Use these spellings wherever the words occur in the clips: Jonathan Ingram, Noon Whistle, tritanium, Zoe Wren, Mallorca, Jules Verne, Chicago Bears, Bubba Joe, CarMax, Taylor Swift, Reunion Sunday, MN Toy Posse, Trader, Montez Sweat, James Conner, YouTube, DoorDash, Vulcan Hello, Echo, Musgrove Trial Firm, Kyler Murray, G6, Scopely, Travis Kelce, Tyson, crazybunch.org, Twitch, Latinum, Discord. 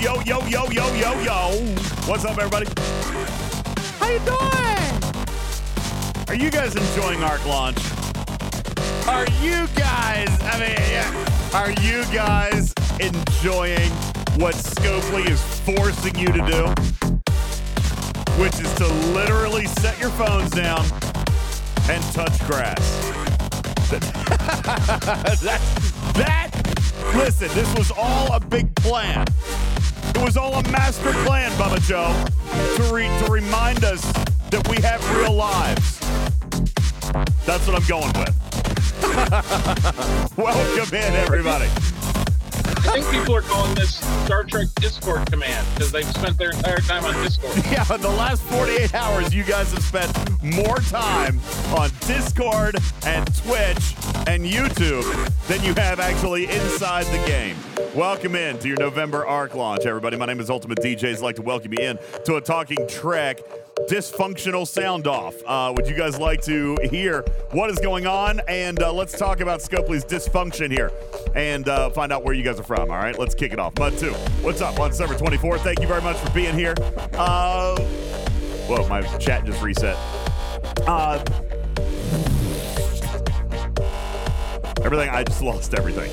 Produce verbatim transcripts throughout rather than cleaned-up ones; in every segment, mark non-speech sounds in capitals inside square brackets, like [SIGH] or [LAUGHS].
yo, yo, yo, yo, yo, yo. What's up, everybody? How you doing? Are you guys enjoying Arc Launch? Are you guys, I mean, are you guys enjoying what Scopely is forcing you to do? Which is to literally set your phones down and touch grass. That's... That, listen, this was all a big plan. It was all a master plan, Bubba Joe, to, re, to remind us that we have real lives. That's what I'm going with. Welcome in, everybody. I think people are calling this Star Trek Discord Command because they've spent their entire time on Discord. Yeah, in the last forty-eight hours, you guys have spent more time on Discord and Twitch and YouTube than you have actually inside the game. Welcome in to your November Arc Launch, everybody. My name is Ultimate D Js. I'd like to welcome you in to a Talking Trek Dysfunctional Sound Off. Uh, would you guys like to hear what is going on? And uh, let's talk about Scopely's dysfunction here and uh, find out where you guys are from. All right, let's kick it off. Mud two, what's up on December twenty-fourth? Thank you very much for being here. Uh, whoa, my chat just reset. Uh, everything, I just lost everything.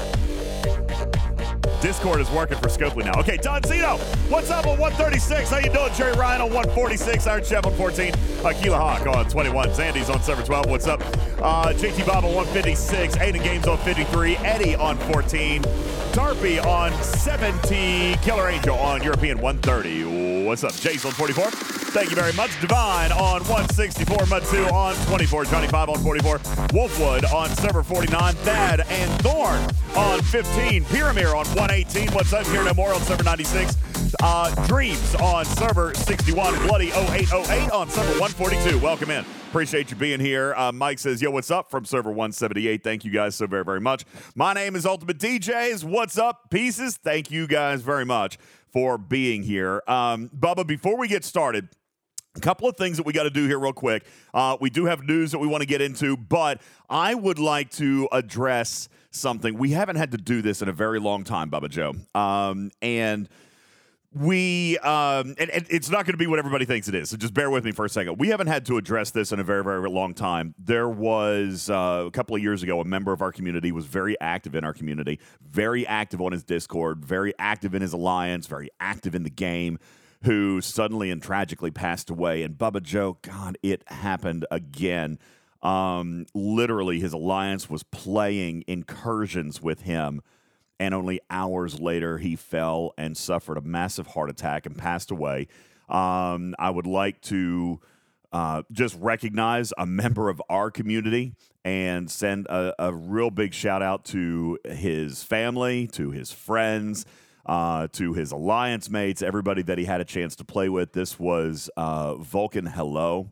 Discord is working for Scopely now. Okay, Don Zito, what's up on one thirty-six? How you doing? Jerry Ryan on one forty-six, Iron Chef on fourteen, Akila Hawk on twenty-one, Zandy's on seven twelve, what's up? Uh, J T Bob on one fifty-six, Aiden Games on fifty-three, Eddie on fourteen, Darby on seventy, Killer Angel on European one thirty, what's up? Jace on forty-four, thank you very much. Divine on one sixty-four, Mutsu on twenty-four, Johnny five on forty-four, Wolfwood on server forty-nine, Thad and Thorn on fifteen, Pyramir on one eighteen, what's up? Here no more on server ninety-six, uh, Dreams on server sixty-one, Bloody oh eight oh eight on server one forty-two, welcome in. Appreciate you being here. Uh, Mike says, yo, what's up from server one seventy-eight. Thank you guys so very, very much. My name is Ultimate D Js. What's up, pieces? Thank you guys very much for being here. Um, Bubba, before we get started, a couple of things that we got to do here real quick. Uh, we do have news that we want to get into, but I would like to address something. We haven't had to do this in a very long time, Bubba Joe. Um, and... We, um, and, and it's not going to be what everybody thinks it is, so just bear with me for a second. We haven't had to address this in a very, very long time. There was, uh, a couple of years ago, a member of our community was very active in our community, very active on his Discord, very active in his alliance, very active in the game, who suddenly and tragically passed away. And Bubba Joe, God, it happened again. Um, literally, his alliance was playing incursions with him. And only hours later, he fell and suffered a massive heart attack and passed away. Um, I would like to uh, just recognize a member of our community and send a, a real big shout out to his family, to his friends, uh, to his alliance mates, everybody that he had a chance to play with. This was uh, Vulcan Hello.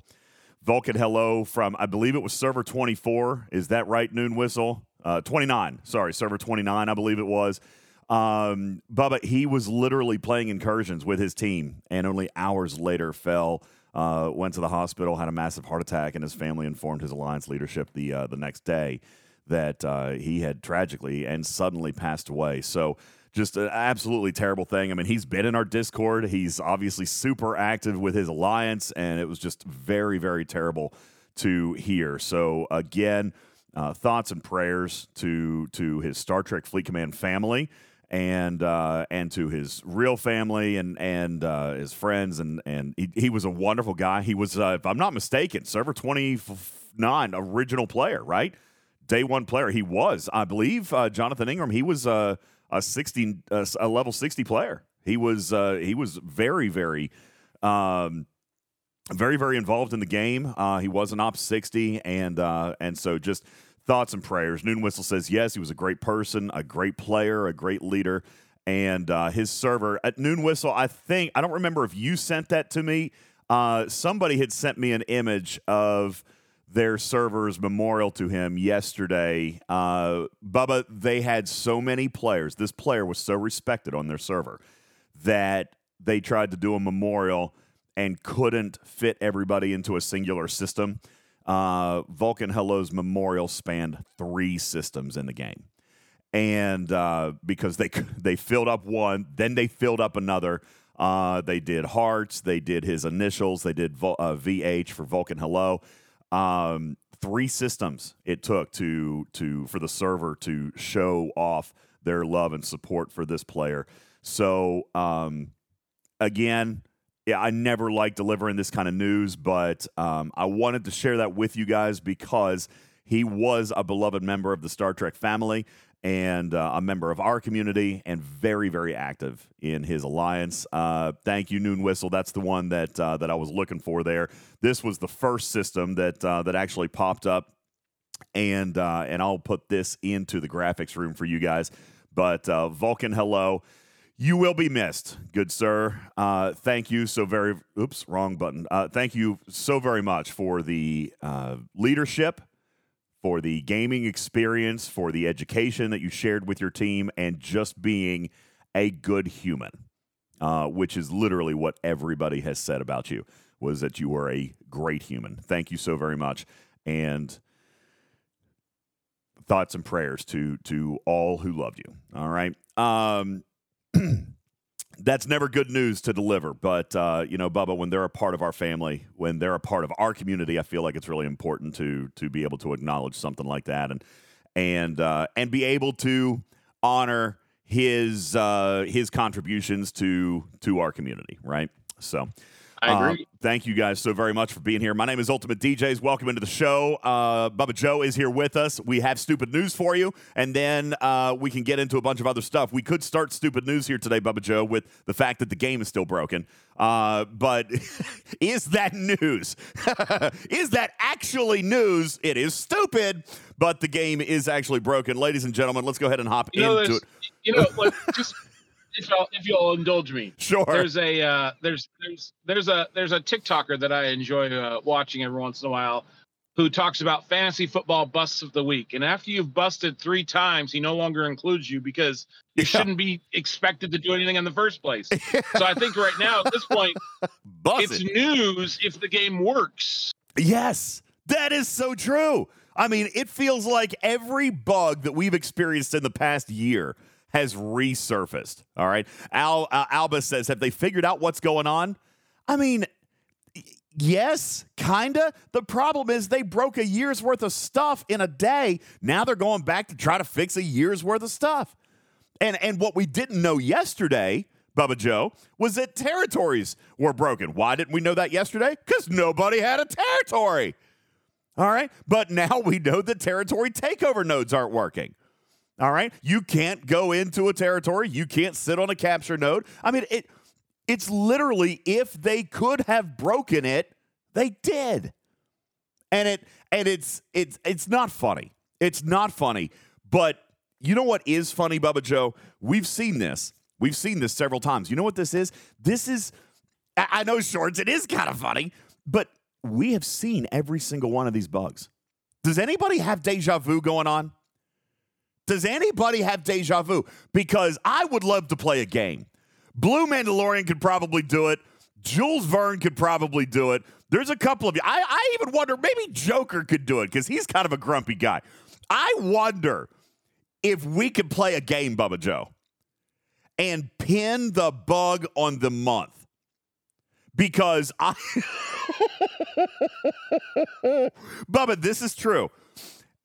Vulcan Hello from, I believe it was server twenty-four. Is that right, Noon Whistle? Uh, twenty-nine, sorry, server twenty-nine, I believe it was. Um, Bubba, he was literally playing incursions with his team and only hours later fell, uh, went to the hospital, had a massive heart attack, and his family informed his alliance leadership the uh, the next day that uh, he had tragically and suddenly passed away. So just an absolutely terrible thing. I mean, he's been in our Discord. He's obviously super active with his alliance, and it was just very, very terrible to hear. So again... Uh, thoughts and prayers to to his Star Trek Fleet Command family and uh, and to his real family and and uh, his friends and and he, he was a wonderful guy. He was, uh, if I'm not mistaken, server twenty-nine original player, right? Day one player. He was, I believe, uh, Jonathan Ingram. He was uh, a sixty, uh, a level sixty player. He was uh, he was very very. Um, Very, very involved in the game. Uh, he was an Ops sixty, and uh, and so just thoughts and prayers. Noon Whistle says, yes, he was a great person, a great player, a great leader, and uh, his server at Noon Whistle, I think, I don't remember if you sent that to me. Uh, somebody had sent me an image of their server's memorial to him yesterday. Uh, Bubba, they had so many players. This player was so respected on their server that they tried to do a memorial and couldn't fit everybody into a singular system. Uh, Vulcan Hello's memorial spanned three systems in the game. and uh, because they they filled up one, then they filled up another. Uh, they did hearts, they did his initials, they did Vol- uh, V H for Vulcan Hello. Um, three systems it took to to for the server to show off their love and support for this player. So um, again, yeah, I never like delivering this kind of news, but um, I wanted to share that with you guys because he was a beloved member of the Star Trek family and uh, a member of our community, and very, very active in his alliance. Uh, thank you, Noon Whistle. That's the one that uh, that I was looking for there. This was the first system that uh, that actually popped up, and uh, and I'll put this into the graphics room for you guys. But uh, Vulcan Hello, you will be missed, good sir. Uh, thank you so very. Oops, wrong button. Uh, thank you so very much for the uh, leadership, for the gaming experience, for the education that you shared with your team, and just being a good human, uh, which is literally what everybody has said about you, was that you were a great human. Thank you so very much. And thoughts and prayers to, to all who loved you. All right. Um, that's never good news to deliver, but, uh, you know, Bubba, when they're a part of our family, when they're a part of our community, I feel like it's really important to to be able to acknowledge something like that and and uh, and be able to honor his uh, his contributions to to our community, right? So I agree. Uh, thank you guys so very much for being here. My name is Ultimate D Js. Welcome into the show. Uh, Bubba Joe is here with us. We have stupid news for you, and then uh, we can get into a bunch of other stuff. We could start stupid news here today, Bubba Joe, with the fact that the game is still broken. Uh, but is that news? Is that actually news? It is stupid, but the game is actually broken. Ladies and gentlemen, let's go ahead and hop you know, into it. You know, like, just... If you'll, if you'll indulge me, sure. There's a uh, there's there's there's a there's a TikToker that I enjoy uh, watching every once in a while, who talks about fantasy football busts of the week. And after you've busted three times, he no longer includes you because you yeah. shouldn't be expected to do anything in the first place. So I think right now at this point, Buzz it's it. news if the game works. Yes, that is so true. I mean, it feels like every bug that we've experienced in the past year has resurfaced. All right. Al, uh, Alba says, have they figured out what's going on? I mean, y- yes, kind of. The problem is they broke a year's worth of stuff in a day. Now they're going back to try to fix a year's worth of stuff. And and what we didn't know yesterday, Bubba Joe, was that territories were broken. Why didn't we know that yesterday? Because nobody had a territory. All right. But now we know the territory takeover nodes aren't working. All right, you can't go into a territory. You can't sit on a capture node. I mean, it it's literally if they could have broken it, they did. And it and it's it's it's not funny. It's not funny. But you know what is funny, Bubba Joe? We've seen this. We've seen this several times. You know what this is? This is I, I know shorts, it is kind of funny, but we have seen every single one of these bugs. Does anybody have deja vu going on? Does anybody have deja vu? Because I would love to play a game. Blue Mandalorian could probably do it. Jules Verne could probably do it. There's a couple of you. I, I even wonder, maybe Joker could do it because he's kind of a grumpy guy. I wonder if we could play a game, Bubba Joe, and pin the bug on the month. Because I... Bubba, this is true.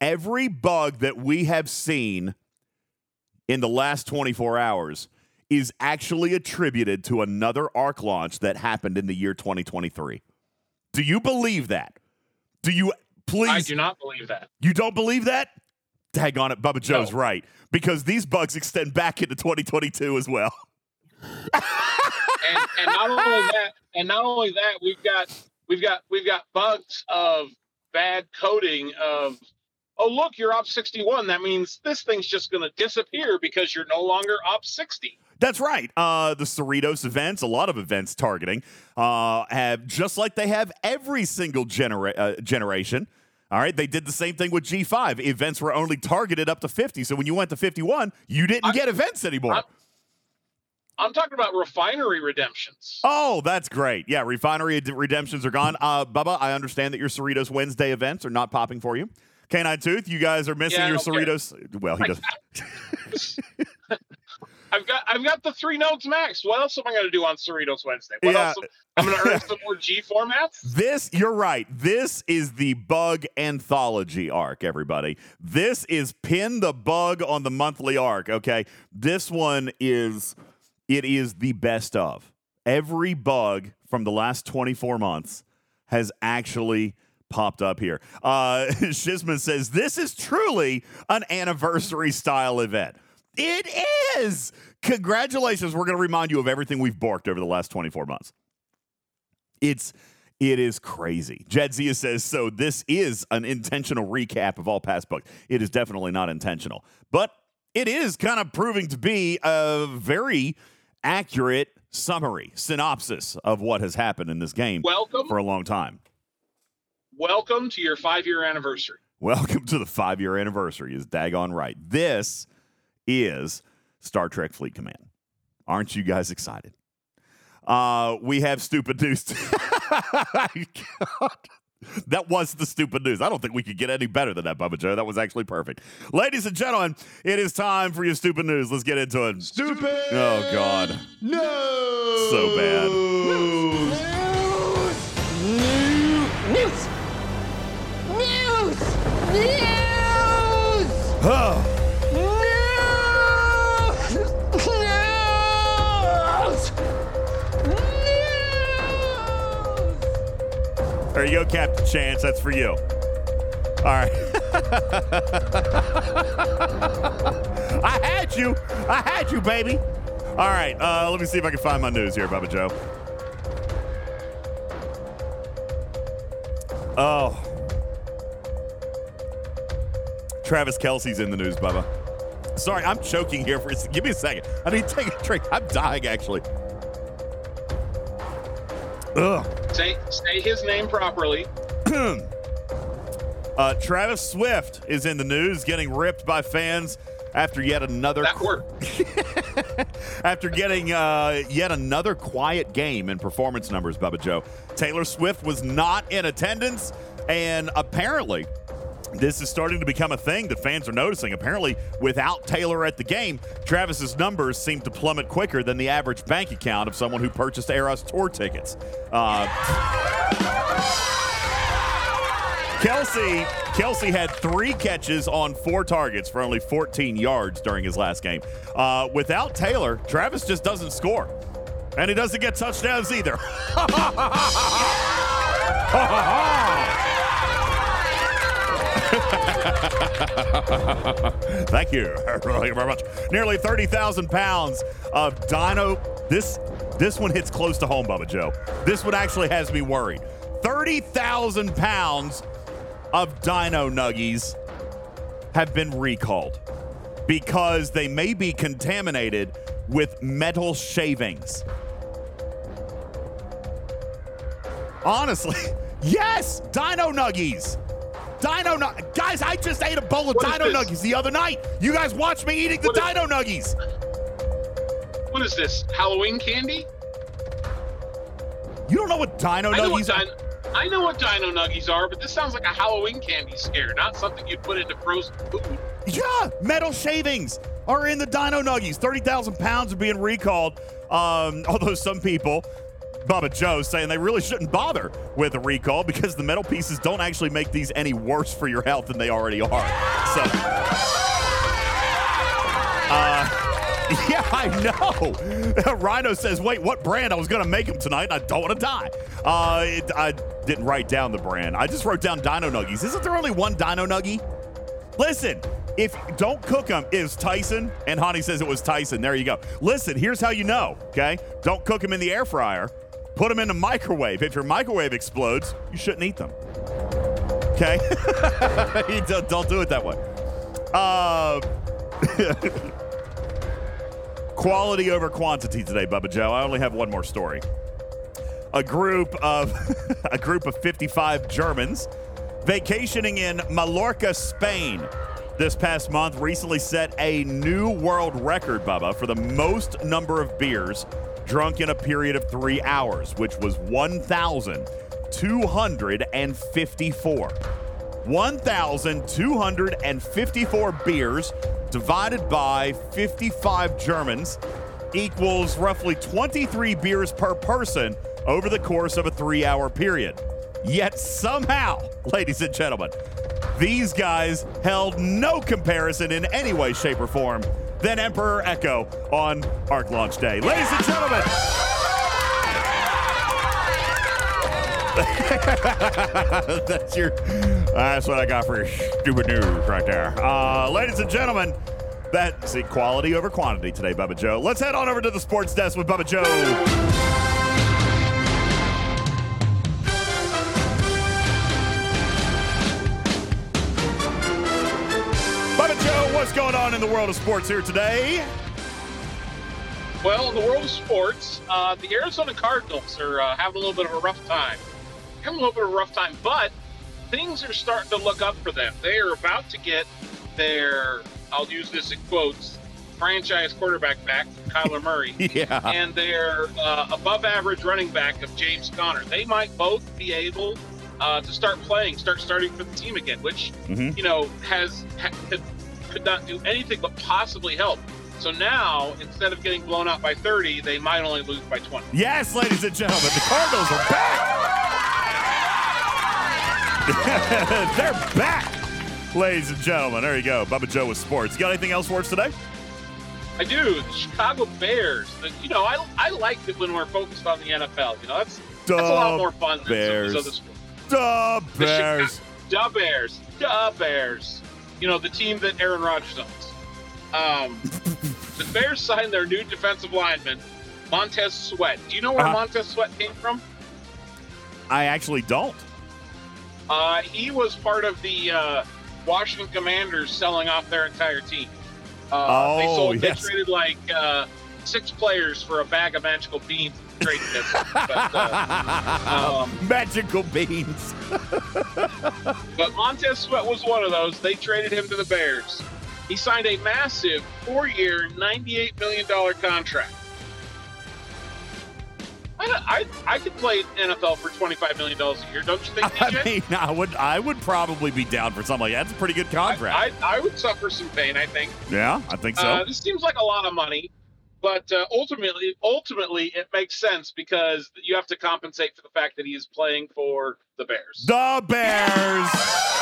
Every bug that we have seen in the last twenty-four hours is actually attributed to another Arc Launch that happened in the year twenty twenty-three. Do you believe that? Do you please? I do not believe that. You don't believe that? Dang on it, Bubba Joe's no. right. Because these bugs extend back into twenty twenty-two as well. and, and not only that, and not only that, we've got we've got we've got bugs of bad coding of oh, look, you're O P sixty-one. That means this thing's just going to disappear because you're no longer O P sixty. That's right. Uh, the Cerritos events, a lot of events targeting, uh, have just like they have every single genera- uh, generation. All right. They did the same thing with G five. Events were only targeted up to fifty. So when you went to fifty-one, you didn't I, get events anymore. I'm, I'm talking about refinery redemptions. Oh, that's great. Yeah. Refinery redemptions are gone. Uh, Bubba, I understand that your Cerritos Wednesday events are not popping for you. Canine Tooth, you guys are missing yeah, your Cerritos. Care. Well, he doesn't. I've got I've got the three notes max. What else am I going to do on Cerritos Wednesday? What yeah. else? I'm going to earn some more G formats? This, you're right. This is the bug anthology arc, everybody. This is pin the bug on the monthly arc, okay? This one is, it is the best of. Every bug from the last twenty-four months has actually popped up here. Uh, Shizman says, this is truly an anniversary-style event. It is! Congratulations. We're going to remind you of everything we've barked over the last twenty-four months. It's, it is crazy. Jedzia says, so this is an intentional recap of all past books. It is definitely not intentional, but it is kind of proving to be a very accurate summary, synopsis of what has happened in this game welcome, for a long time. Welcome to your five-year anniversary. Welcome to the five-year anniversary is daggone right. This is Star Trek Fleet Command. Aren't you guys excited? Uh, we have stupid news. God. That was the stupid news. I don't think we could get any better than that, Bubba Joe. That was actually perfect. Ladies and gentlemen, it is time for your stupid news. Let's get into it. Stupid. Oh, God. No. So bad. News. News. News. News. Oh. There you go, Captain Chance. That's for you. All right. I had you. I had you, baby. All right. Uh, let me see if I can find my news here, Bubba Joe. Oh. Travis Kelce's in the news, Bubba. Sorry, I'm choking here. For give me a second. I need to take a drink. I'm dying, actually. Ugh. Say, say his name properly. uh, Travis Swift is in the news, getting ripped by fans after yet another that qu- worked. after getting uh, yet another quiet game in performance numbers. Bubba Joe, Taylor Swift was not in attendance, and apparently, this is starting to become a thing that fans are noticing. Apparently, without Taylor at the game, Travis's numbers seem to plummet quicker than the average bank account of someone who purchased Eras Tour tickets. Uh, Kelce, Kelce had three catches on four targets for only fourteen yards during his last game. Uh, without Taylor, Travis just doesn't score. And he doesn't get touchdowns either. Thank you. Thank you very much. Nearly thirty thousand pounds of dino. This this one hits close to home, Bubba Joe. This one actually has me worried. thirty thousand pounds of dino nuggies have been recalled because they may be contaminated with metal shavings. Honestly, yes, dino nuggies. Dino nuggies. Guys, I just ate a bowl of what dino nuggies the other night. You guys watched me eating the what dino is- nuggies. What is this? Halloween candy? You don't know what dino I nuggies what dino- are? I know what dino nuggies are, but this sounds like a Halloween candy scare, not something you'd put into frozen food. Yeah, metal shavings are in the dino nuggies. thirty thousand pounds are being recalled, um, although some people... Bubba Joe saying they really shouldn't bother with a recall because the metal pieces don't actually make these any worse for your health than they already are. So, uh, yeah, I know. Rhino says, wait, what brand? I was going to make them tonight, and I don't want to die. Uh, it, I didn't write down the brand. I just wrote down Dino Nuggies. Isn't there only one Dino Nuggie? Listen, if don't cook them is Tyson, and Honey says it was Tyson. There you go. Listen, here's how you know, okay? Don't cook them in the air fryer. Put them in the microwave. If your microwave explodes, you shouldn't eat them. Okay? don't, don't do it that way. Uh, quality over quantity today, Bubba Joe. I only have one more story. A group of a group of fifty-five Germans vacationing in Mallorca, Spain, this past month recently set a new world record, Bubba, for the most number of beers drunk in a period of three hours, which was one thousand two hundred fifty-four. one thousand two hundred fifty-four beers divided by fifty-five Germans equals roughly twenty-three beers per person over the course of a three-hour period. Yet somehow, ladies and gentlemen, these guys held no comparison in any way, shape, or form than Emperor Echo on Arc Launch Day. Ladies and gentlemen. that's your. That's what I got for your stupid news right there. Uh, ladies and gentlemen, that's quality over quantity today, Bubba Joe. Let's head on over to the sports desk with Bubba Joe. What's going on in the world of sports here today? Well, in the world of sports, uh, the Arizona Cardinals are uh, having a little bit of a rough time. Having a little bit of a rough time, but things are starting to look up for them. They are about to get their, I'll use this in quotes, franchise quarterback back, Kyler Murray, yeah. and their uh, above-average running back of James Conner. They might both be able uh, to start playing, start starting for the team again, which, mm-hmm. you know, has... Ha- could not do anything but possibly help. So now, instead of getting blown out by thirty, they might only lose by twenty. Yes, ladies and gentlemen, the Cardinals are back. They're back, ladies and gentlemen. There you go. Bubba Joe with sports. You got anything else for us today? I do. The Chicago Bears. You know, I I like it when we're focused on the N F L. You know, that's, that's a lot more fun Bears. than some of these other sports. The Bears. The Bears. The Bears. You know, the team that Aaron Rodgers owns. Um, the Bears signed their new defensive lineman, Montez Sweat. Do you know where uh, Montez Sweat came from? I actually don't. Uh, he was part of the uh, Washington Commanders selling off their entire team. Uh, oh, they sold, yes. They traded like uh, six players for a bag of magical beans. Great but, uh, um, magical beans. But Montez Sweat was one of those. They traded him to the Bears. He signed a massive four-year, ninety-eight million dollars contract. I, I I could play N F L for twenty-five million dollars a year, don't you think, D J? I mean, I would, I would probably be down for something like that. That's a pretty good contract. I, I, I would suffer some pain, I think. Yeah, I think so. Uh, this seems like a lot of money. But uh, ultimately, ultimately, it makes sense because you have to compensate for the fact that he is playing for the Bears. The Bears!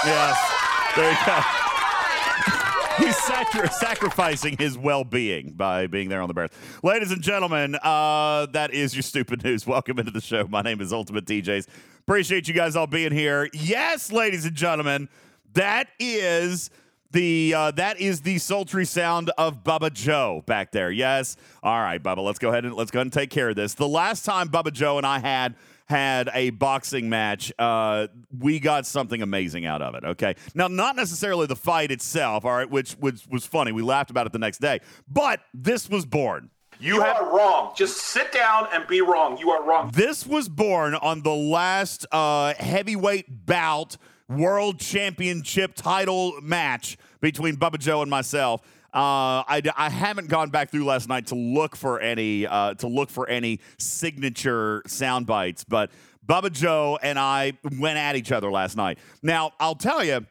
Yes. There you go. He's sacri- sacrificing his well-being by being there on the Bears. Ladies and gentlemen, uh, that is your stupid news. Welcome into the show. My name is Ultimate D Js. Appreciate you guys all being here. Yes, ladies and gentlemen, that is... The uh, that is the sultry sound of Bubba Joe back there. Yes. All right, Bubba. Let's go ahead and let's go ahead and take care of this. The last time Bubba Joe and I had had a boxing match, uh, we got something amazing out of it. Okay. Now, not necessarily the fight itself. All right, which was was funny. We laughed about it the next day. But this was born. You, you had- are wrong. Just sit down and be wrong. You are wrong. This was born on the last uh, heavyweight bout. World Championship title match between Bubba Joe and myself. Uh, I, I haven't gone back through last night to look for any uh, to look for any signature sound bites, but Bubba Joe and I went at each other last night. Now I'll tell you,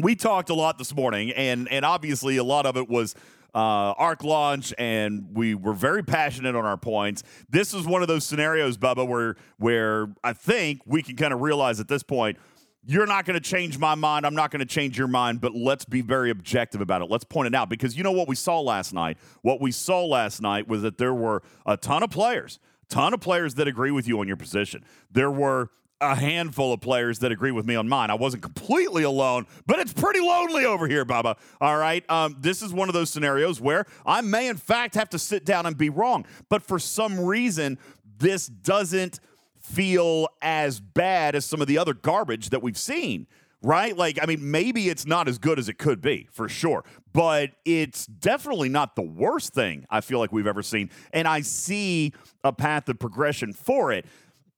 we talked a lot this morning, and and obviously a lot of it was. Uh, Arc Launch, and we were very passionate on our points. This is one of those scenarios, Bubba, where where I think we can kind of realize at this point. You're not going to change my mind. I'm not going to change your mind, but let's be very objective about it. Let's point it out because you know what we saw last night? What we saw last night was that there were a ton of players, ton of players that agree with you on your position. There were a handful of players that agree with me on mine. I wasn't completely alone, but it's pretty lonely over here, Bubba. All right. Um, this is one of those scenarios where I may, in fact, have to sit down and be wrong. But for some reason, this doesn't feel as bad as some of the other garbage that we've seen, right? Like, I mean, maybe it's not as good as it could be, for sure, but it's definitely not the worst thing I feel like we've ever seen, and I see a path of progression for it,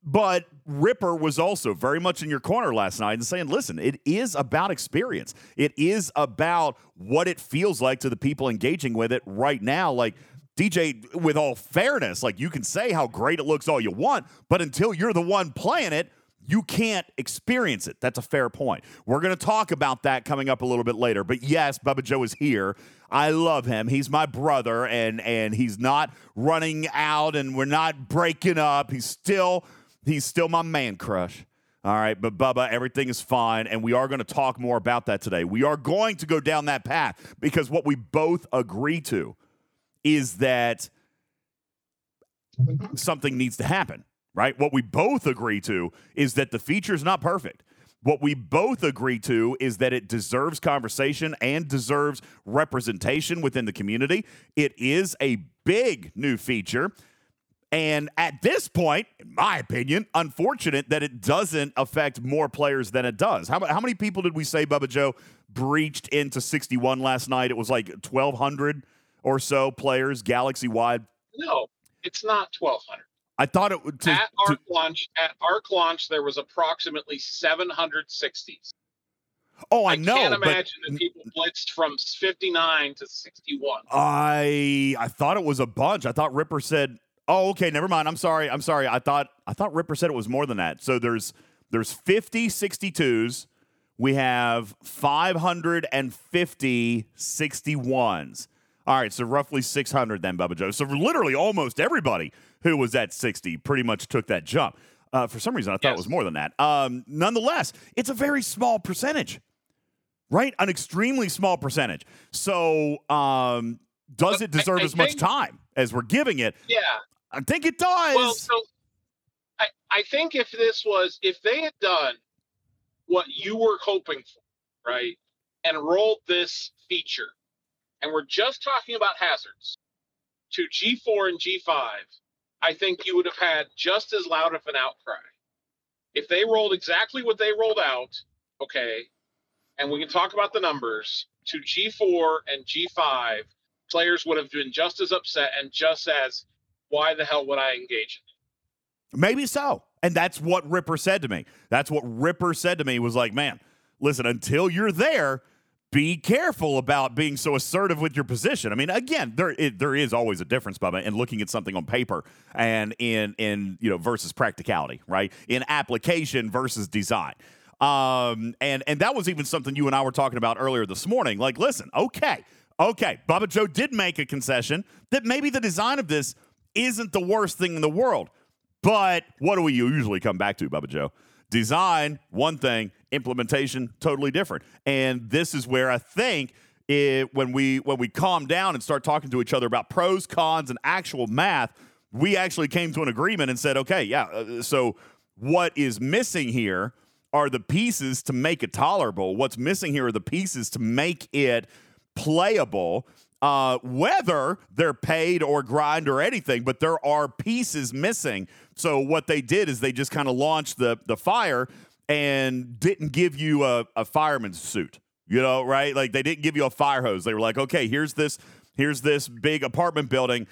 but Ripper was also very much in your corner last night and saying, listen, it is about experience. It is about what it feels like to the people engaging with it right now, like, D J, with all fairness, like you can say how great it looks all you want, but until you're the one playing it, you can't experience it. That's a fair point. We're going to talk about that coming up a little bit later. But yes, Bubba Joe is here. I love him. He's my brother, and and he's not running out, and we're not breaking up. He's still he's still my man crush. All right, but Bubba, everything is fine, and we are going to talk more about that today. We are going to go down that path because what we both agree to is that something needs to happen, right? What we both agree to is that the feature is not perfect. What we both agree to is that it deserves conversation and deserves representation within the community. It is a big new feature. And at this point, in my opinion, unfortunate that it doesn't affect more players than it does. How, how many people did we say, Bubba Joe, breached into sixty-one last night? It was like twelve hundred or so players galaxy-wide. No, it's not twelve hundred. I thought it would... To, at, Arc to, Launch, at Arc Launch, there was approximately seven hundred sixties. Oh, I, I know. I can't imagine that people blitzed from fifty-nine to sixty-one. I I thought it was a bunch. I thought Ripper said... Oh, okay, never mind. I'm sorry. I'm sorry. I thought I thought Ripper said it was more than that. So there's there's fifty sixty-twos. We have five hundred fifty sixty-ones. All right, so roughly six hundred then, Bubba Joe. So literally almost everybody who was at sixty pretty much took that jump. Uh, for some reason, I thought yes. It was more than that. Um, nonetheless, it's a very small percentage, right? An extremely small percentage. So um, does it deserve I, I as much time as we're giving it? Yeah. I think it does. Well, so I, I think if this was, if they had done what you were hoping for, right, and rolled this feature, and we're just talking about hazards, to G four and G five, I think you would have had just as loud of an outcry. If they rolled exactly what they rolled out, okay, and we can talk about the numbers, to G four and G five, players would have been just as upset and just as, why the hell would I engage in it? Maybe so. And that's what Ripper said to me. That's what Ripper said to me was like, man, listen, until you're there, be careful about being so assertive with your position. I mean, again, there it, there is always a difference, Bubba, in looking at something on paper and in, in you know, versus practicality, right? In application versus design. Um, and, and that was even something you and I were talking about earlier this morning. Like, listen, okay, okay, Bubba Joe did make a concession that maybe the design of this isn't the worst thing in the world. But what do we usually come back to, Bubba Joe? Design, one thing, implementation, totally different. And this is where I think it, when we when we calm down and start talking to each other about pros, cons, and actual math, we actually came to an agreement and said, okay, yeah, uh, so what is missing here are the pieces to make it tolerable. What's missing here are the pieces to make it playable, uh, whether they're paid or grind or anything, but there are pieces missing. So what they did is they just kind of launched the the fire and didn't give you a, a fireman's suit, you know, right? Like they didn't give you a fire hose. They were like, okay, here's this, here's this big apartment building.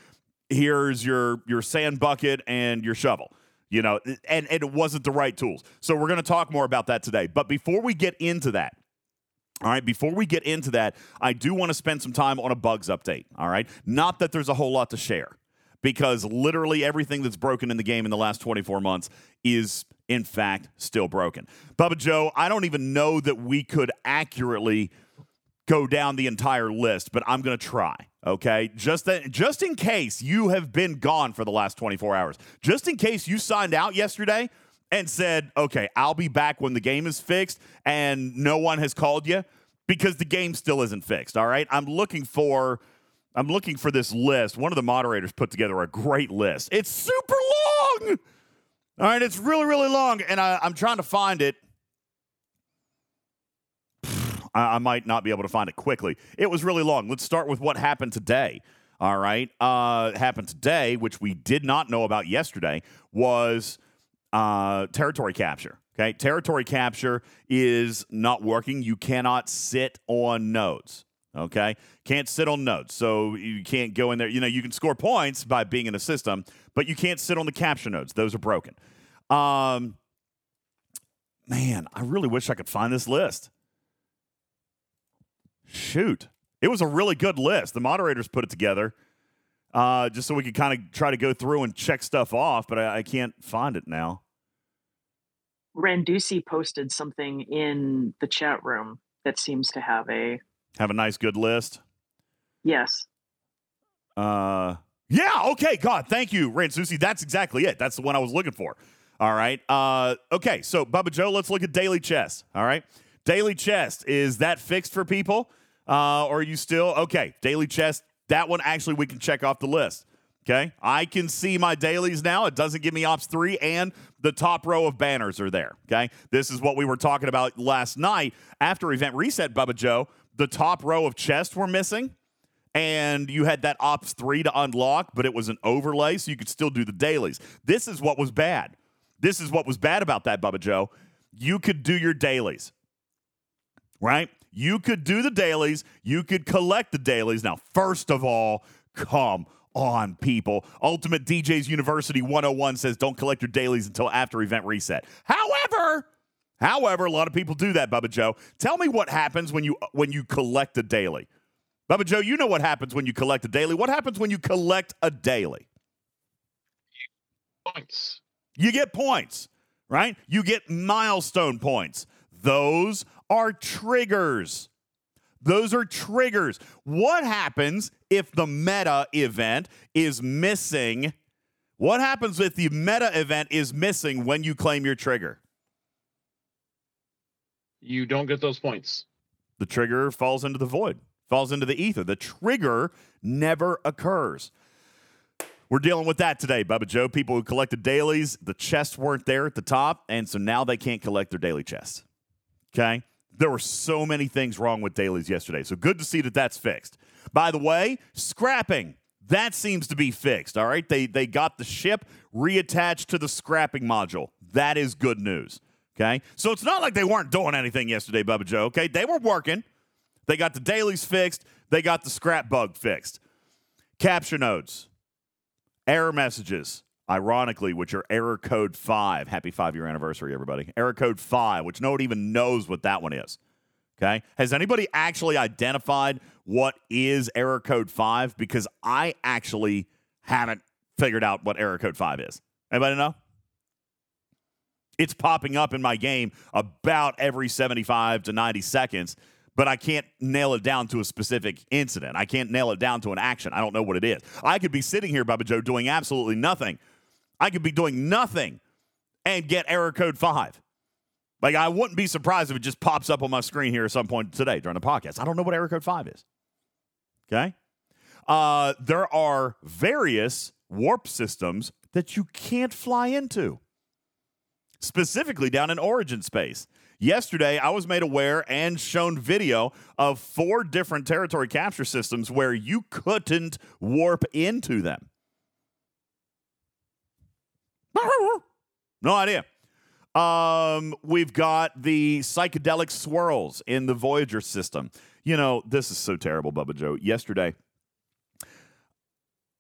Here's your your sand bucket and your shovel, you know, and, and it wasn't the right tools. So we're going to talk more about that today. But before we get into that, all right, before we get into that, I do want to spend some time on a bugs update, all right? Not that there's a whole lot to share, because literally everything that's broken in the game in the last twenty-four months is, in fact, still broken. Bubba Joe, I don't even know that we could accurately go down the entire list, but I'm going to try, okay? Just that, just in case you have been gone for the last twenty-four hours, just in case you signed out yesterday and said, okay, I'll be back when the game is fixed and no one has called you, because the game still isn't fixed, all right? I'm looking for I'm looking for this list. One of the moderators put together a great list. It's super long! All right, it's really, really long, and I, I'm trying to find it. I, I might not be able to find it quickly. It was really long. Let's start with what happened today. All right, uh, happened today, which we did not know about yesterday, was... Uh, territory capture, okay? Territory capture is not working. You cannot sit on nodes, okay? Can't sit on nodes, so you can't go in there. You know, you can score points by being in a system, but you can't sit on the capture nodes. Those are broken. Um, man, I really wish I could find this list. Shoot. It was a really good list. The moderators put it together. Uh, just so we could kind of try to go through and check stuff off, but I, I can't find it now. Randusi posted something in the chat room that seems to have a have a nice good list. Yes. Uh, yeah. Okay. God, thank you, Randusi. That's exactly it. That's the one I was looking for. All right. Uh, okay. So, Bubba Joe, let's look at daily chest. All right. Daily chest, is that fixed for people? Uh, or are you still okay? Daily chest. That one actually we can check off the list. Okay, I can see my dailies now. It doesn't give me Ops three, and the top row of banners are there, okay? This is what we were talking about last night. After Event Reset, Bubba Joe, the top row of chests were missing, and you had that Ops three to unlock, but it was an overlay, so you could still do the dailies. This is what was bad. This is what was bad about that, Bubba Joe. You could do your dailies, right? You could do the dailies. You could collect the dailies. Now, first of all, come on, people. Ultimate D Js University one oh one says don't collect your dailies until after Event Reset. However, however, a lot of people do that, Bubba Joe. Tell me what happens when you when you collect a daily. Bubba Joe, you know what happens when you collect a daily. What happens when you collect a daily? Points. You get points, right? You get milestone points. Those are triggers. Those are triggers. What happens if the meta event is missing? What happens if the meta event is missing when you claim your trigger? You don't get those points. The trigger falls into the void, falls into the ether. The trigger never occurs. We're dealing with that today, Bubba Joe. People who collected dailies, the chests weren't there at the top, and so now they can't collect their daily chests. Okay? There were so many things wrong with dailies yesterday, so good to see that that's fixed. By the way, scrapping, that seems to be fixed, all right? They they got the ship reattached to the scrapping module. That is good news, okay? So it's not like they weren't doing anything yesterday, Bubba Joe, okay? They were working. They got the dailies fixed. They got the scrap bug fixed. Capture nodes, error messages, ironically, which are error code five. Happy five-year anniversary, everybody. Error code five, which no one even knows what that one is. Okay? Has anybody actually identified what is error code five? Because I actually haven't figured out what error code five is. Anybody know? It's popping up in my game about every seventy-five to ninety seconds, but I can't nail it down to a specific incident. I can't nail it down to an action. I don't know what it is. I could be sitting here, Bubba Joe, doing absolutely nothing. I could be doing nothing and get error code five. Like, I wouldn't be surprised if it just pops up on my screen here at some point today during the podcast. I don't know what error code five is. Okay? Uh, there are various warp systems that you can't fly into, specifically down in Origin space. Yesterday, I was made aware and shown video of four different territory capture systems where you couldn't warp into them. No idea. Um, we've got the psychedelic swirls in the Voyager system. You know, this is so terrible, Bubba Joe. Yesterday,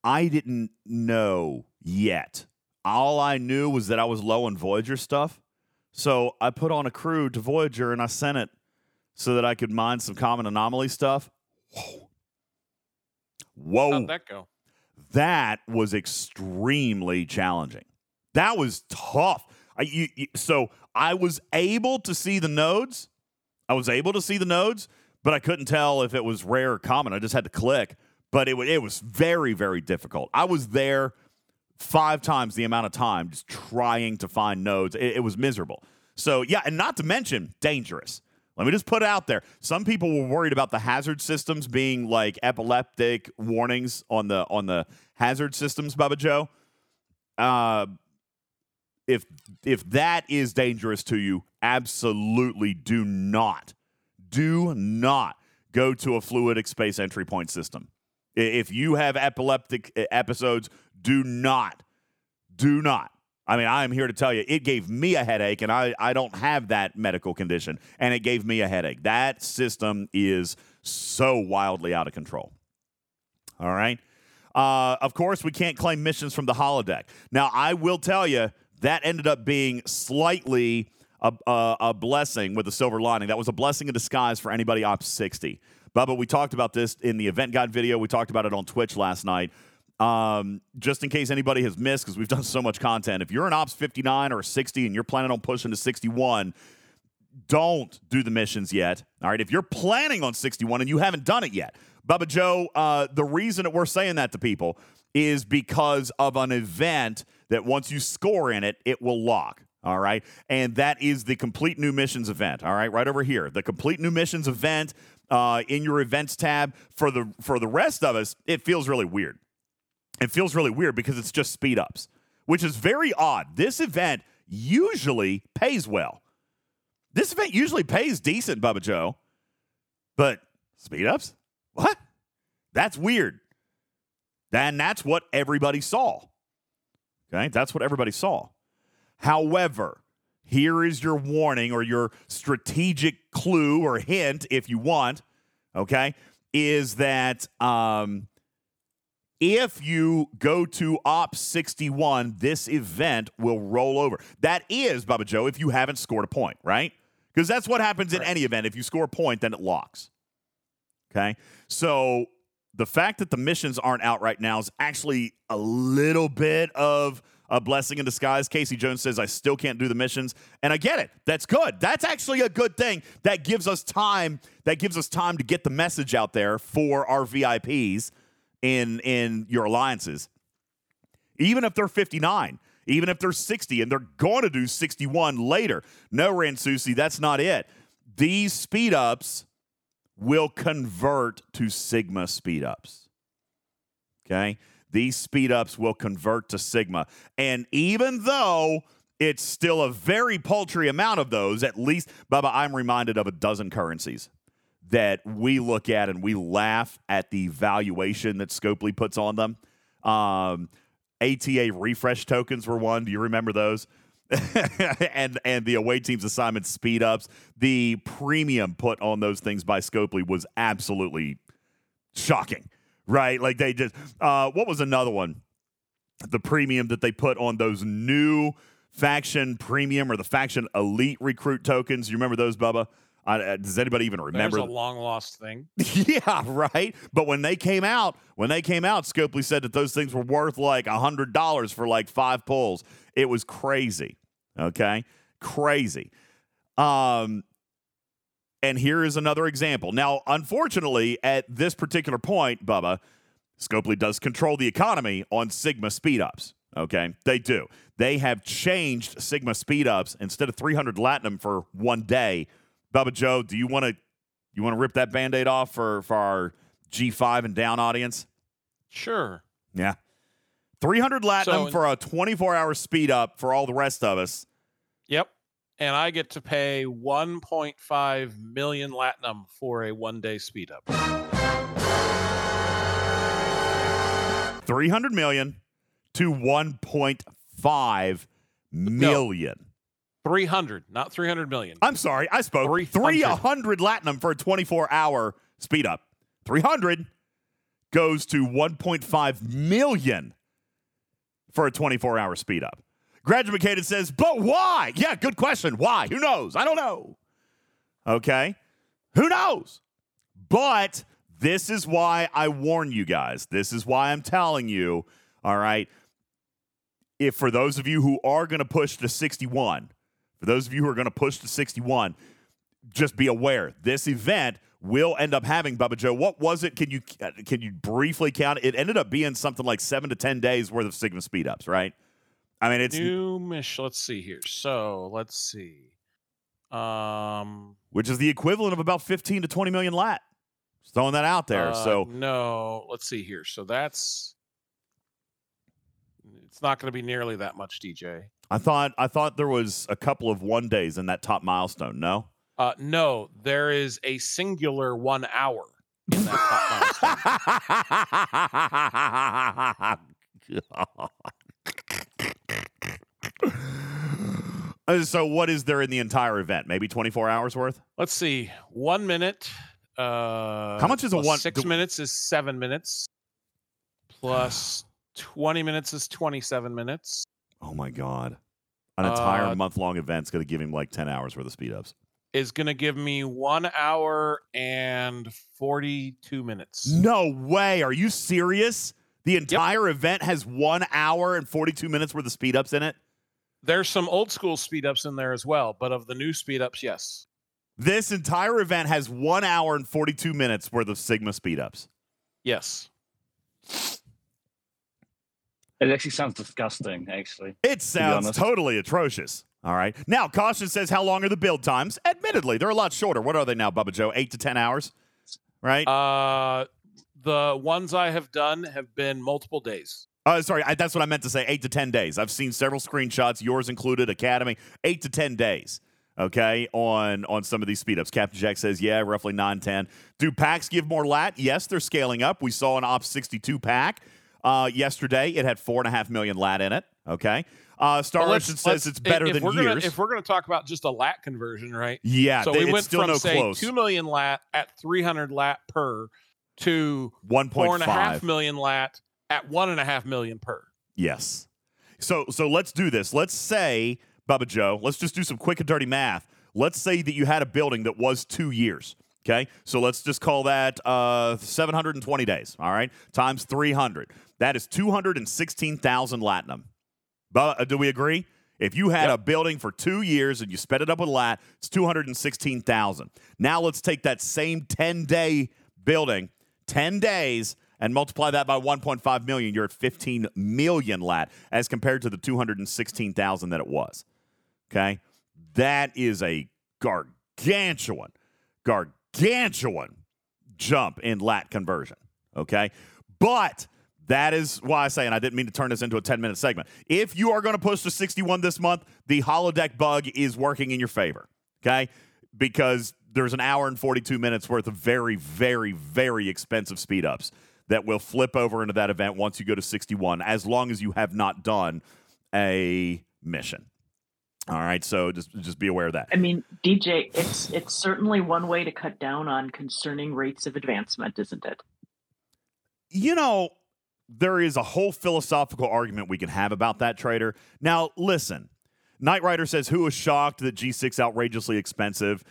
I didn't know yet. All I knew was that I was low on Voyager stuff. So I put on a crew to Voyager and I sent it so that I could mine some common anomaly stuff. Whoa. Whoa. How'd that go? That was extremely challenging. That was tough. I, you, you, so I was able to see the nodes. I was able to see the nodes, but I couldn't tell if it was rare or common. I just had to click. But it, it was very, very difficult. I was there five times the amount of time just trying to find nodes. It, it was miserable. So, yeah, and not to mention dangerous. Let me just put it out there. Some people were worried about the hazard systems being like epileptic warnings on the on the hazard systems, Bubba Joe. Uh, If if that is dangerous to you, absolutely do not, do not go to a fluidic space entry point system. If you have epileptic episodes, do not, do not. I mean, I am here to tell you, it gave me a headache, and I, I don't have that medical condition, and it gave me a headache. That system is so wildly out of control. All right? Uh, of course, we can't claim missions from the holodeck. Now, I will tell you, that ended up being slightly a, a, a blessing with a silver lining. That was a blessing in disguise for anybody Ops sixty. Bubba, we talked about this in the event guide video. We talked about it on Twitch last night. Um, just in case anybody has missed, because we've done so much content, if you're an Ops fifty-nine or a sixty and you're planning on pushing to sixty-one, don't do the missions yet. All right, if you're planning on sixty-one and you haven't done it yet, Bubba Joe, uh, the reason that we're saying that to people is because of an event that once you score in it, it will lock. All right, and that is the Complete New Missions event. All right, right over here, the Complete New Missions event uh, in your events tab. For the for the rest of us, it feels really weird. It feels really weird because it's just speed ups, which is very odd. This event usually pays well. This event usually pays decent, Bubba Joe. But speed ups? What? That's weird. And that's what everybody saw. Okay, that's what everybody saw. However, here is your warning or your strategic clue or hint, if you want, okay, is that um, if you go to Ops sixty-one, this event will roll over. That is, Bubba Joe, if you haven't scored a point, right? Because that's what happens in any event. If you score a point, then it locks. Okay? So the fact that the missions aren't out right now is actually a little bit of a blessing in disguise. Casey Jones says, I still can't do the missions. And I get it. That's good. That's actually a good thing. That gives us time. That gives us time to get the message out there for our V I Ps in, in your alliances. Even if they're fifty-nine, even if they're sixty, and they're going to do sixty-one later. No, Ransusi, that's not it. These speed-ups will convert to Sigma speed-ups. Okay? These speed-ups will convert to Sigma. And even though it's still a very paltry amount of those, at least, Bubba, I'm reminded of a dozen currencies that we look at and we laugh at the valuation that Scopely puts on them. Um, A T A refresh tokens were one. Do you remember those? and and the away team's assignment speed-ups. The premium put on those things by Scopely was absolutely shocking. Right, like they just, uh, what was another one? The premium that they put on those new faction premium or the faction elite recruit tokens. You remember those, Bubba? Uh, does anybody even remember? There's a long lost thing. Yeah, right. But when they came out, when they came out, Scopely said that those things were worth like one hundred dollars for like five pulls. It was crazy. Okay, crazy. Um. And here is another example. Now, unfortunately, at this particular point, Bubba, Scopely does control the economy on Sigma speed-ups, okay? They do. They have changed Sigma speed-ups. Instead of three hundred Latinum for one day, Bubba Joe, do you want to you want to rip that Band-Aid off for, for our G five and down audience? Sure. Yeah. three hundred Latinum so in- for a twenty-four hour speed-up for all the rest of us. Yep. And I get to pay one point five million Latinum for a one-day speed-up. three hundred million to one point five million. No, three hundred, not three hundred million. I'm sorry, I spoke. three hundred, three hundred Latinum for a twenty-four hour speed-up. three hundred goes to one point five million for a twenty-four hour speed-up. Graduated says, but why? Yeah, good question. Why? Who knows? I don't know. Okay. Who knows? But this is why I warn you guys. This is why I'm telling you, all right, if for those of you who are going to push to sixty-one, for those of you who are going to push to sixty-one, just be aware. This event will end up having, Bubba Joe, what was it? Can you can you briefly count? It ended up being something like seven to ten days worth of Sigma speed-ups, right? I mean, it's new mission. Let's see here. So let's see, um, which is the equivalent of about fifteen to twenty million lat. Just throwing that out there. Uh, so no, let's see here. So that's it's not going to be nearly that much, D J. I thought I thought there was a couple of one days in that top milestone. No, uh, no, there is a singular one hour in that top milestone. So what is there in the entire event? Maybe twenty-four hours worth? Let's see. One minute. Uh, How much is a one? Six do- minutes is seven minutes. Plus twenty minutes is twenty-seven minutes. Oh, my God. An entire uh, month-long event's going to give him like ten hours worth of speed-ups. Is going to give me one hour and forty-two minutes. No way. Are you serious? The entire yep. event has one hour and forty-two minutes worth of speed-ups in it. There's some old-school speed-ups in there as well, but of the new speed-ups, yes. This entire event has one hour and forty-two minutes worth of Sigma speed-ups. Yes. It actually sounds disgusting, actually. It sounds totally atrocious. All right. Now, Caution says, how long are the build times? Admittedly, they're a lot shorter. What are they now, Bubba Joe? Eight to ten hours, right? Uh... The ones I have done have been multiple days. Uh, sorry, I, that's what I meant to say, eight to ten days. I've seen several screenshots, yours included, Academy, eight to ten days, okay, on, on some of these speed-ups. Captain Jack says, yeah, roughly nine, ten. Do packs give more lat? Yes, they're scaling up. We saw an Ops sixty-two pack uh, yesterday. It had four point five million lat in it, okay? Uh, Star Richard says it's better if, if than years. Gonna, if we're going to talk about just a lat conversion, right? Yeah, so they, we went still from, no say, close. two million lat at three hundred lat per to one point five million lat at one and a half million per. Yes. So so let's do this. Let's say, Bubba Joe, let's just do some quick and dirty math. Let's say that you had a building that was two years. Okay. So let's just call that uh, seven hundred twenty days. All right. Times three hundred. That is two hundred sixteen thousand latinum. But uh, do we agree? If you had yep. a building for two years and you sped it up with lat, it's two hundred sixteen thousand. Now let's take that same ten-day building, ten days, and multiply that by one point five million, you're at fifteen million lat as compared to the two hundred sixteen thousand that it was. Okay? That is a gargantuan, gargantuan jump in lat conversion. Okay? But that is why I say, and I didn't mean to turn this into a ten-minute segment, if you are going to push to sixty-one this month, the holodeck bug is working in your favor. Okay? Because there's an hour and forty-two minutes worth of very, very, very expensive speed-ups that will flip over into that event once you go to sixty-one, as long as you have not done a mission. All right, so just just be aware of that. I mean, D J, it's it's certainly one way to cut down on concerning rates of advancement, isn't it? You know, there is a whole philosophical argument we can have about that, Trader. Now, listen, Knight Rider says, who is shocked that G six outrageously expensive?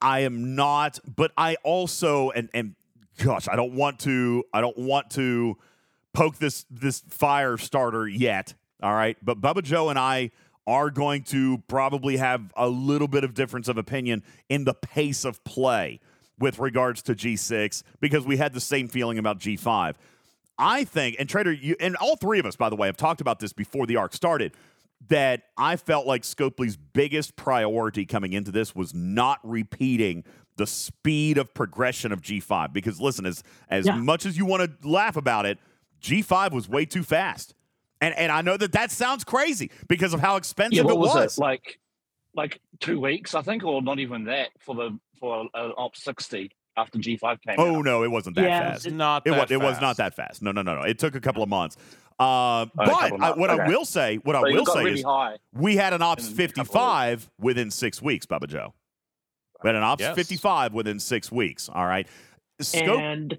I am not, but I also, and, and gosh, I don't want to, I don't want to poke this, this fire starter yet. All right. But Bubba Joe and I are going to probably have a little bit of difference of opinion in the pace of play with regards to G six, because we had the same feeling about G five. I think, and Trader, you, and all three of us, by the way, have talked about this before the arc started, that I felt like Scopely's biggest priority coming into this was not repeating the speed of progression of G five. Because, listen, as, as yeah. much as you want to laugh about it, G five was way too fast. And and I know that that sounds crazy because of how expensive yeah, what it was. was. It? Like, like two weeks, I think, or not even that for the for uh, Ops sixty after G five came oh, out. Oh, no, it wasn't that yeah, fast. It, not it, that was, fast. It was not that fast. No, no, no, no. It took a couple of months. Uh, oh, but I, what okay. I will say, what so I will say really is we had an Ops fifty-five within six weeks, Bubba Joe. We had an Ops yes. fifty-five within six weeks. All right. Scope- and,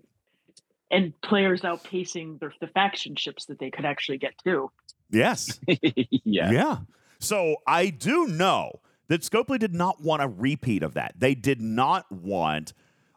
and players outpacing the, the faction ships that they could actually get to. Yes. yeah. Yeah. So I do know that Scopely did not want a repeat of that. They did not want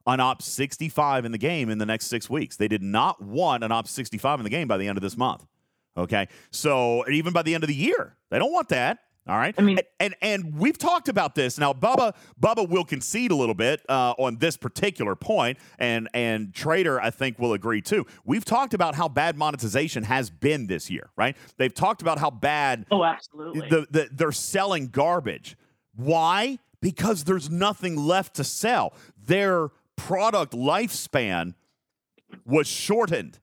an Ops sixty-five in the game in the next six weeks. They did not want an Ops sixty-five in the game by the end of this month. Okay, so even by the end of the year, they don't want that. All right, I mean, and and, and we've talked about this now. Bubba Bubba will concede a little bit uh, on this particular point, and and Trader I think will agree too. We've talked about how bad monetization has been this year, right? They've talked about how bad. Oh, absolutely. The, the they're selling garbage. Why? Because there's nothing left to sell. Their product lifespan was shortened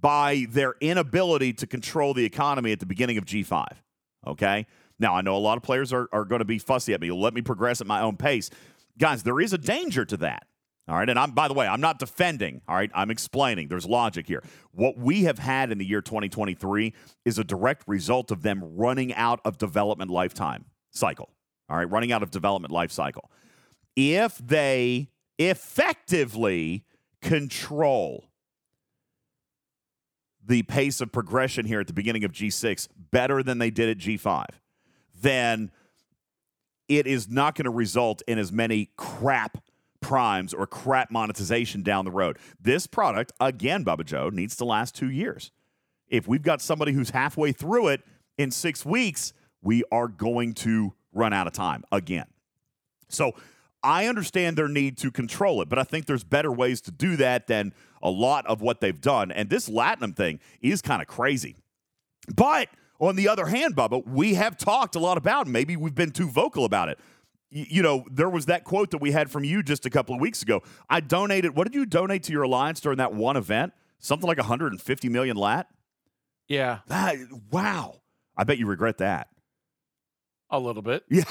by their inability to control the economy at the beginning of G five, okay? Now, I know a lot of players are, are going to be fussy at me. Let me progress at my own pace. Guys, there is a danger to that, all right? And I'm, by the way, I'm not defending, all right? I'm explaining. There's logic here. What we have had in the year twenty twenty-three is a direct result of them running out of development lifetime cycle, all right? Running out of development life cycle. If they effectively control the pace of progression here at the beginning of G six better than they did at G five, then it is not going to result in as many crap crimes or crap monetization down the road. This product, again, Bubba Joe, needs to last two years. If we've got somebody who's halfway through it in six weeks, we are going to run out of time again. So I understand their need to control it, but I think there's better ways to do that than a lot of what they've done. And this Latinum thing is kind of crazy. But on the other hand, Bubba, we have talked a lot about it. Maybe we've been too vocal about it. You know, there was that quote that we had from you just a couple of weeks ago. I donated, what did you donate to your alliance during that one event? Something like one hundred fifty million lat? Yeah. That, wow. I bet you regret that. A little bit. Yeah.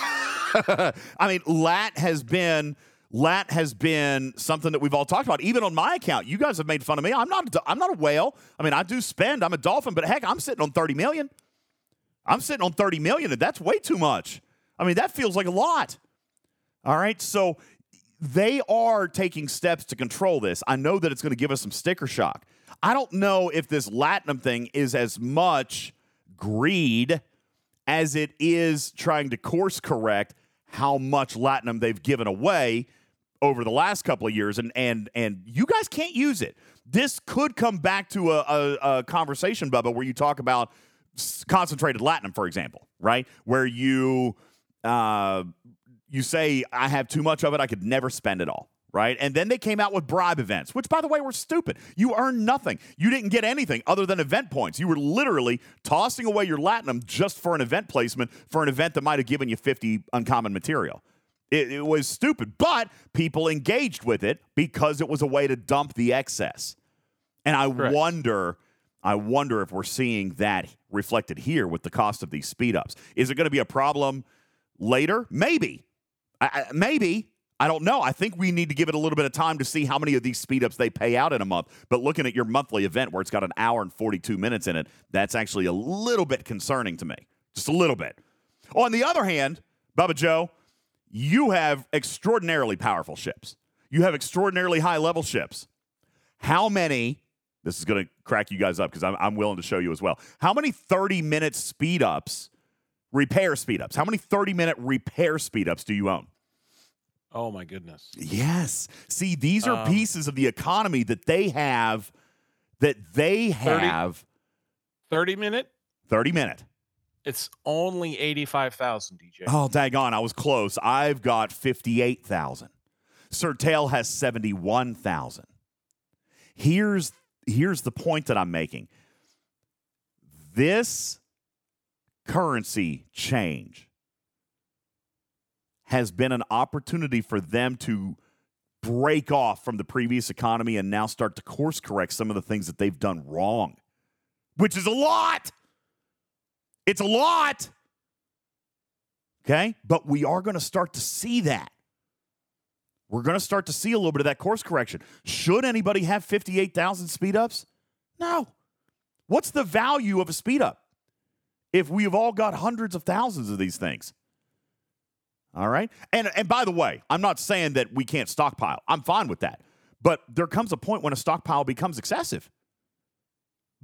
I mean, lat has been, lat has been something that we've all talked about. Even on my account, you guys have made fun of me. I'm not, I'm not a whale. I mean, I do spend, I'm a dolphin, but heck, I'm sitting on thirty million. I'm sitting on thirty million, and that's way too much. I mean, that feels like a lot. All right, so they are taking steps to control this. I know that it's going to give us some sticker shock. I don't know if this Latinum thing is as much greed as it is trying to course correct how much Latinum they've given away over the last couple of years, and and and you guys can't use it. This could come back to a, a, a conversation, Bubba, where you talk about concentrated Latinum, for example, right? Where you... Uh, You say, I have too much of it, I could never spend it all, right? And then they came out with bribe events, which, by the way, were stupid. You earned nothing. You didn't get anything other than event points. You were literally tossing away your Latinum just for an event placement for an event that might have given you fifty uncommon material. It, it was stupid, but people engaged with it because it was a way to dump the excess. And I Correct. wonder... I wonder if we're seeing that reflected here with the cost of these speed-ups. Is it going to be a problem later? Maybe. I, maybe. I don't know. I think we need to give it a little bit of time to see how many of these speed-ups they pay out in a month. But looking at your monthly event where it's got an hour and forty-two minutes in it, that's actually a little bit concerning to me. Just a little bit. On the other hand, Bubba Joe, you have extraordinarily powerful ships. You have extraordinarily high-level ships. How many, this is going to crack you guys up because I'm, I'm willing to show you as well, how many thirty-minute speed-ups, repair speed-ups, how many thirty-minute repair speed-ups do you own? Oh, my goodness. Yes. See, these are um, pieces of the economy that they have, that they have. thirty-minute? thirty-minute. It's only eighty-five thousand, D J. Oh, daggone. I was close. I've got fifty-eight thousand. Surtail has seventy-one thousand. Here's, here's the point that I'm making. This currency change has been an opportunity for them to break off from the previous economy and now start to course correct some of the things that they've done wrong, which is a lot. It's a lot. Okay? But we are going to start to see that. We're going to start to see a little bit of that course correction. Should anybody have fifty-eight thousand speed-ups? No. What's the value of a speed-up if we've all got hundreds of thousands of these things? All right. And and by the way, I'm not saying that we can't stockpile. I'm fine with that. But there comes a point when a stockpile becomes excessive.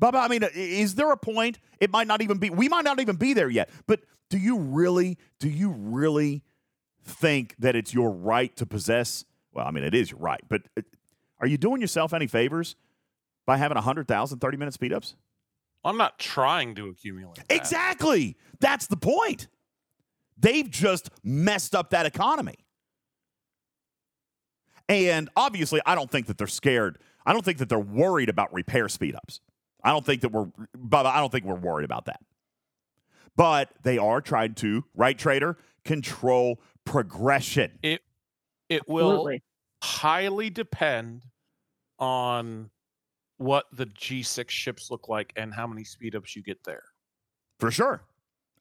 Bubba, I mean, is there a point? It might not even be, we might not even be there yet. But do you really, do you really think that it's your right to possess? Well, I mean, it is your right. But are you doing yourself any favors by having one hundred thousand thirty-minute speed-ups? I'm not trying to accumulate that. Exactly. That's the point. They've just messed up that economy. And obviously, I don't think that they're scared. I don't think that they're worried about repair speed-ups. I don't think that we're, Bubba, I don't think we're worried about that. But they are trying to, right, Trader, control progression. It it will Absolutely. highly depend on what the G six ships look like and how many speed-ups you get there. For sure.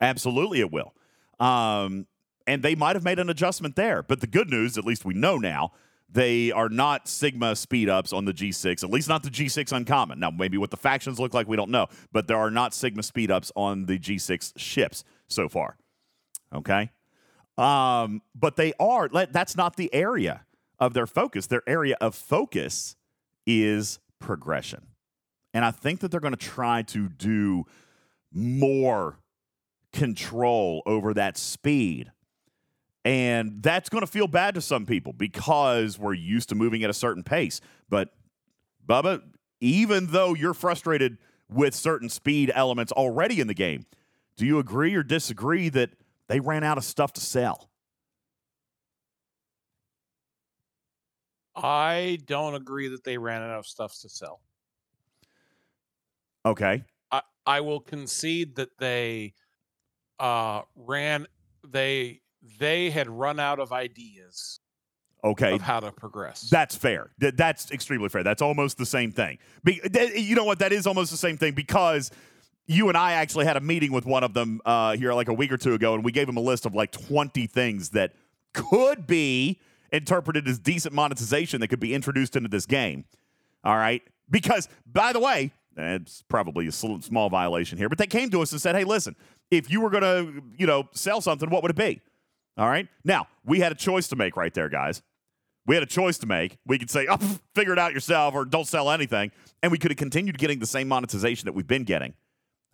Absolutely it will. Um, and they might have made an adjustment there. But the good news, at least we know now, they are not Sigma speed-ups on the G six, at least not the G six Uncommon. Now, maybe what the factions look like, we don't know. But there are not Sigma speed-ups on the G six ships so far. Okay? Um, but they are. That's not the area of their focus. Their area of focus is progression. And I think that they're going to try to do more control over that speed And that's going to feel bad to some people because we're used to moving at a certain pace. But, Bubba, even though you're frustrated with certain speed elements already in the game, do you agree or disagree that they ran out of stuff to sell? I don't agree that they ran out of stuff to sell. Okay. I, I will concede that they uh, ran, they they had run out of ideas. Okay. Of how to progress. That's fair. That's extremely fair. That's almost the same thing. You know what? That is almost the same thing because you and I actually had a meeting with one of them uh, here like a week or two ago, and we gave him a list of like twenty things that could be interpreted as decent monetization that could be introduced into this game. All right? Because, by the way, it's probably a small violation here, but they came to us and said, hey, listen, if you were going to, you know, sell something, what would it be? All right? Now, we had a choice to make right there, guys. We had a choice to make. We could say, oh, figure it out yourself or don't sell anything, and we could have continued getting the same monetization that we've been getting.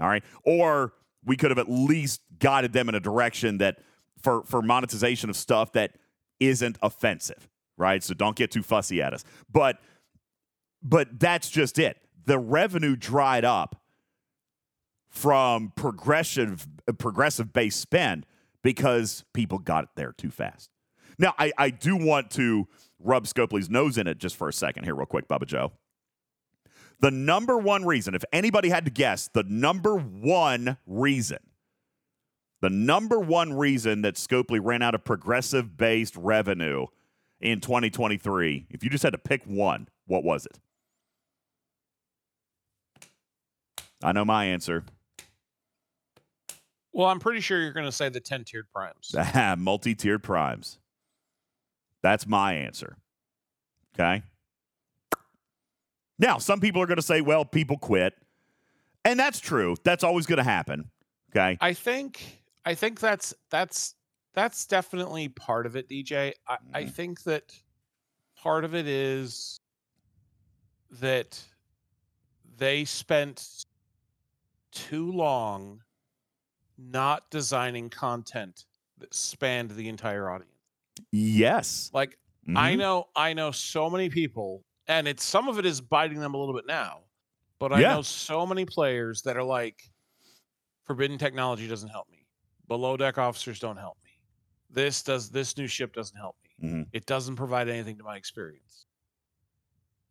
All right? Or we could have at least guided them in a direction that for, for monetization of stuff that isn't offensive, right? So don't get too fussy at us. But but that's just it. The revenue dried up from progressive progressive-based spend because people got it there too fast. Now, I, I do want to rub Scopely's nose in it just for a second here real quick, Bubba Joe. The number one reason, if anybody had to guess, the number one reason, the number one reason that Scopely ran out of progressive-based revenue in twenty twenty-three, if you just had to pick one, what was it? I know my answer. Well, I'm pretty sure you're going to say the ten-tiered primes. Multi-tiered primes. That's my answer. Okay? Now, some people are going to say, well, people quit. And that's true. That's always going to happen. Okay? I think I think that's that's that's definitely part of it, D J. I, mm-hmm. I think that part of it is that they spent too long not designing content that spanned the entire audience. Yes. Like mm-hmm. I know, I know so many people, and it's some of it is biting them a little bit now, but I yeah. know so many players that are like, Forbidden Technology doesn't help me. Below Deck Officers don't help me. This does this new ship doesn't help me. Mm-hmm. It doesn't provide anything to my experience.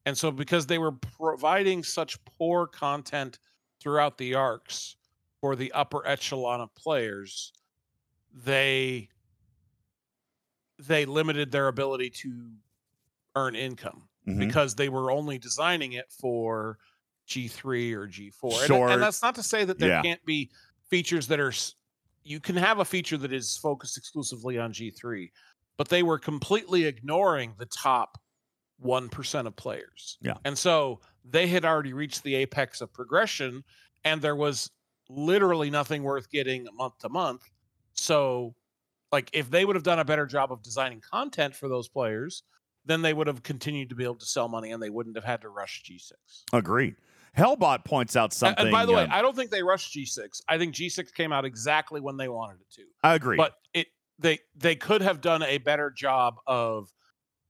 And so because they were providing such poor content throughout the arcs for the upper echelon of players, they they limited their ability to earn income mm-hmm. because they were only designing it for G three or G four. Sure. And, and that's not to say that there yeah. can't be features that are... You can have a feature that is focused exclusively on G three, but they were completely ignoring the top one percent of players. Yeah. And so they had already reached the apex of progression, and there was literally nothing worth getting month to month. So like if they would have done a better job of designing content for those players, then they would have continued to be able to sell money and they wouldn't have had to rush G six. Agreed. Hellbot points out something. And by the um, way, I don't think they rushed G six. I think G six came out exactly when they wanted it to. I agree. But it they they could have done a better job of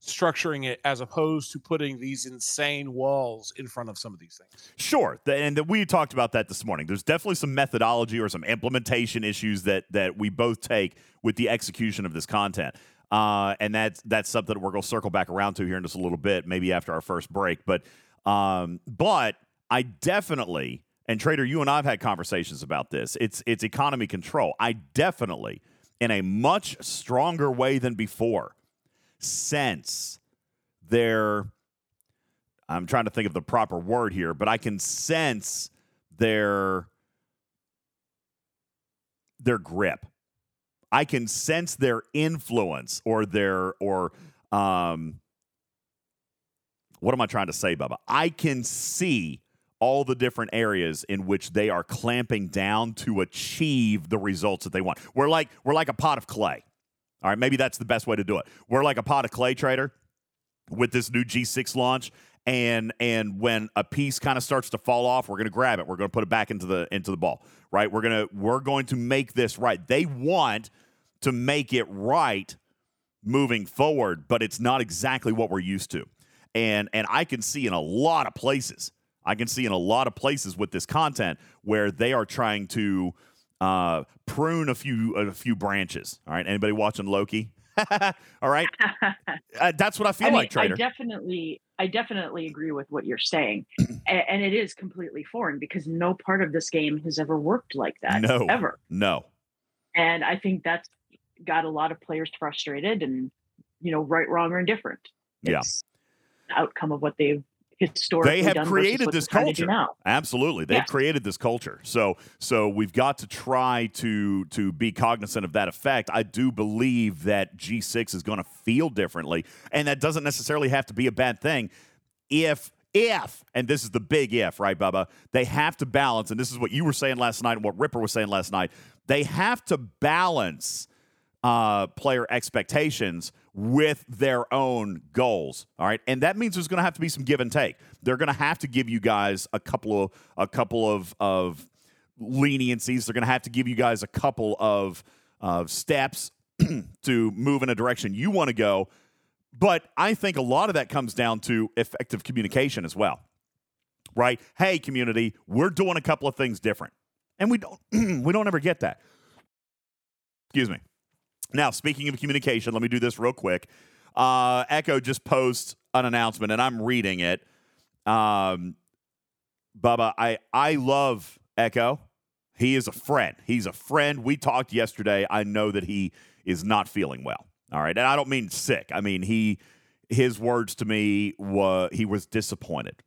structuring it as opposed to putting these insane walls in front of some of these things. Sure. And we talked about that this morning. There's definitely some methodology or some implementation issues that that we both take with the execution of this content. Uh, and that's, that's something that we're going to circle back around to here in just a little bit, maybe after our first break. But um, but I definitely, and Trader, you and I have had conversations about this. It's, it's economy control. I definitely, in a much stronger way than before, sense their, I'm trying to think of the proper word here, but I can sense their their grip. I can sense their influence or their or um what am I trying to say, Bubba? I can see all the different areas in which they are clamping down to achieve the results that they want. We're like we're like a pot of clay. All right, maybe that's the best way to do it. We're like a pot of clay, Trader, with this new G six launch, and and when a piece kind of starts to fall off, we're going to grab it. We're going to put it back into the into the ball, right? We're going to we're going to make this right. They want to make it right moving forward, but it's not exactly what we're used to. And and I can see in a lot of places, I can see in a lot of places with this content where they are trying to uh, prune a few a few branches. All right, anybody watching Loki? All right, uh, that's what I feel I mean, like, Trader. I definitely, I definitely agree with what you're saying, and, and it is completely foreign because no part of this game has ever worked like that. No, ever, no. And I think that's got a lot of players frustrated, and you know, right, wrong, or indifferent. It's yeah, the outcome of what they've historically they have done created this culture. Absolutely, they've yeah. created this culture. So, so we've got to try to to be cognizant of that effect. I do believe that G six is going to feel differently, and that doesn't necessarily have to be a bad thing. If if and this is the big if, right, Bubba? They have to balance, and this is what you were saying last night, and what Ripper was saying last night. They have to balance uh, player expectations with their own goals, all right? And that means there's going to have to be some give and take. They're going to have to give you guys a couple of a couple of, of leniencies. They're going to have to give you guys a couple of uh, steps to move in a direction you want to go. But I think a lot of that comes down to effective communication as well, right? Hey, community, we're doing a couple of things different, and we don't we don't ever get that. Excuse me. Now, speaking of communication, let me do this real quick. Uh, Echo just posts an announcement, and I'm reading it. Um, Bubba, I, I love Echo. He is a friend. He's a friend. We talked yesterday. I know that he is not feeling well. All right, and I don't mean sick. I mean, he his words to me were he was disappointed.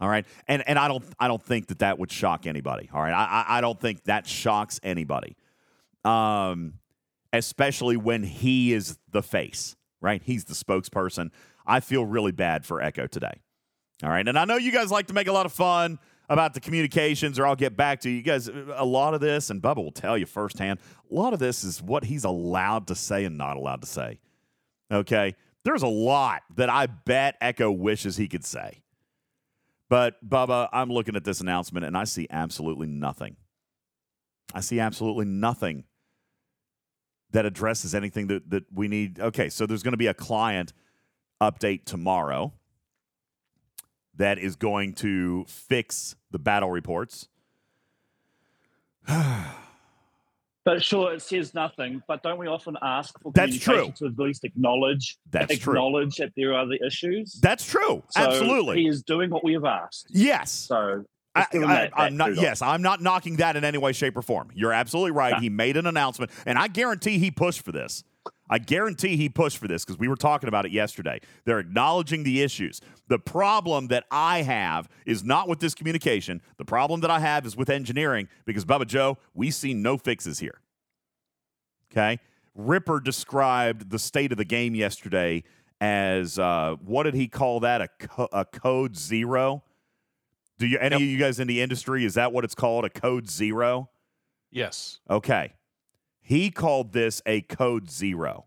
All right, and and I don't I don't think that that would shock anybody. All right, I I don't think that shocks anybody. Um. Especially when he is the face, right? He's the spokesperson. I feel really bad for Echo today. All right. And I know you guys like to make a lot of fun about the communications, or I'll get back to you guys. A lot of this, and Bubba will tell you firsthand, a lot of this is what he's allowed to say and not allowed to say. Okay. There's a lot that I bet Echo wishes he could say. But, Bubba, I'm looking at this announcement, and I see absolutely nothing. I see absolutely nothing that addresses anything that, that we need. Okay, so there's going to be a client update tomorrow that is going to fix the battle reports. But sure, it says nothing, but don't we often ask for That's communication true. to at least acknowledge, That's acknowledge true. that there are the issues? That's true, so absolutely. He is doing what we have asked. Yes. So... I, I, I'm not, yes, I'm not knocking that in any way, shape, or form. You're absolutely right. Yeah. He made an announcement, and I guarantee he pushed for this. I guarantee he pushed for this because we were talking about it yesterday. They're acknowledging the issues. The problem that I have is not with this communication. The problem that I have is with engineering because, Bubba Joe, we see no fixes here. Okay? Ripper described the state of the game yesterday as, uh, what did he call that, a, co- a code zero? Do you any yep. of you guys in the industry, is that what it's called, a code zero? Yes. Okay. He called this a code zero,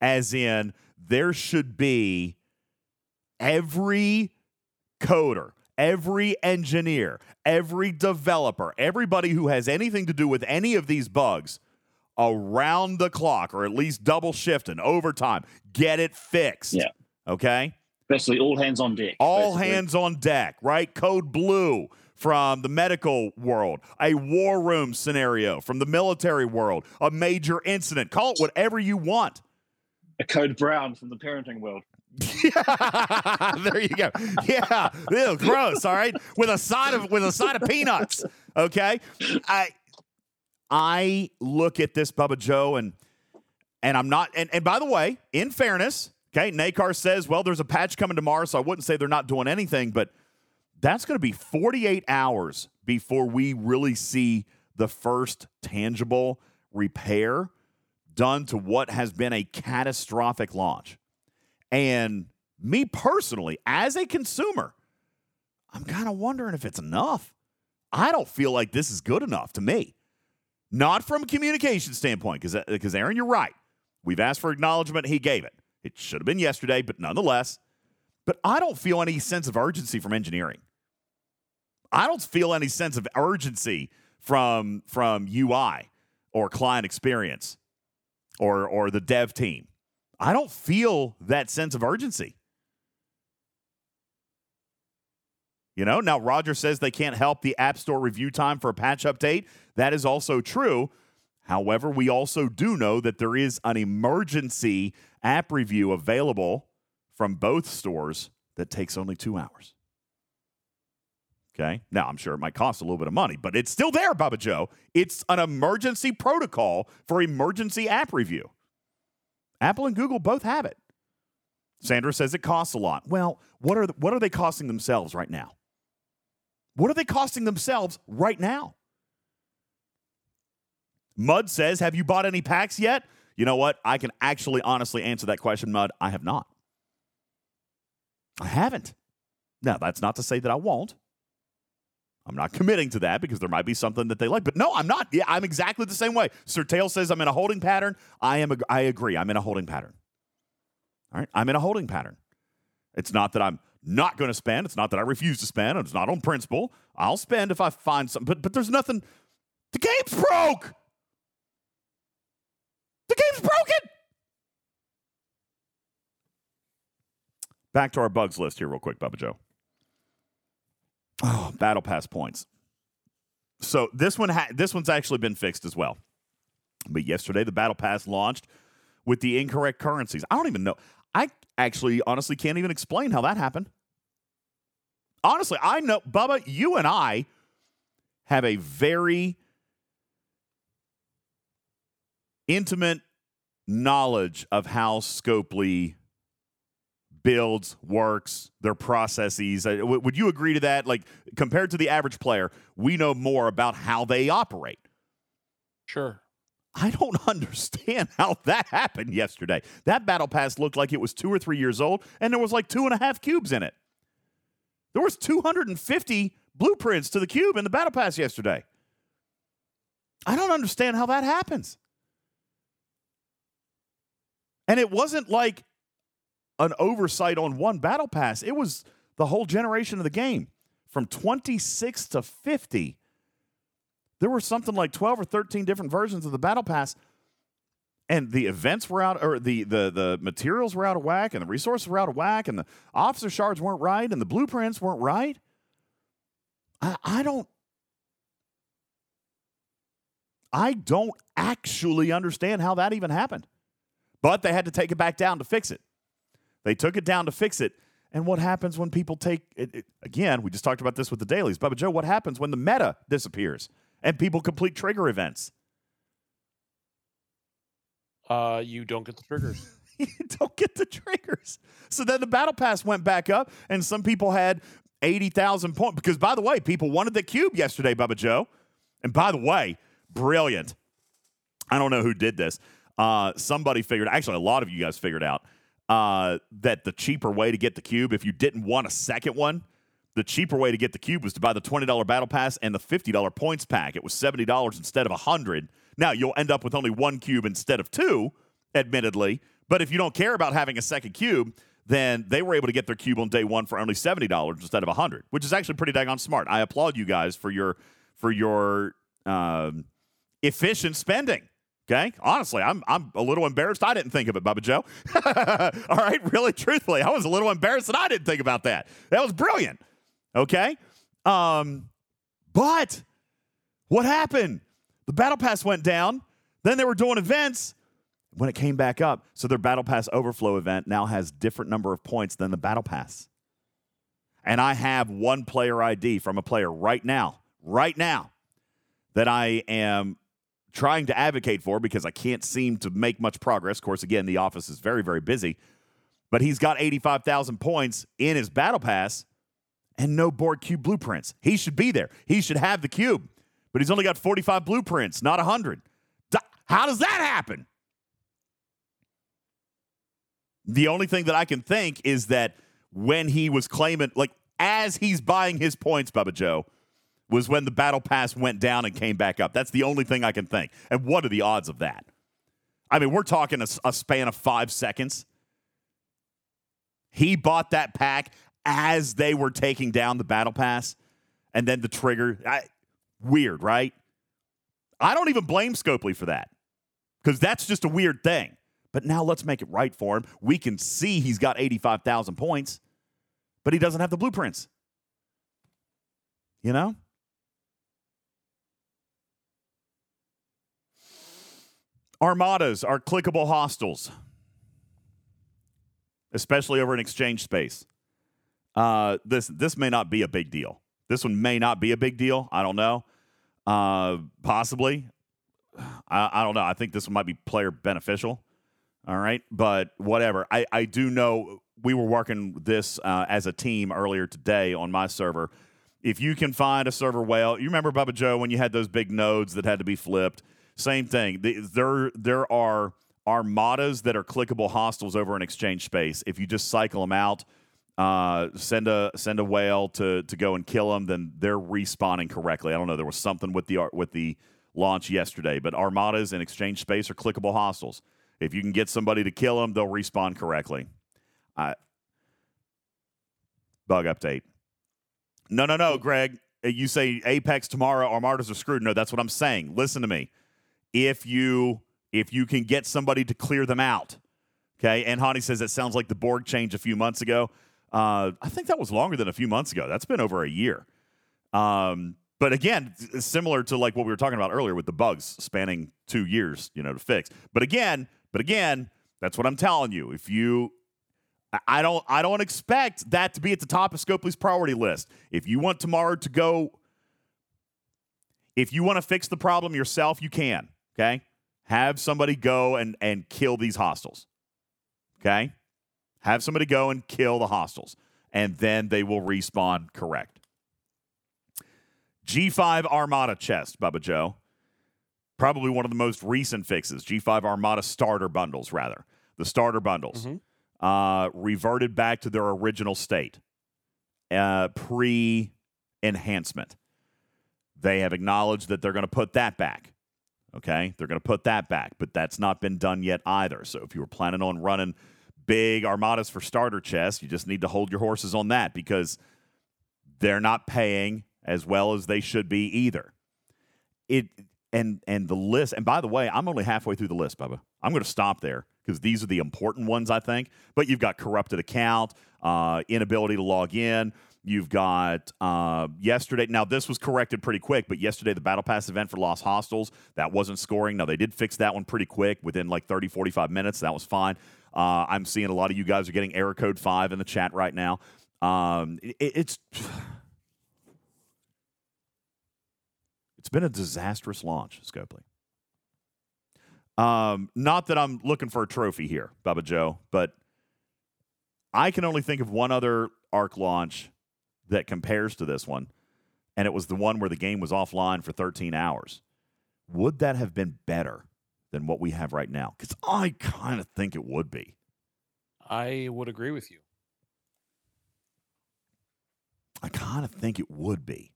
as in there should be every coder, every engineer, every developer, everybody who has anything to do with any of these bugs around the clock, or at least double shifting, overtime, get it fixed. Yeah. Okay? Basically, all hands on deck. All basically. hands on deck, right? Code blue from the medical world, a war room scenario from the military world, a major incident. Call it whatever you want. A code brown from the parenting world. Yeah, there you go. Yeah, ew, gross. All right, with a side of with a side of peanuts. Okay, I I look at this, Bubba Joe, and and I'm not. And and by the way, in fairness. Okay, NACAR says, well, there's a patch coming tomorrow, so I wouldn't say they're not doing anything, but that's going to be forty-eight hours before we really see the first tangible repair done to what has been a catastrophic launch. And me personally, as a consumer, I'm kind of wondering if it's enough. I don't feel like this is good enough to me. Not from a communication standpoint, because, because Aaron, you're right. We've asked for acknowledgement. He gave it. It should have been yesterday, but nonetheless. But I don't feel any sense of urgency from engineering. I don't feel any sense of urgency from, from U I or client experience. or or the dev team. I don't feel that sense of urgency. You know, now Roger says they can't help the App Store review time for a patch update. That is also true. However, we also do know that there is an emergency app review available from both stores that takes only two hours. Okay. Now, I'm sure it might cost a little bit of money, but it's still there, Bubba Joe. It's an emergency protocol for emergency app review. Apple and Google both have it. Sandra says it costs a lot. Well, what are the, what are they costing themselves right now? What are they costing themselves right now? Mud says, have you bought any packs yet? You know what? I can actually honestly answer that question, Mud. I have not. I haven't. Now, that's not to say that I won't. I'm not committing to that because there might be something that they like. But no, I'm not. Yeah, I'm exactly the same way. Surtail says I'm in a holding pattern. I am. A, I agree. I'm in a holding pattern. All right. I'm in a holding pattern. It's not that I'm not going to spend. It's not that I refuse to spend. It's not on principle. I'll spend if I find something. But, but there's nothing. The game's broke. The game's broken. Back to our bugs list here real quick, Bubba Joe. Oh, Battle Pass points. So this one, ha- this one's actually been fixed as well. But yesterday, the Battle Pass launched with the incorrect currencies. I don't even know. I actually, honestly, can't even explain how that happened. Honestly, I know, Bubba, you and I have a very intimate knowledge of how Scopely builds, works, their processes. Would you agree to that? Like, compared to the average player, we know more about how they operate. Sure. I don't understand how that happened yesterday. That battle pass looked like it was two or three years old, and there was like two and a half cubes in it. There was two hundred fifty blueprints to the cube in the battle pass yesterday. I don't understand how that happens. And it wasn't like an oversight on one battle pass. It was the whole generation of the game. From twenty-six to fifty, there were something like twelve or thirteen different versions of the battle pass, and the events were out, or the, the, the materials were out of whack, and the resources were out of whack, and the officer shards weren't right, and the blueprints weren't right. I, I don't... I don't actually understand how that even happened. But they had to take it back down to fix it. They took it down to fix it. And what happens when people take it, it? Again, we just talked about this with the dailies. Bubba Joe, what happens when the meta disappears and people complete trigger events? Uh, you don't get the triggers. You don't get the triggers. So then the battle pass went back up, and some people had eighty thousand points. Because, by the way, people wanted the cube yesterday, Bubba Joe. And, by the way, brilliant. I don't know who did this. Uh, somebody figured, actually, a lot of you guys figured out, Uh, that the cheaper way to get the cube, if you didn't want a second one, the cheaper way to get the cube was to buy the twenty dollars battle pass and the fifty dollars points pack. It was seventy dollars instead of one hundred dollars. Now, you'll end up with only one cube instead of two, admittedly. But if you don't care about having a second cube, then they were able to get their cube on day one for only seventy dollars instead of one hundred dollars, which is actually pretty daggone smart. I applaud you guys for your for your um, efficient spending. Okay? Honestly, I'm I'm a little embarrassed I didn't think of it, Bubba Joe. All right? Really, truthfully, I was a little embarrassed that I didn't think about that. That was brilliant. Okay? Um, but what happened? The Battle Pass went down. Then they were doing events when it came back up. So their Battle Pass Overflow event now has different number of points than the Battle Pass. And I have one player I D from a player right now, right now, that I am trying to advocate for because I can't seem to make much progress. Of course, again, the office is very, very busy. But he's got eighty-five thousand points in his battle pass and no Borg Cube blueprints. He should be there. He should have the cube. But he's only got forty-five blueprints, not one hundred. How does that happen? The only thing that I can think is that when he was claiming, like, as he's buying his points, Bubba Joe, was when the battle pass went down and came back up. That's the only thing I can think. And what are the odds of that? I mean, we're talking a, a span of five seconds. He bought that pack as they were taking down the battle pass, and then the trigger. I, weird, right? I don't even blame Scopely for that. because that's just a weird thing. But now let's make it right for him. We can see he's got eighty-five thousand points, but he doesn't have the blueprints. You know? Armadas are clickable hostiles, especially over an exchange space. Uh, this this may not be a big deal. This one may not be a big deal. I don't know. Uh, possibly. I, I don't know. I think this one might be player beneficial. All right. But whatever. I, I do know we were working this uh, as a team earlier today on my server. If you can find a server whale, you remember, Bubba Joe, when you had those big nodes that had to be flipped? Same thing. There, there are armadas that are clickable hostiles over an exchange space. If you just cycle them out, uh, send a send a whale to to go and kill them, then they're respawning correctly. I don't know. There was something with the with the launch yesterday, but armadas in exchange space are clickable hostiles. If you can get somebody to kill them, they'll respawn correctly. Uh, bug update. No, no, no, Greg. You say Apex tomorrow, armadas are screwed. No, that's what I'm saying. Listen to me. If you if you can get somebody to clear them out, okay? And Hani says it sounds like the Borg change a few months ago. Uh, I think that was longer than a few months ago. That's been over a year. Um, but again, similar to like what we were talking about earlier with the bugs spanning two years, you know, to fix. But again, but again, that's what I'm telling you. If you, I don't, I don't expect that to be at the top of Scopely's priority list. If you want tomorrow to go, if you want to fix the problem yourself, you can. Okay, have somebody go and, and kill these hostiles. Okay, have somebody go and kill the hostiles, and then they will respawn correct. G five Armada chest, Bubba Joe. Probably one of the most recent fixes. G five Armada starter bundles, rather. The starter bundles mm-hmm. uh, reverted back to their original state uh, pre-enhancement. They have acknowledged that they're going to put that back. Okay, they're going to put that back, but that's not been done yet either. So if you were planning on running big armadas for starter chests, you just need to hold your horses on that because they're not paying as well as they should be either. It and and the list, and by the way, I'm only halfway through the list, Bubba. I'm going to stop there because these are the important ones, I think. But you've got corrupted account, uh, inability to log in. You've got uh, yesterday. Now, this was corrected pretty quick, but yesterday, the Battle Pass event for Lost Hostiles, that wasn't scoring. Now, they did fix that one pretty quick within like thirty, forty-five minutes. That was fine. Uh, I'm seeing a lot of you guys are getting error code five in the chat right now. Um, it, it's It's been a disastrous launch, Scopely. Um, not that I'm looking for a trophy here, Bubba Joe, but I can only think of one other Arc Launch that compares to this one, and it was the one where the game was offline for thirteen hours. Would that have been better than what we have right now? Because I kind of think it would be. I would agree with you. I kind of think it would be.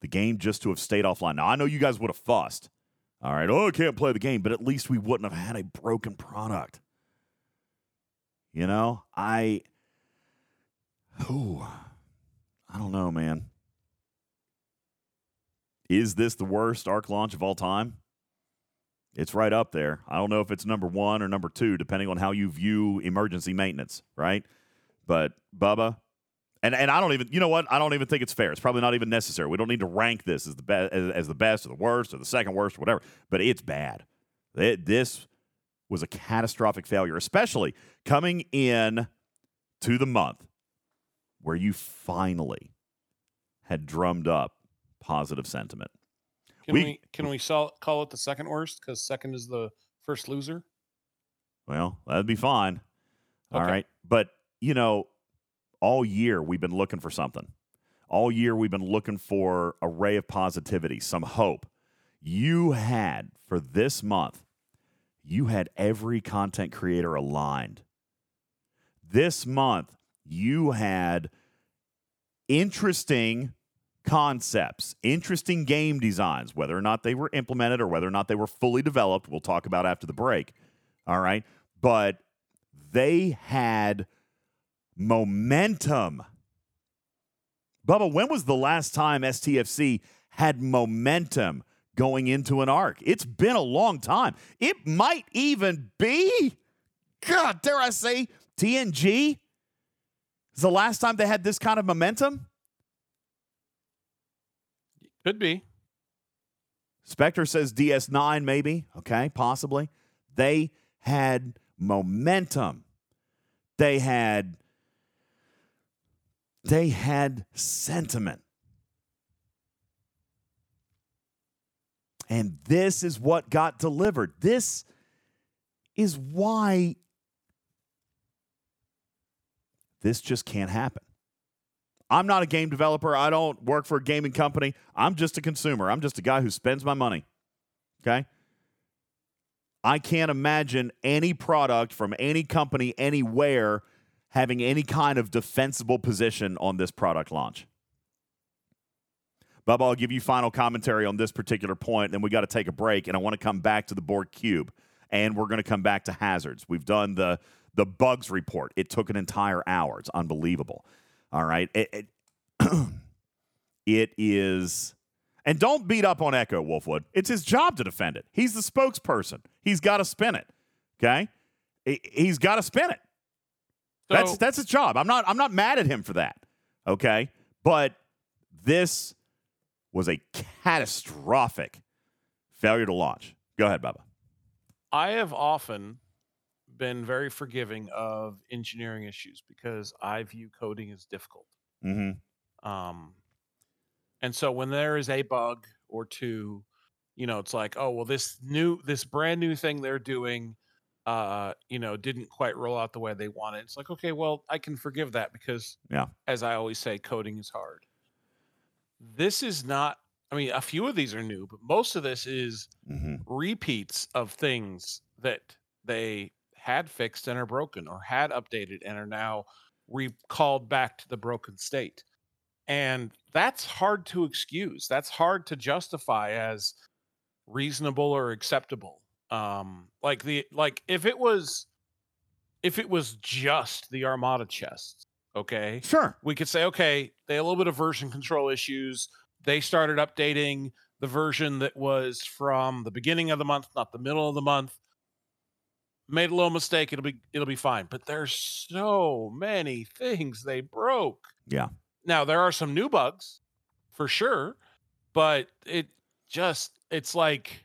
The game just to have stayed offline. Now, I know you guys would have fussed. All right, oh, I can't play the game, but at least we wouldn't have had a broken product. You know, I... Ooh, I don't know, man. Is this the worst Arc Launch of all time? It's right up there. I don't know if it's number one or number two, depending on how you view emergency maintenance, right? But, Bubba, and, and I don't even, you know what? I don't even think it's fair. It's probably not even necessary. We don't need to rank this as the, be- as, as the best or the worst or the second worst or whatever, but it's bad. It, this was a catastrophic failure, especially coming in to the month where you finally had drummed up positive sentiment. Can we, we can we sell, call it the second worst because second is the first loser? Well, that'd be fine. Okay. All right. But, you know, all year we've been looking for something. All year we've been looking for a ray of positivity, some hope. You had, for this month, you had every content creator aligned. This month, you had interesting concepts, interesting game designs, whether or not they were implemented or whether or not they were fully developed, we'll talk about after the break, all right? But they had momentum. Bubba, when was the last time S T F C had momentum going into an arc. It's been a long time. It might even be, God, dare I say, T N G is the last time they had this kind of momentum. Could be. Spectre says D S nine maybe. Okay, possibly. They had momentum. They had they had sentiment. And this is what got delivered. This is why this just can't happen. I'm not a game developer. I don't work for a gaming company. I'm just a consumer. I'm just a guy who spends my money. Okay? I can't imagine any product from any company anywhere having any kind of defensible position on this product launch. Bubba, I'll give you final commentary on this particular point, then we got to take a break, and I want to come back to the Borg Cube, and we're going to come back to hazards. We've done the the bugs report. It took an entire hour. It's unbelievable. All right. It, it, it is. And don't beat up on Echo, Wolfwood. It's his job to defend it. He's the spokesperson. He's got to spin it. Okay? He's got to spin it. So, that's that's his job. I'm not I'm not mad at him for that. Okay? But this was a catastrophic failure to launch. Go ahead, Bubba. I have often been very forgiving of engineering issues because I view coding as difficult. Mm-hmm. Um, and so when there is a bug or two, you know, it's like, oh, well, this new, this brand new thing they're doing, uh, you know, didn't quite roll out the way they wanted. It's like, okay, well, I can forgive that because, yeah, as I always say, coding is hard. This is not, I mean, a few of these are new, but most of this is mm-hmm. repeats of things that they had fixed and are broken, or had updated and are now recalled back to the broken state. And that's hard to excuse. That's hard to justify as reasonable or acceptable. Um, like the like if it was if it was just the Armada chests, okay? Sure. We could say, okay, they had a little bit of version control issues. They started updating the version that was from the beginning of the month, not the middle of the month. Made a little mistake, it'll be it'll be fine. But there's so many things they broke. Yeah. Now there are some new bugs for sure, but it just it's like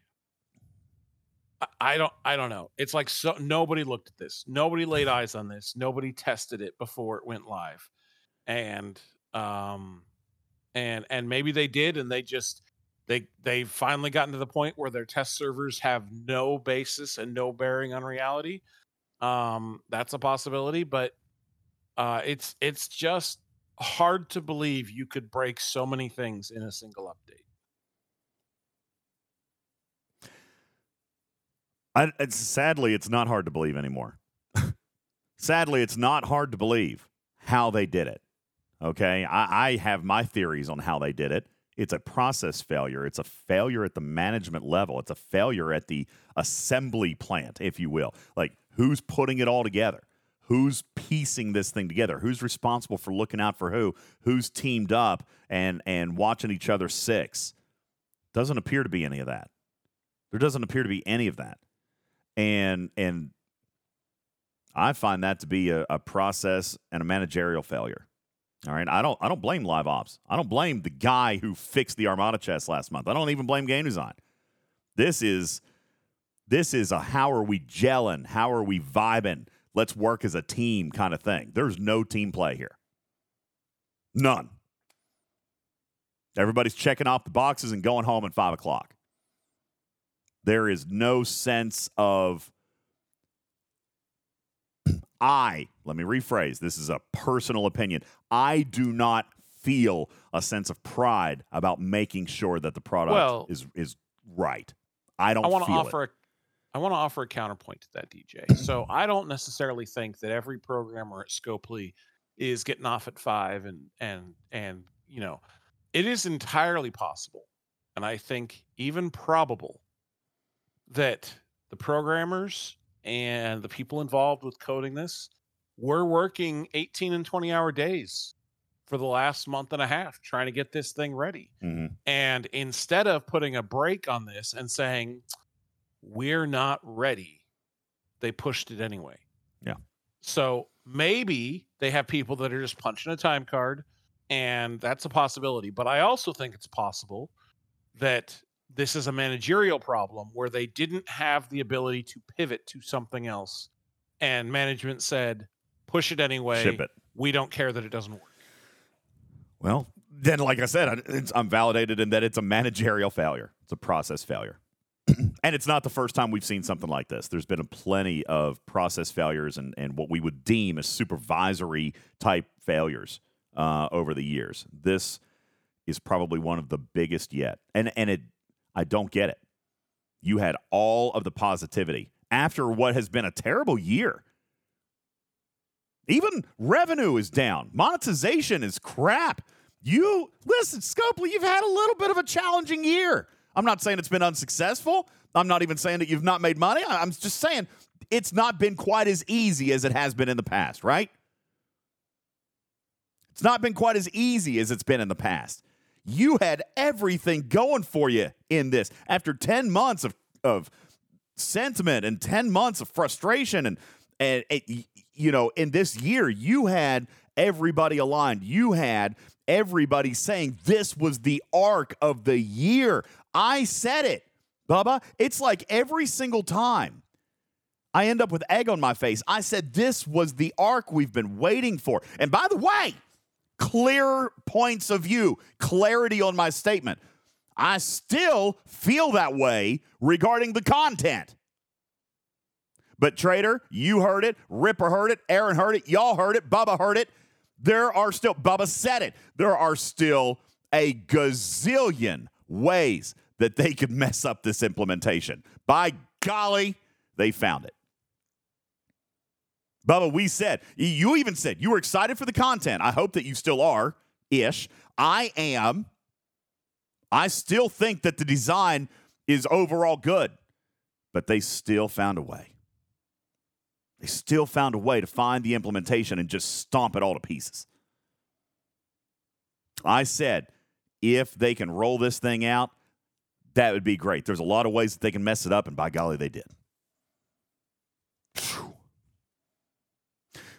I, I don't I don't know. It's like so nobody looked at this. Nobody laid eyes on this. Nobody tested it before it went live. And um and and maybe they did, and they just They they've finally gotten to the point where their test servers have no basis and no bearing on reality. Um, that's a possibility, but uh, it's it's just hard to believe you could break so many things in a single update. I, it's, sadly, it's not hard to believe anymore. Sadly, it's not hard to believe how they did it. Okay, I, I have my theories on how they did it. It's a process failure. It's a failure at the management level. It's a failure at the assembly plant, if you will. Like, who's putting it all together? Who's piecing this thing together? Who's responsible for looking out for who? Who's teamed up and, and watching each other six? Doesn't appear to be any of that. There doesn't appear to be any of that. And and I find that to be a, a process and a managerial failure. All right, I don't I don't blame Live Ops. I don't blame the guy who fixed the Armada chest last month. I don't even blame game design. This is this is a how are we gelling? How are we vibing? Let's work as a team kind of thing. There's no team play here. None. Everybody's checking off the boxes and going home at five o'clock. There is no sense of I, let me rephrase, this is a personal opinion. I do not feel a sense of pride about making sure that the product well, is is right. I don't I wanna feel offer it. A, I want to offer a counterpoint to that, D J. So I don't necessarily think that every programmer at Scopely is getting off at five and, and, and you know, it is entirely possible, and I think even probable, that the programmers and the people involved with coding this were working eighteen and twenty hour days for the last month and a half trying to get this thing ready. Mm-hmm. And instead of putting a break on this and saying, we're not ready, they pushed it anyway. Yeah. So maybe they have people that are just punching a time card, and that's a possibility. But I also think it's possible that this is a managerial problem where they didn't have the ability to pivot to something else, and management said, push it anyway. Ship it. We don't care that it doesn't work. Well, then, like I said, it's, I'm validated in that it's a managerial failure. It's a process failure. And it's not the first time we've seen something like this. There's been a plenty of process failures and, and what we would deem as supervisory-type failures uh, over the years. This is probably one of the biggest yet. And and it, I don't get it. You had all of the positivity after what has been a terrible year. Even revenue is down. Monetization is crap. You, listen, Scopely, you've had a little bit of a challenging year. I'm not saying it's been unsuccessful. I'm not even saying that you've not made money. I'm just saying it's not been quite as easy as it has been in the past, right? It's not been quite as easy as it's been in the past. You had everything going for you in this. After ten months of, of sentiment and ten months of frustration and, and, and, you know, in this year, you had everybody aligned. You had everybody saying this was the arc of the year. I said it, Bubba. It's like every single time I end up with egg on my face, I said this was the arc we've been waiting for. And by the way, clear points of view, clarity on my statement. I still feel that way regarding the content. But Trader, you heard it. Ripper heard it. Aaron heard it. Y'all heard it. Bubba heard it. There are still, Bubba said it, there are still a gazillion ways that they could mess up this implementation. By golly, they found it. Bubba, we said, you even said you were excited for the content. I hope that you still are, ish. I am. I still think that the design is overall good, but they still found a way. They still found a way to find the implementation and just stomp it all to pieces. I said, if they can roll this thing out, that would be great. There's a lot of ways that they can mess it up, and by golly, they did. Whew.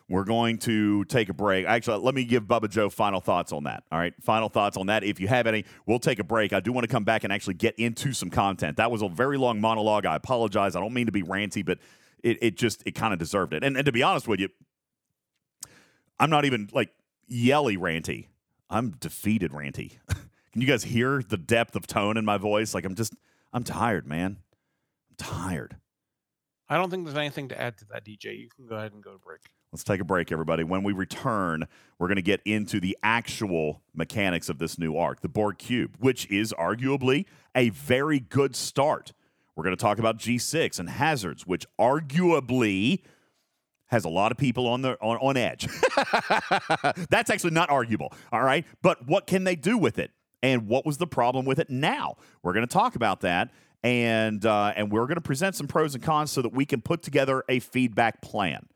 We're going to take a break. Actually, let me give Bubba Joe final thoughts on that. All right, final thoughts on that. If you have any, we'll take a break. I do want to come back and actually get into some content. That was a very long monologue. I apologize. I don't mean to be ranty, but It it just, it kind of deserved it. And, and to be honest with you, I'm not even, like, yelly ranty. I'm defeated ranty. Can you guys hear the depth of tone in my voice? Like, I'm just, I'm tired, man. I'm tired. I don't think there's anything to add to that, D J. You can go ahead and go to break. Let's take a break, everybody. When we return, we're going to get into the actual mechanics of this new arc, the Borg Cube, which is arguably a very good start. We're going to talk about G six and hazards, which arguably has a lot of people on the on, on edge. That's actually not arguable, all right? But what can they do with it? And what was the problem with it now? We're going to talk about that, and uh, and we're going to present some pros and cons so that we can put together a feedback plan,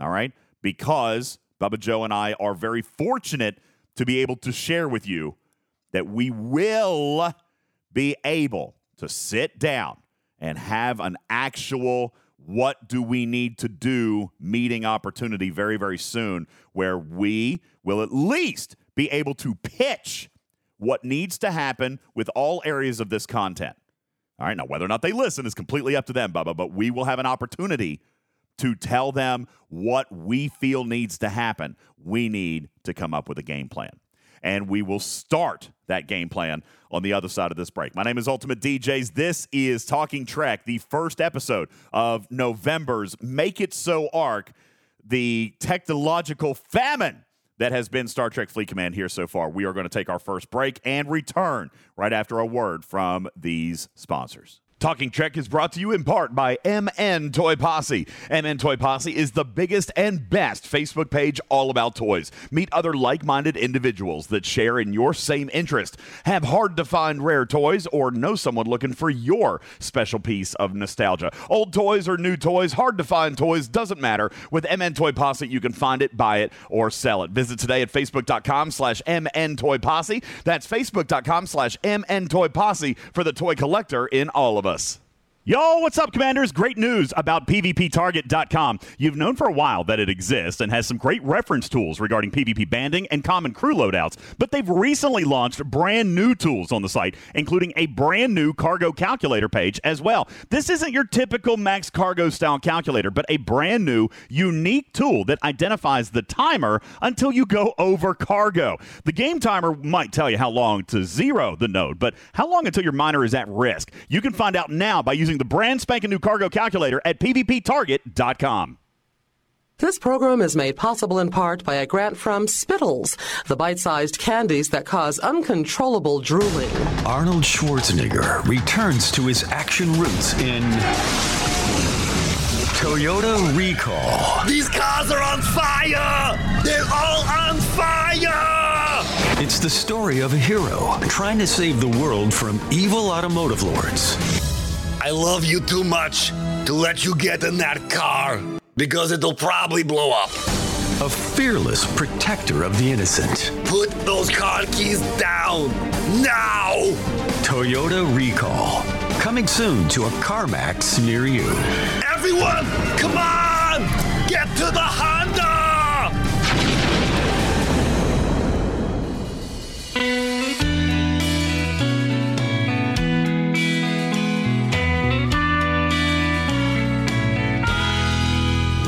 all right? Because Bubba Joe and I are very fortunate to be able to share with you that we will be able to sit down and have an actual what do we need to do meeting opportunity very, very soon, where we will at least be able to pitch what needs to happen with all areas of this content. All right, now whether or not they listen is completely up to them, Bubba, but we will have an opportunity to tell them what we feel needs to happen. We need to come up with a game plan. And we will start that game plan on the other side of this break. My name is Ultimate D Js. This is Talking Trek, the first episode of November's Make It So arc, the technological famine that has been Star Trek Fleet Command here so far. We are going to take our first break and return right after a word from these sponsors. Talking Trek is brought to you in part by M N Toy Posse. M N Toy Posse is the biggest and best Facebook page all about toys. Meet other like-minded individuals that share in your same interest, have hard-to-find rare toys, or know someone looking for your special piece of nostalgia. Old toys or new toys, hard-to-find toys, doesn't matter. With M N Toy Posse, you can find it, buy it, or sell it. Visit today at facebook.com slash MN Toy Posse. That's facebook.com slash MN Toy Posse for the toy collector in all of us. Yo, what's up, Commanders? Great news about P V P Target dot com. You've known for a while that it exists and has some great reference tools regarding P V P banding and common crew loadouts, but they've recently launched brand new tools on the site, including a brand new cargo calculator page as well. This isn't your typical max cargo style calculator, but a brand new, unique tool that identifies the timer until you go over cargo. The game timer might tell you how long to zero the node, but how long until your miner is at risk? You can find out now by using the brand spanking new cargo calculator at P V P Target dot com. This program is made possible in part by a grant from Skittles, the bite-sized candies that cause uncontrollable drooling. Arnold Schwarzenegger returns to his action roots in Toyota Recall. These cars are on fire! They're all on fire! It's the story of a hero trying to save the world from evil automotive lords. I love you too much to let you get in that car, because it'll probably blow up. A fearless protector of the innocent. Put those car keys down, now! Toyota Recall, coming soon to a CarMax near you. Everyone, come on! Get to the Honda!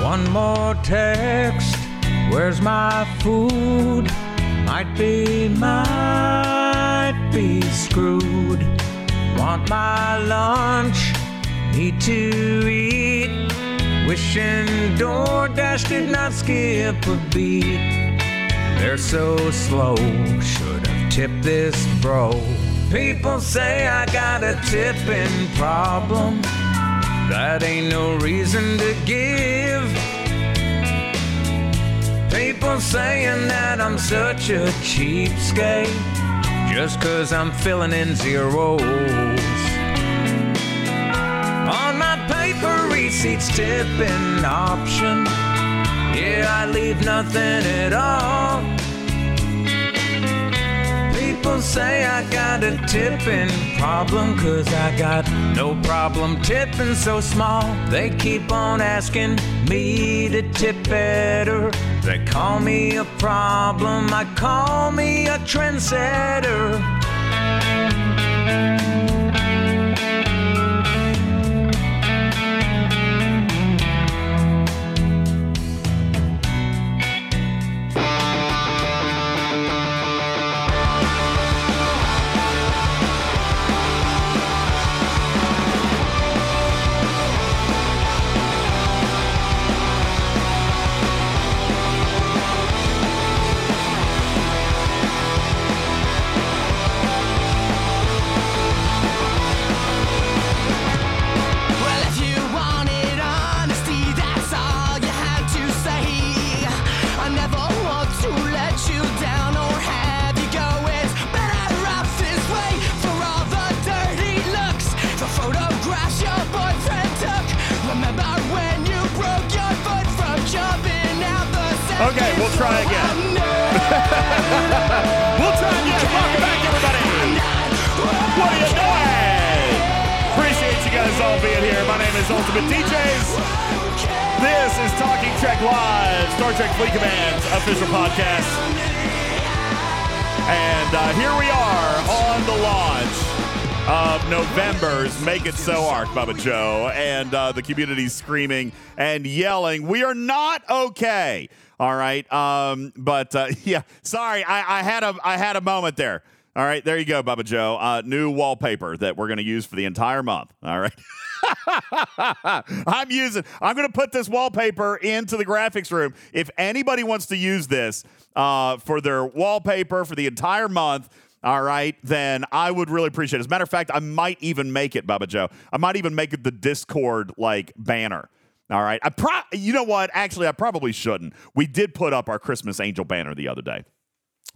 One more text, where's my food? Might be, might be screwed. Want my lunch, need to eat. Wishing DoorDash did not skip a beat. They're so slow, should have tipped this bro. People say I got a tipping problem. That ain't no reason to give. People saying that I'm such a cheapskate just cause I'm filling in zeros. On my paper receipts, tipping option. Yeah, I leave nothing at all. People say I got a tipping problem, cause I got no problem tipping so small. They keep on asking me to tip better. They call me a problem, I call me a trendsetter. Okay, we'll try again. We'll try again. Welcome back, everybody. What are you doing? Appreciate you guys all being here. My name is Ultimate D Js. This is Talking Trek Live, Star Trek Fleet Command's official podcast. And uh, here we are on the launch of November's Make It So Arc, Bubba Joe, and uh, the community screaming and yelling, we are not okay. All right, um, but uh, yeah, sorry, I, I had a I had a moment there. All right, there you go, Bubba Joe. Uh, new wallpaper that we're going to use for the entire month. All right, I'm using. I'm going to put this wallpaper into the graphics room. If anybody wants to use this uh, for their wallpaper for the entire month, All right, then I would really appreciate it. As a matter of fact, I might even make it, Bubba Joe. I might even make it the Discord, like, banner. All right. I pro- You know what? Actually, I probably shouldn't. We did put up our Christmas Angel banner the other day.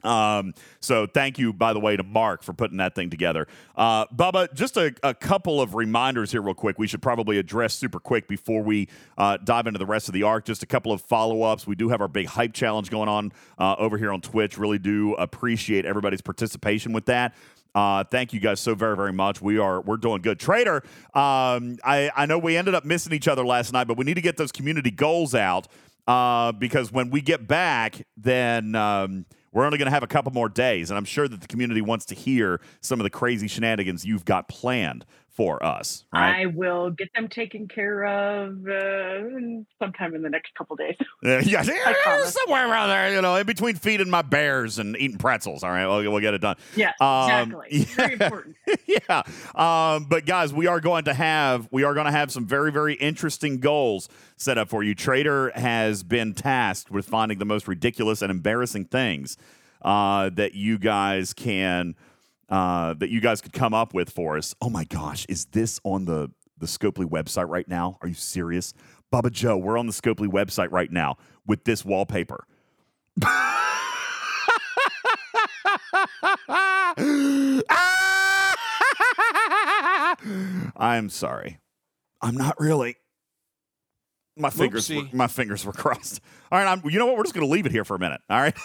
Um, so thank you, by the way, to Mark for putting that thing together. Uh, Bubba, just a, a couple of reminders here real quick. We should probably address super quick before we uh, dive into the rest of the arc. Just a couple of follow-ups. We do have our big hype challenge going on uh, over here on Twitch. Really do appreciate everybody's participation with that. Uh, thank you guys so very, very much. We are, we're doing good. Trader, um, I, I know we ended up missing each other last night, but we need to get those community goals out uh, because when we get back, then... Um, We're only going to have a couple more days, and I'm sure that the community wants to hear some of the crazy shenanigans you've got planned for us. Right? I will get them taken care of uh, sometime in the next couple days. Uh, yeah, somewhere around there, you know, in between feeding my bears and eating pretzels. All right, we'll, we'll get it done. Yeah, um, exactly. Yeah. Very important. Yeah, um, but guys, we are going to have we are going to have some very, very interesting goals set up for you. Trader has been tasked with finding the most ridiculous and embarrassing things uh, that you guys can uh, that you guys could come up with for us. Oh my gosh, is this on the the Scopely website right now? Are you serious, Bubba Joe? We're on the Scopely website right now with this wallpaper. I'm sorry. I'm not really. My fingers, were, my fingers were crossed. All right, I'm, you know what? We're just going to leave it here for a minute, all right?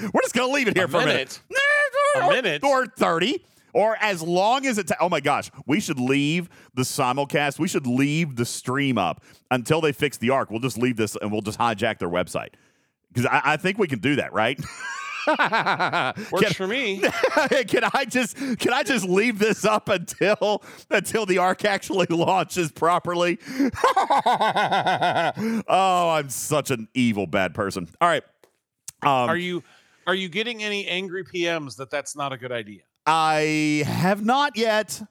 We're just going to leave it here a for minute. a minute. Or, a minute. Or thirty. Or as long as it takes. Oh, my gosh. We should leave the simulcast. We should leave the stream up until they fix the arc. We'll just leave this, and we'll just hijack their website. Because I, I think we can do that, right? Works can, for me. Can I just can I just leave this up until until the arc actually launches properly? Oh, I'm such an evil bad person. All right. Um, are you are you getting any angry P Ms that that's not a good idea? I have not yet.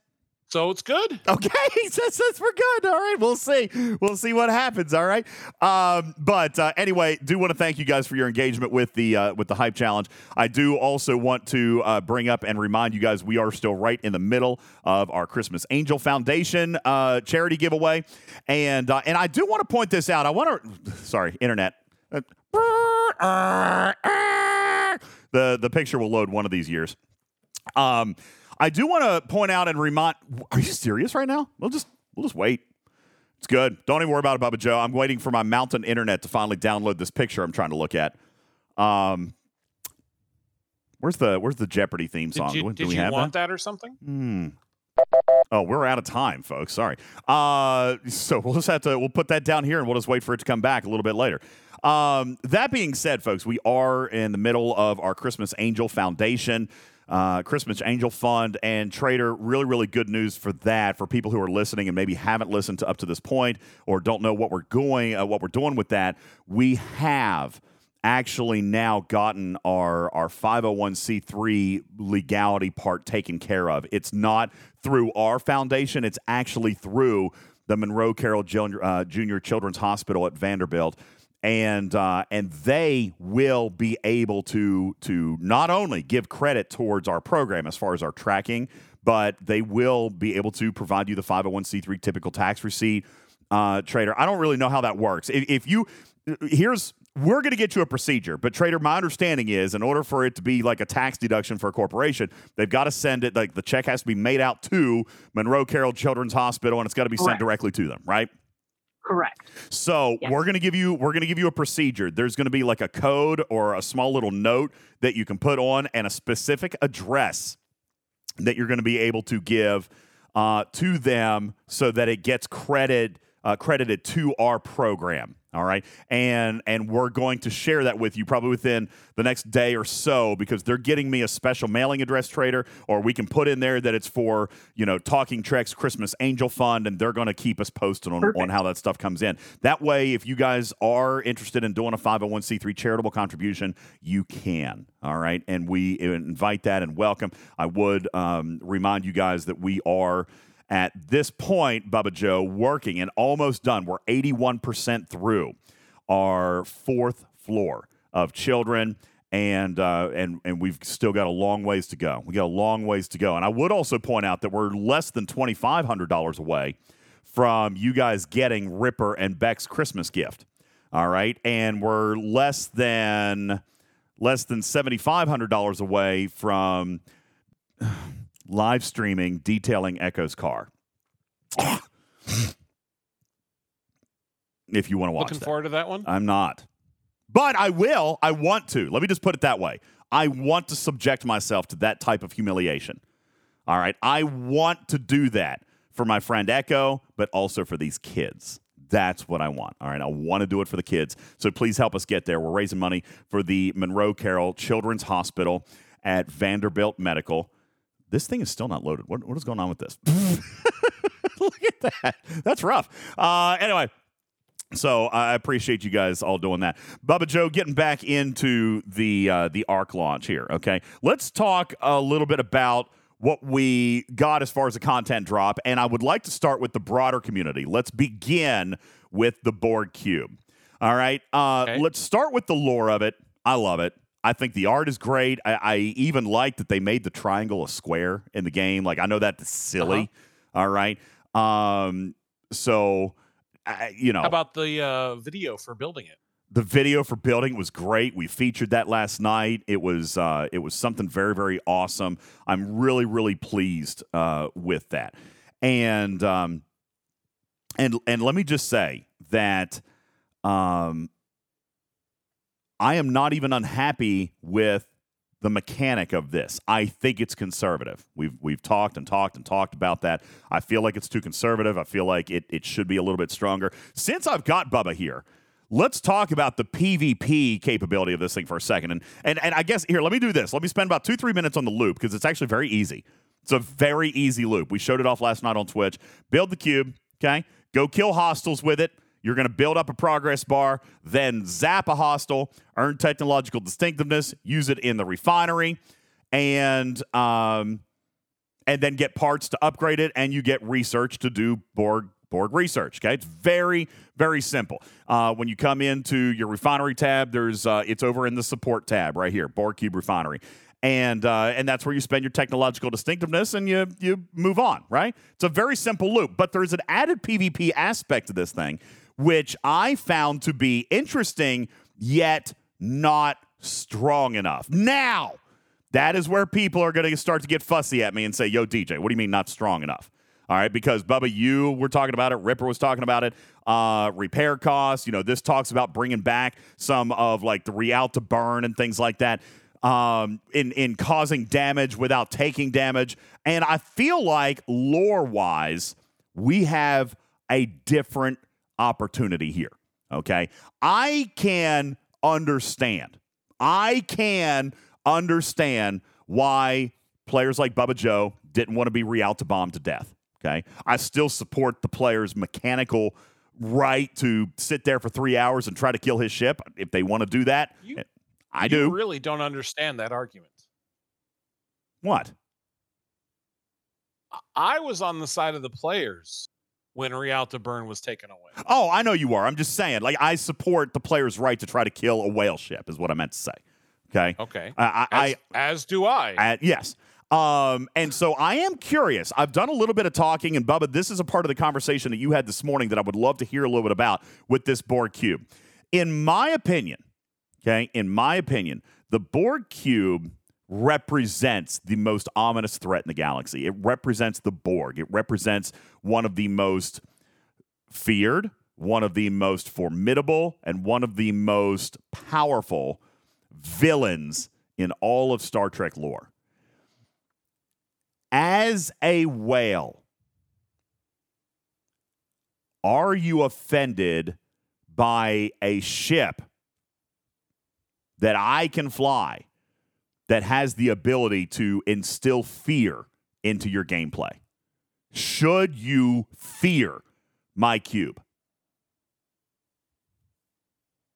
So it's good. Okay, since we're good. All right, we'll see. We'll see what happens. All right. Um, but uh, anyway, do want to thank you guys for your engagement with the uh, with the hype challenge. I do also want to uh, bring up and remind you guys we are still right in the middle of our Christmas Angel Foundation uh, charity giveaway, and uh, and I do want to point this out. I want to. Sorry, internet. The the picture will load one of these years. Um. I do want to point out and remind. Are you serious right now? We'll just we'll just wait. It's good. Don't even worry about it, Bubba Joe. I'm waiting for my mountain internet to finally download this picture I'm trying to look at. Um, where's the where's the Jeopardy theme song? Did you, do did we you have want that? that or something? Hmm. Oh, we're out of time, folks. Sorry. Uh, so we'll just have to we'll put that down here and we'll just wait for it to come back a little bit later. Um, that being said, folks, we are in the middle of our Christmas Angel Foundation. Uh, Christmas Angel Fund and Trader, really, really good news for that, for people who are listening and maybe haven't listened to up to this point or don't know what we're going, uh, what we're doing with that. We have actually now gotten our, our five oh one c three legality part taken care of. It's not through our foundation. It's actually through the Monroe Carroll Junior, uh, Junior Children's Hospital at Vanderbilt. And uh, and they will be able to to not only give credit towards our program as far as our tracking, but they will be able to provide you the five oh one c three typical tax receipt, uh, Trader. I don't really know how that works. If, if you here's we're going to get you a procedure, but Trader, my understanding is in order for it to be like a tax deduction for a corporation, they've got to send it like the check has to be made out to Monroe Carroll Children's Hospital, and it's got to be Correct. sent directly to them, right? Correct. So yes. we're going to give you we're going to give you a procedure. There's going to be like a code or a small little note that you can put on and a specific address that you're going to be able to give uh, to them so that it gets credit uh, credited to our program. All right. And and we're going to share that with you probably within the next day or so because they're getting me a special mailing address, Trader, or we can put in there that it's for, you know, Talking Trek's Christmas Angel Fund, and they're going to keep us posted on, on how that stuff comes in. That way, if you guys are interested in doing a five oh one c three charitable contribution, you can. All right. And we invite that and welcome. I would um, remind you guys that we are at this point, Bubba Joe, working and almost done. We're eighty-one percent through our fourth floor of children And uh, and and we've still got a long ways to go. We got a long ways to go. And I would also point out that we're less than twenty-five hundred dollars away from you guys getting Ripper and Beck's Christmas gift. All right, and we're less than less than seventy-five hundred dollars away from live streaming detailing Echo's car. If you want to watch that. Looking forward to that one? I'm not. But I will. I want to. Let me just put it that way. I want to subject myself to that type of humiliation. All right. I want to do that for my friend Echo, but also for these kids. That's what I want. All right. I want to do it for the kids. So please help us get there. We're raising money for the Monroe Carroll Children's Hospital at Vanderbilt Medical. This thing is still not loaded. What, what is going on with this? Look at that. That's rough. Uh, anyway. So I appreciate you guys all doing that. Bubba Joe, getting back into the uh, the Arc Launch here, okay? Let's talk a little bit about what we got as far as a content drop, and I would like to start with the broader community. Let's begin with the Borg Cube, all right? Uh, okay. Let's start with the lore of it. I love it. I think the art is great. I, I even like that they made the triangle a square in the game. Like, I know that's silly, uh-huh. all right? Um, so... I, you know, how about the uh, video for building it? The video for building was great. We featured that last night. It was uh, it was something very, very awesome. I'm really, really pleased uh, with that. And um, and and let me just say that um, I am not even unhappy with the mechanic of this. I think it's conservative. We've we've talked and talked and talked about that. I feel like it's too conservative. I feel like it, it should be a little bit stronger. Since I've got Bubba here, let's talk about the PvP capability of this thing for a second. And and, and I guess, here, let me do this. Let me spend about two, three minutes on the loop because it's actually very easy. It's a very easy loop. We showed it off last night on Twitch. Build the cube, okay? Go kill hostiles with it. You're going to build up a progress bar, then zap a hostile, earn technological distinctiveness, use it in the refinery, and um, and then get parts to upgrade it, and you get research to do Borg Borg research. Okay, it's very very simple. Uh, when you come into your refinery tab, there's uh, it's over in the support tab right here, Borg Cube Refinery, and uh, and that's where you spend your technological distinctiveness, and you you move on. Right? It's a very simple loop, but there's an added PvP aspect to this thing, which I found to be interesting, yet not strong enough. Now, that is where people are going to start to get fussy at me and say, yo, D J, what do you mean not strong enough? All right, because, Bubba, you were talking about it. Ripper was talking about it. Uh, repair costs. You know, this talks about bringing back some of, like, the realt to burn and things like that um, in, in causing damage without taking damage. And I feel like, lore-wise, we have a different opportunity here, okay? I can understand. I can understand why players like Bubba Joe didn't want to be realt bombed to death, okay? I still support the player's mechanical right to sit there for three hours and try to kill his ship if they want to do that. You, I you do. You really don't understand that argument. What? I was on the side of the players when realt to burn was taken away. Oh, I know you are. I'm just saying, like, I support the player's right to try to kill a whale ship is what I meant to say. Okay. Okay. I, I, as, I, as do I. I yes. Um, and so I am curious. I've done a little bit of talking, and Bubba, this is a part of the conversation that you had this morning that I would love to hear a little bit about with this Borg Cube. In my opinion, okay, in my opinion, the Borg Cube represents the most ominous threat in the galaxy. It represents the Borg. It represents one of the most feared, one of the most formidable, and one of the most powerful villains in all of Star Trek lore. As a whale, are you offended by a ship that I can fly that has the ability to instill fear into your gameplay? Should you fear my cube?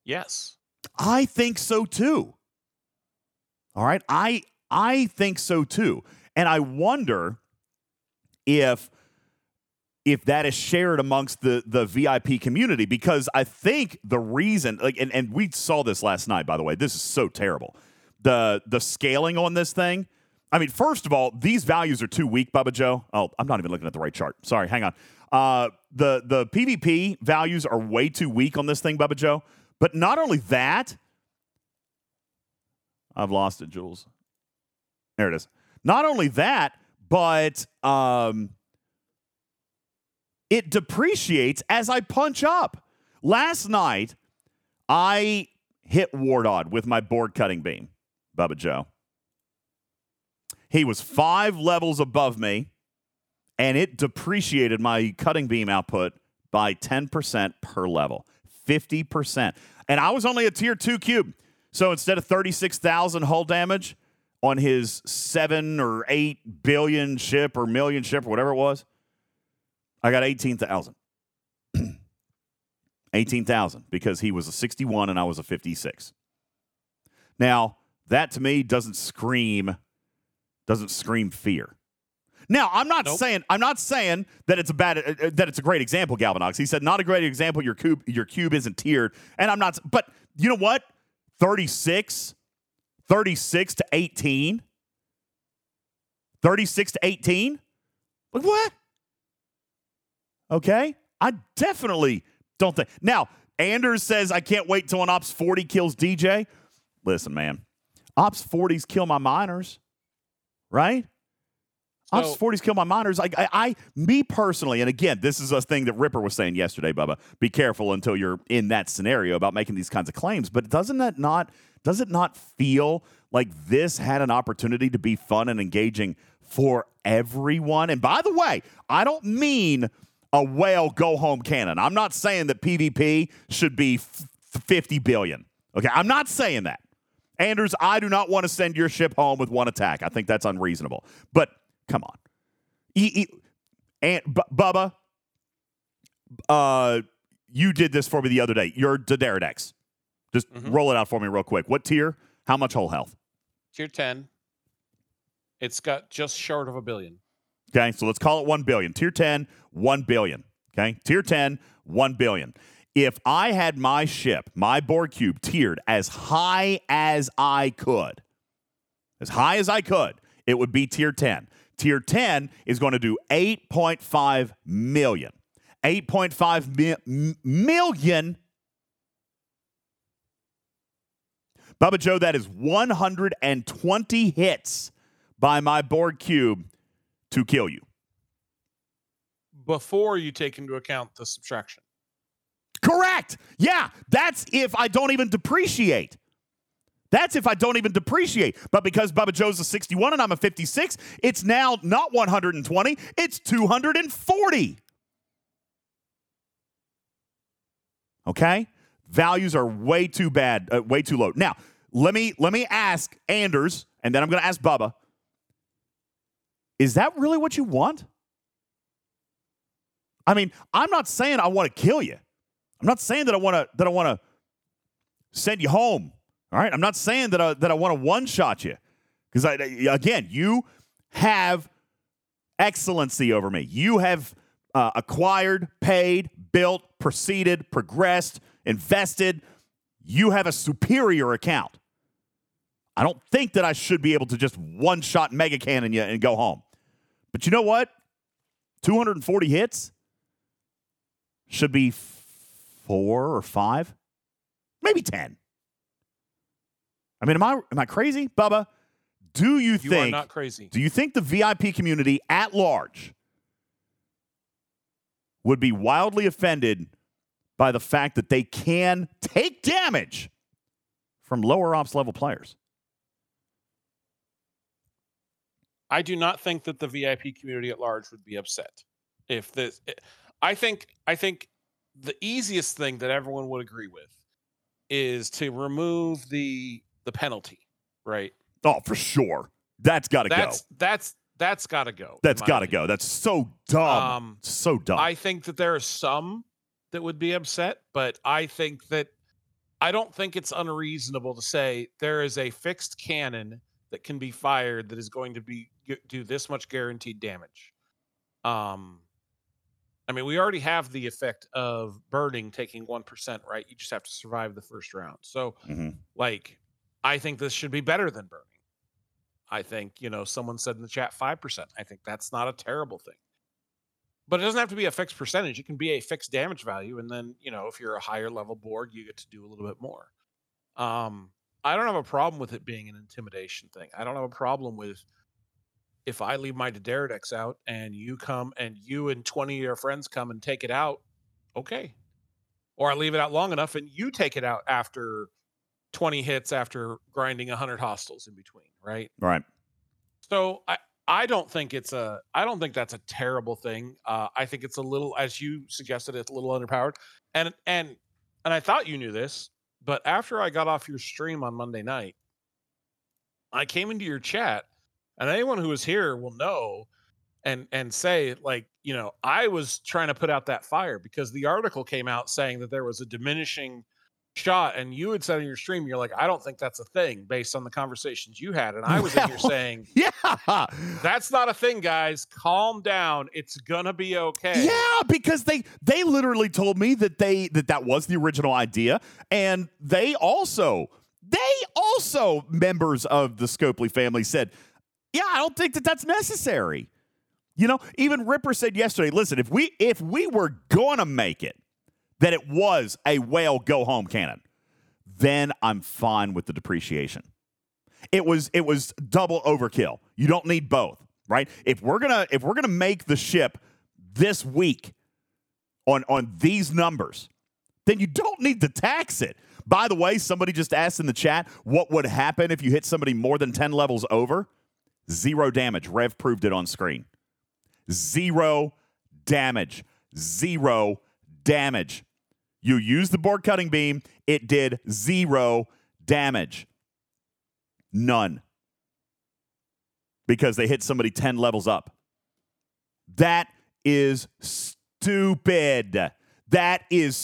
Yes. I think so too. All right? I I think so too. And I wonder if if that is shared amongst the, the V I P community, because I think the reason, like, and, and we saw this last night, by the way. This is so terrible. the the scaling on this thing. I mean, first of all, these values are too weak, Bubba Joe. Oh, I'm not even looking at the right chart. Sorry, hang on. Uh, the, the P V P values are way too weak on this thing, Bubba Joe. But not only that, I've lost it, Jules. There it is. Not only that, but um, it depreciates as I punch up. Last night, I hit Wardod with my board cutting beam, Bubba Joe. He was five levels above me, and it depreciated my cutting beam output by ten percent per level, fifty percent. And I was only a tier two cube. So instead of thirty-six thousand hull damage on his seven or eight billion ship or million ship or whatever it was, I got eighteen thousand. eighteen thousand because he was a sixty-one and I was a fifty-six. Now, that to me doesn't scream doesn't scream fear. Now, I'm not nope. saying I'm not saying that it's a bad uh, that it's a great example, Galvanox. He said not a great example, your cube your cube isn't tiered, and I'm not, but you know what? thirty-six, thirty-six to eighteen. thirty-six to eighteen? Like what? Okay? I definitely don't think. Now, Anders says, I can't wait till an Ops forty kills D J. Listen, man. Ops forties kill my miners, right? So, Ops forties kill my miners. I, I, I, me personally, and again, this is a thing that Ripper was saying yesterday, Bubba. Be careful until you're in that scenario about making these kinds of claims. But doesn't that not, does it not feel like this had an opportunity to be fun and engaging for everyone? And by the way, I don't mean a whale go-home cannon. I'm not saying that P V P should be f- fifty billion. Okay, I'm not saying that. Anders, I do not want to send your ship home with one attack. I think that's unreasonable. But come on. E- e- and B- Bubba, uh, you did this for me the other day. Your Dideridex. Just mm-hmm. roll it out for me real quick. What tier? How much whole health? Tier ten. It's got just short of a billion. Okay, so let's call it one billion. Tier ten, one billion. Okay, tier ten, one billion. If I had my ship, my Borg Cube, tiered as high as I could, as high as I could, it would be tier ten. Tier ten is going to do eight point five million. eight point five mi- million. Bubba Joe, that is one hundred twenty hits by my Borg Cube to kill you. Before you take into account the subtraction. Correct. Yeah, that's if I don't even depreciate. That's if I don't even depreciate. But because Bubba Joe's a sixty-one and I'm a fifty-six, it's now not one hundred twenty, it's two hundred forty. Okay? Values are way too bad, uh, way too low. Now, let me let me ask Anders, and then I'm going to ask Bubba. Is that really what you want? I mean, I'm not saying I want to kill you. I'm not saying that I want to that I want to send you home. All right, I'm not saying that I, that I want to one-shot you, because I again, you have excellency over me. You have uh, acquired, paid, built, proceeded, progressed, invested. You have a superior account. I don't think that I should be able to just one-shot mega cannon you and go home. But you know what? two hundred forty hits should be four or five, maybe ten. I mean, am I am I crazy, Bubba? Do you, you think... You are not crazy. Do you think the V I P community at large would be wildly offended by the fact that they can take damage from lower ops level players? I do not think that the V I P community at large would be upset. If this, I think, I think the easiest thing that everyone would agree with is to remove the the penalty, right? Oh, for sure, that's got to go. That's that's got to go. That's got to go. That's so dumb. Um, so dumb. I think that there are some that would be upset, but I think that I don't think it's unreasonable to say there is a fixed cannon that can be fired that is going to be do this much guaranteed damage. Um, I mean, we already have the effect of burning taking one percent, right? You just have to survive the first round. So, mm-hmm. like, I think this should be better than burning. I think, you know, someone said in the chat five percent. I think that's not a terrible thing. But it doesn't have to be a fixed percentage. It can be a fixed damage value. And then, you know, if you're a higher level Borg, you get to do a little bit more. Um, I don't have a problem with it being an intimidation thing. I don't have a problem with if I leave my Dideridex out and you come and you and twenty of your friends come and take it out, okay. Or I leave it out long enough and you take it out after twenty hits after grinding one hundred hostiles in between, right? Right. So I... I don't think it's a, I don't think that's a terrible thing. Uh, I think it's a little, as you suggested, it's a little underpowered. And, and, and I thought you knew this, but after I got off your stream on Monday night, I came into your chat, and anyone who was here will know and, and say, like, you know, I was trying to put out that fire because the article came out saying that there was a diminishing shot, and you had said in your stream, you're like, I don't think that's a thing based on the conversations you had. And I was in here saying, yeah, that's not a thing, guys. Calm down. It's gonna be okay. Yeah, because they they literally told me that they that that was the original idea, and they also they also members of the Scopely family said, yeah, I don't think that that's necessary. You know, even Ripper said yesterday, listen, if we if we were gonna make it that it was a whale go-home cannon, then I'm fine with the depreciation. It was it was double overkill. You don't need both, right? If we're gonna if we're gonna make the ship this week on, on these numbers, then you don't need to tax it. By the way, somebody just asked in the chat, what would happen if you hit somebody more than ten levels over? Zero damage. Rev proved it on screen. Zero damage. Zero damage. You use the Borg cutting beam, it did zero damage. None. Because they hit somebody ten levels up. That is stupid. That is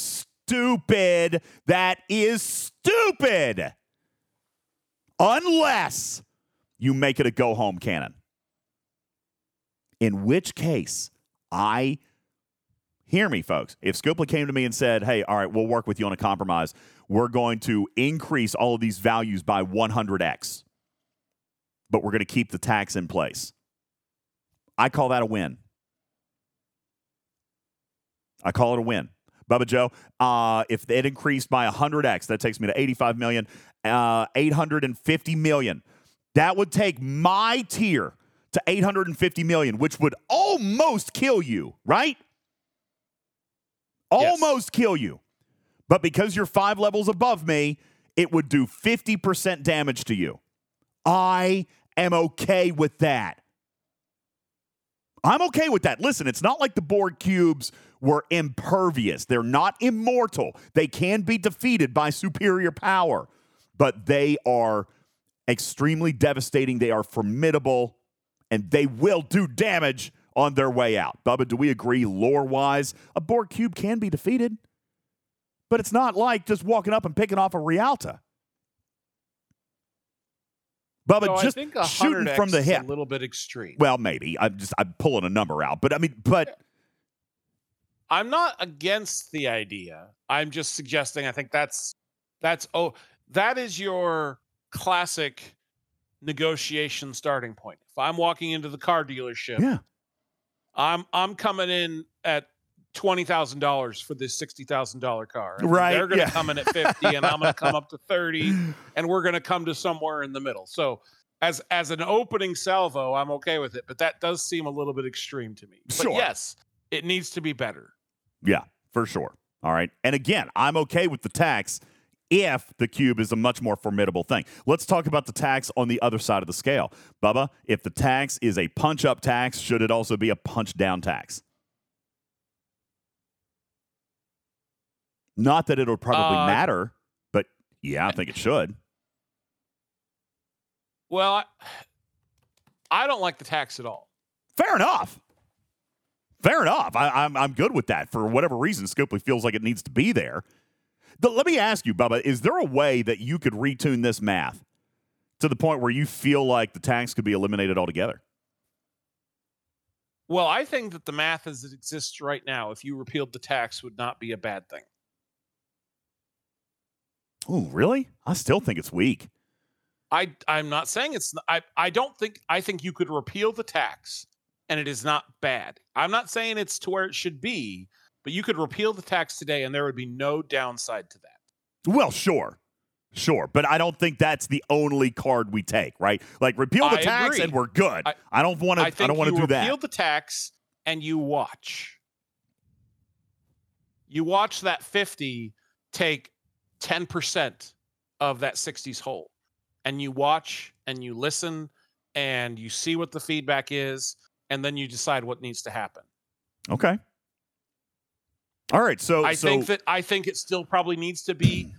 stupid. That is stupid. Unless you make it a go-home cannon. In which case, I... Hear me, folks. If Scopely came to me and said, hey, all right, we'll work with you on a compromise. We're going to increase all of these values by one hundred x, but we're going to keep the tax in place. I call that a win. I call it a win. Bubba Joe, uh, if it increased by one hundred x, that takes me to eighty-five million, uh, eight hundred fifty million. That would take my tier to eight hundred fifty million, which would almost kill you, right? Almost yes. Kill you. But because you're five levels above me, it would do fifty percent damage to you. I am okay with that. I'm okay with that. Listen, it's not like the Borg cubes were impervious. They're not immortal. They can be defeated by superior power, but they are extremely devastating. They are formidable, and they will do damage on their way out. Bubba, do we agree lore-wise? A Borg cube can be defeated, but it's not like just walking up and picking off a Rialta. Bubba, no, just shooting from the hip. A little bit extreme. Well, maybe. I'm just I'm pulling a number out, but I mean, but I'm not against the idea. I'm just suggesting I think that's that's oh, that is your classic negotiation starting point. If I'm walking into the car dealership, yeah. I'm I'm coming in at twenty thousand dollars for this sixty thousand dollar car. I mean, right? They're going to yeah. come in at fifty, and I'm going to come up to thirty, and we're going to come to somewhere in the middle. So, as as an opening salvo, I'm okay with it, but that does seem a little bit extreme to me. But sure. Yes, it needs to be better. Yeah, for sure. All right, and again, I'm okay with the tax if the cube is a much more formidable thing. Let's talk about the tax on the other side of the scale. Bubba, if the tax is a punch-up tax, should it also be a punch-down tax? Not that it'll probably uh, matter, but yeah, I think it should. Well, I, I don't like the tax at all. Fair enough. Fair enough. I, I'm, I'm good with that. For whatever reason, Scopely feels like it needs to be there. Let me ask you, Bubba, is there a way that you could retune this math to the point where you feel like the tax could be eliminated altogether? Well, I think that the math as it exists right now, if you repealed the tax, would not be a bad thing. Oh, really? I still think it's weak. I, I'm not saying it's, I, I don't think, I think you could repeal the tax and it is not bad. I'm not saying it's to where it should be, but you could repeal the tax today and there would be no downside to that. Well, sure. Sure. But I don't think that's the only card we take, right? Like repeal the I tax agree. and we're good. I, I don't want to, I, I don't want to do that. Repeal the tax and you watch. You watch that fifty take ten percent of that sixties whole. And you watch and you listen and you see what the feedback is, and then you decide what needs to happen. Okay. All right. So I so, think that I think it still probably needs to be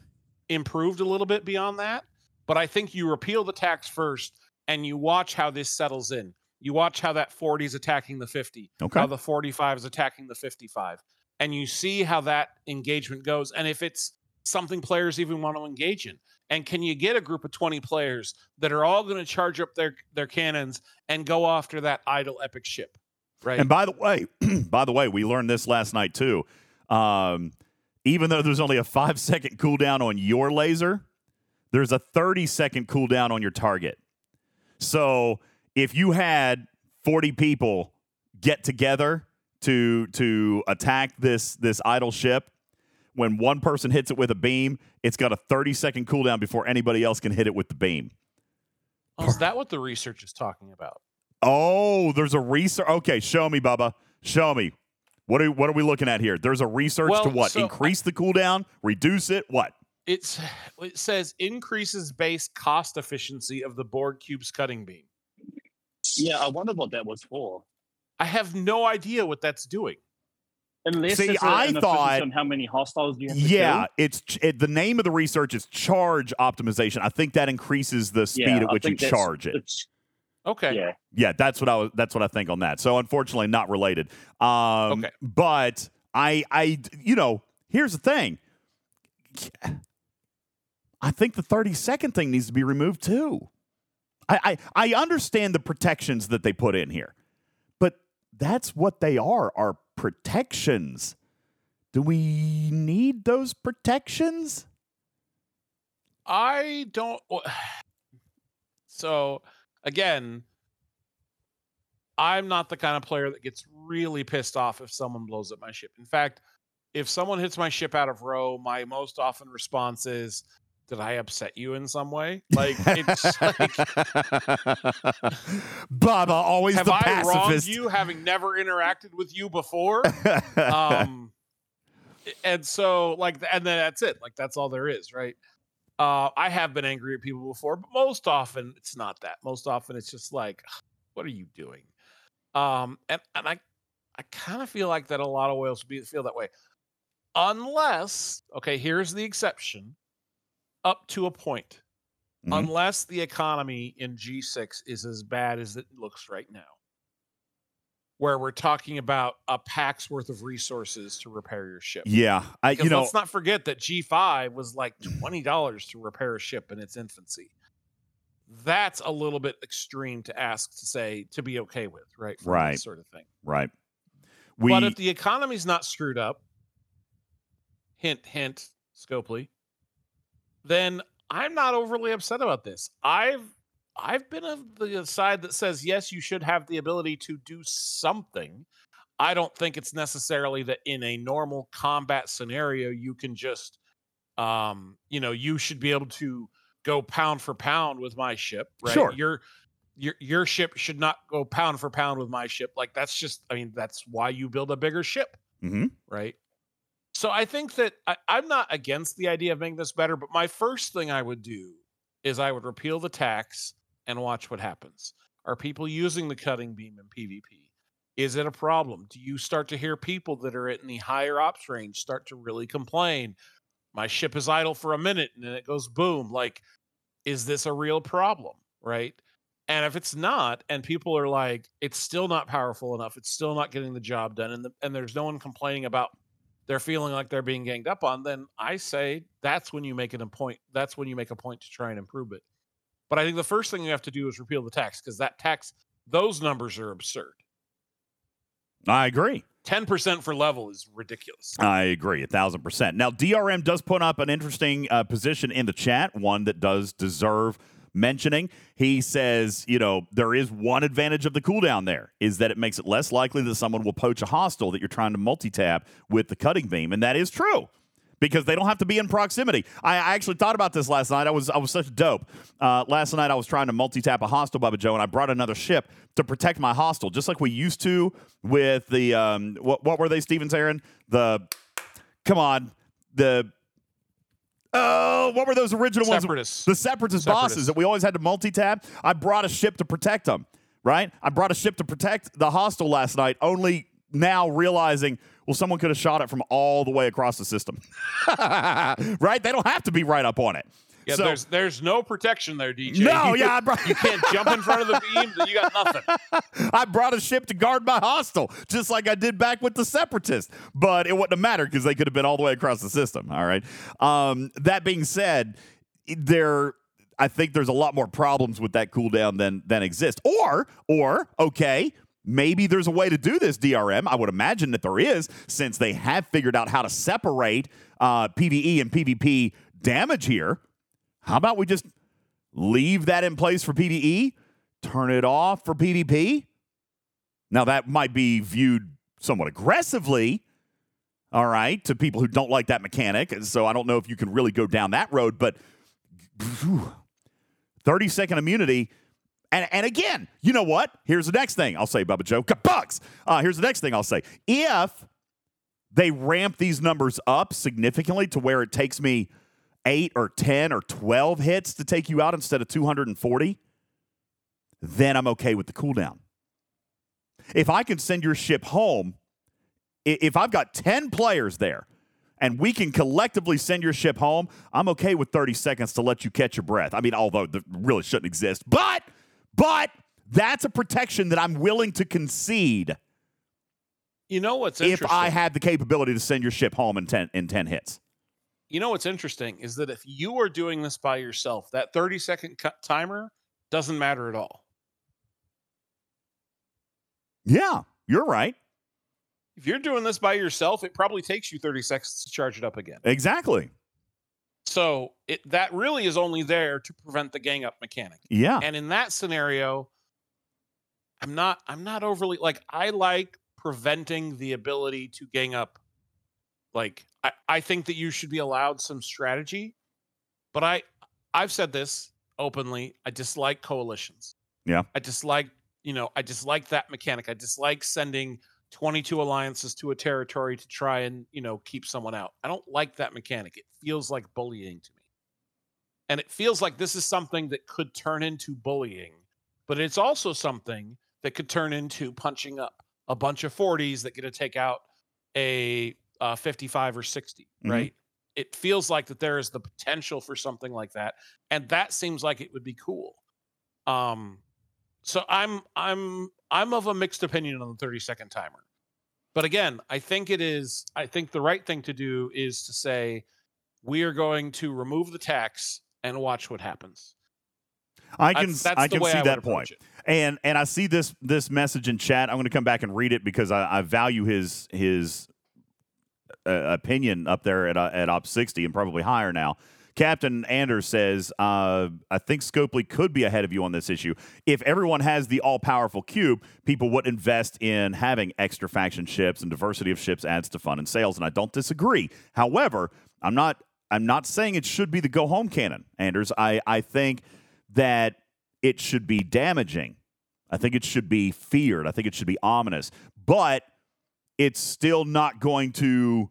improved a little bit beyond that. But I think you repeal the tax first and you watch how this settles in. You watch how that forty is attacking the fifty, okay, how the forty-five is attacking the fifty-five. And you see how that engagement goes. And if it's something players even want to engage in. And can you get a group of twenty players that are all going to charge up their, their cannons and go after that idle epic ship, right? And by the way, by the way, we learned this last night too. Um, even though there's only a five-second cooldown on your laser, there's a thirty-second cooldown on your target. So if you had forty people get together to to attack this this idle ship, when one person hits it with a beam, it's got a thirty-second cooldown before anybody else can hit it with the beam. Oh, is that what the research is talking about? Oh, there's a research. Okay, show me, Bubba. Show me. What are, what are we looking at here? There's a research well, to what? So Increase the cooldown? Reduce it? What? It's, it says increases base cost efficiency of the Borg Cube's cutting beam. Yeah, I wonder what that was for. I have no idea what that's doing. Unless See, it's a, I thought on how many hostiles do you have to yeah, kill? it's it, the name of the research is charge optimization. I think that increases the speed yeah, at which you charge it. Okay. Yeah. yeah, that's what I was. That's what I think on that. So unfortunately, not related. Um, okay. But I, I, you know, here's the thing. I think the thirty-second thing needs to be removed too. I, I, I understand the protections that they put in here, but that's what they are. Are protections. Do we need those protections? I don't. So, again, I'm not the kind of player that gets really pissed off if someone blows up my ship. In fact, if someone hits my ship out of row, my most often response is, did I upset you in some way? Like, it's like... Bubba, always the pacifist. Have I wronged you, having never interacted with you before? um, and so, like, and then that's it. Like, that's all there is, right? Uh, I have been angry at people before, but most often it's not that. Most often it's just like, what are you doing? Um, and, and I I kind of feel like that a lot of whales feel that way. Unless, okay, here's the exception. Up to a point, mm-hmm. unless the economy in G six is as bad as it looks right now, where we're talking about a pack's worth of resources to repair your ship. Yeah, I, you know, let's not forget that G five was like twenty dollars to repair a ship in its infancy. That's a little bit extreme to ask to say to be okay with, right? For right, that sort of thing. Right. We, but if the economy's not screwed up, hint, hint, Scopely, then I'm not overly upset about this. I've I've been of the side that says, yes, you should have the ability to do something. I don't think it's necessarily that in a normal combat scenario, you can just, um, you know, you should be able to go pound for pound with my ship, right? Sure. Your, your, your ship should not go pound for pound with my ship. Like, that's just, I mean, that's why you build a bigger ship, mm-hmm. right? So I think that I, I'm not against the idea of making this better, but my first thing I would do is I would repeal the tax and watch what happens. Are people using the cutting beam in PvP? Is it a problem? Do you start to hear people that are in the higher ops range start to really complain? My ship is idle for a minute and then it goes boom. Like, is this a real problem, right? And if it's not, and people are like, it's still not powerful enough, it's still not getting the job done, and the, and there's no one complaining about they're feeling like they're being ganged up on, then I say that's when you make it a point. That's when you make a point to try and improve it. But I think the first thing you have to do is repeal the tax, because that tax, those numbers are absurd. I agree. ten percent for level is ridiculous. I agree, one thousand percent. Now, D R M does put up an interesting uh, position in the chat, one that does deserve mentioning. He says, you know, there is one advantage of the cooldown there, is that it makes it less likely that someone will poach a hostile that you're trying to multi-tap with the cutting beam. And that is true, because they don't have to be in proximity. I actually thought about this last night. I was I was such dope. Uh, last night I was trying to multi-tap a hostile, Bubba Joe, and I brought another ship to protect my hostile, just like we used to with the, um, what, what were they, Stevens, Aaron? The, come on, the, oh, what were those original Separatists. ones? The Separatist, Separatist bosses that we always had to multi-tap. I brought a ship to protect them, right? I brought a ship to protect the hostile last night, only now realizing, well, someone could have shot it from all the way across the system, right? They don't have to be right up on it. Yeah, so, there's there's no protection there, D J. No, you, yeah. I brought, you can't jump in front of the beam. You got nothing. I brought a ship to guard my hostile, just like I did back with the Separatists. But it wouldn't have mattered because they could have been all the way across the system, all right? Um, that being said, there, I think there's a lot more problems with that cooldown than, than exist. Or, or, okay, maybe there's a way to do this, D R M. I would imagine that there is, since they have figured out how to separate uh, PvE and PvP damage here. How about we just leave that in place for PvE, turn it off for PvP? Now, that might be viewed somewhat aggressively, all right, to people who don't like that mechanic. So I don't know if you can really go down that road, but thirty-second immunity. And, and again, you know what? Here's the next thing I'll say, Bubba Joe. Kabucks! Uh, here's the next thing I'll say. If they ramp these numbers up significantly to where it takes me eight or ten or twelve hits to take you out instead of two hundred forty, then I'm okay with the cooldown. If I can send your ship home, if I've got ten players there and we can collectively send your ship home, I'm okay with thirty seconds to let you catch your breath. I mean, although that really shouldn't exist, but... But that's a protection that I'm willing to concede. You know what's interesting? If I had the capability to send your ship home in ten in ten hits. You know what's interesting is that if you are doing this by yourself, that thirty second cut timer doesn't matter at all. Yeah, you're right. If you're doing this by yourself, it probably takes you thirty seconds to charge it up again. Exactly. So it, that really is only there to prevent the gang up mechanic. Yeah. And in that scenario, I'm not, I'm not overly like, I like preventing the ability to gang up. Like, I, I think that you should be allowed some strategy, but I, I've said this openly. I dislike coalitions. Yeah. I dislike, you know, I dislike that mechanic. I dislike sending twenty-two alliances to a territory to try and, you know, keep someone out. I don't like that mechanic. It feels like bullying to me. And it feels like this is something that could turn into bullying, but it's also something that could turn into punching up a bunch of forties that get to take out a uh, fifty-five or sixty, mm-hmm. right? It feels like that there is the potential for something like that. And that seems like it would be cool. Um, So I'm I'm I'm of a mixed opinion on the thirty second timer. But again, I think it is I think the right thing to do is to say we are going to remove the tax and watch what happens. I can that's, that's I can see I that point. And and I see this this message in chat. I'm going to come back and read it because I, I value his his uh, opinion up there at uh, at Op sixty and probably higher now. Captain Anders says, uh, I think Scopely could be ahead of you on this issue. If everyone has the all-powerful cube, people would invest in having extra faction ships, and diversity of ships adds to fun and sales, and I don't disagree. However, I'm not I'm not saying it should be the go-home cannon, Anders. I, I think that it should be damaging. I think it should be feared. I think it should be ominous. But it's still not going to...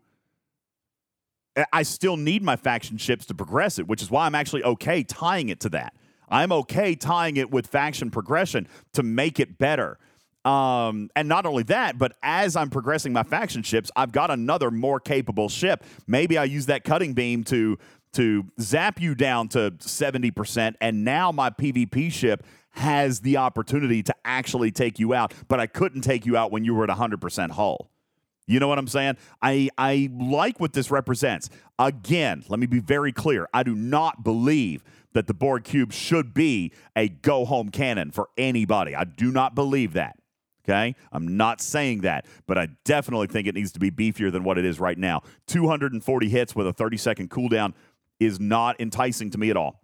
I still need my faction ships to progress it, which is why I'm actually okay tying it to that. I'm okay tying it with faction progression to make it better. Um, and not only that, but as I'm progressing my faction ships, I've got another more capable ship. Maybe I use that cutting beam to, to zap you down to seventy percent, and now my PvP ship has the opportunity to actually take you out, but I couldn't take you out when you were at one hundred percent hull. You know what I'm saying? I, I like what this represents. Again, let me be very clear. I do not believe that the Borg Cube should be a go-home cannon for anybody. I do not believe that, okay? I'm not saying that, but I definitely think it needs to be beefier than what it is right now. two hundred forty hits with a thirty-second cooldown is not enticing to me at all.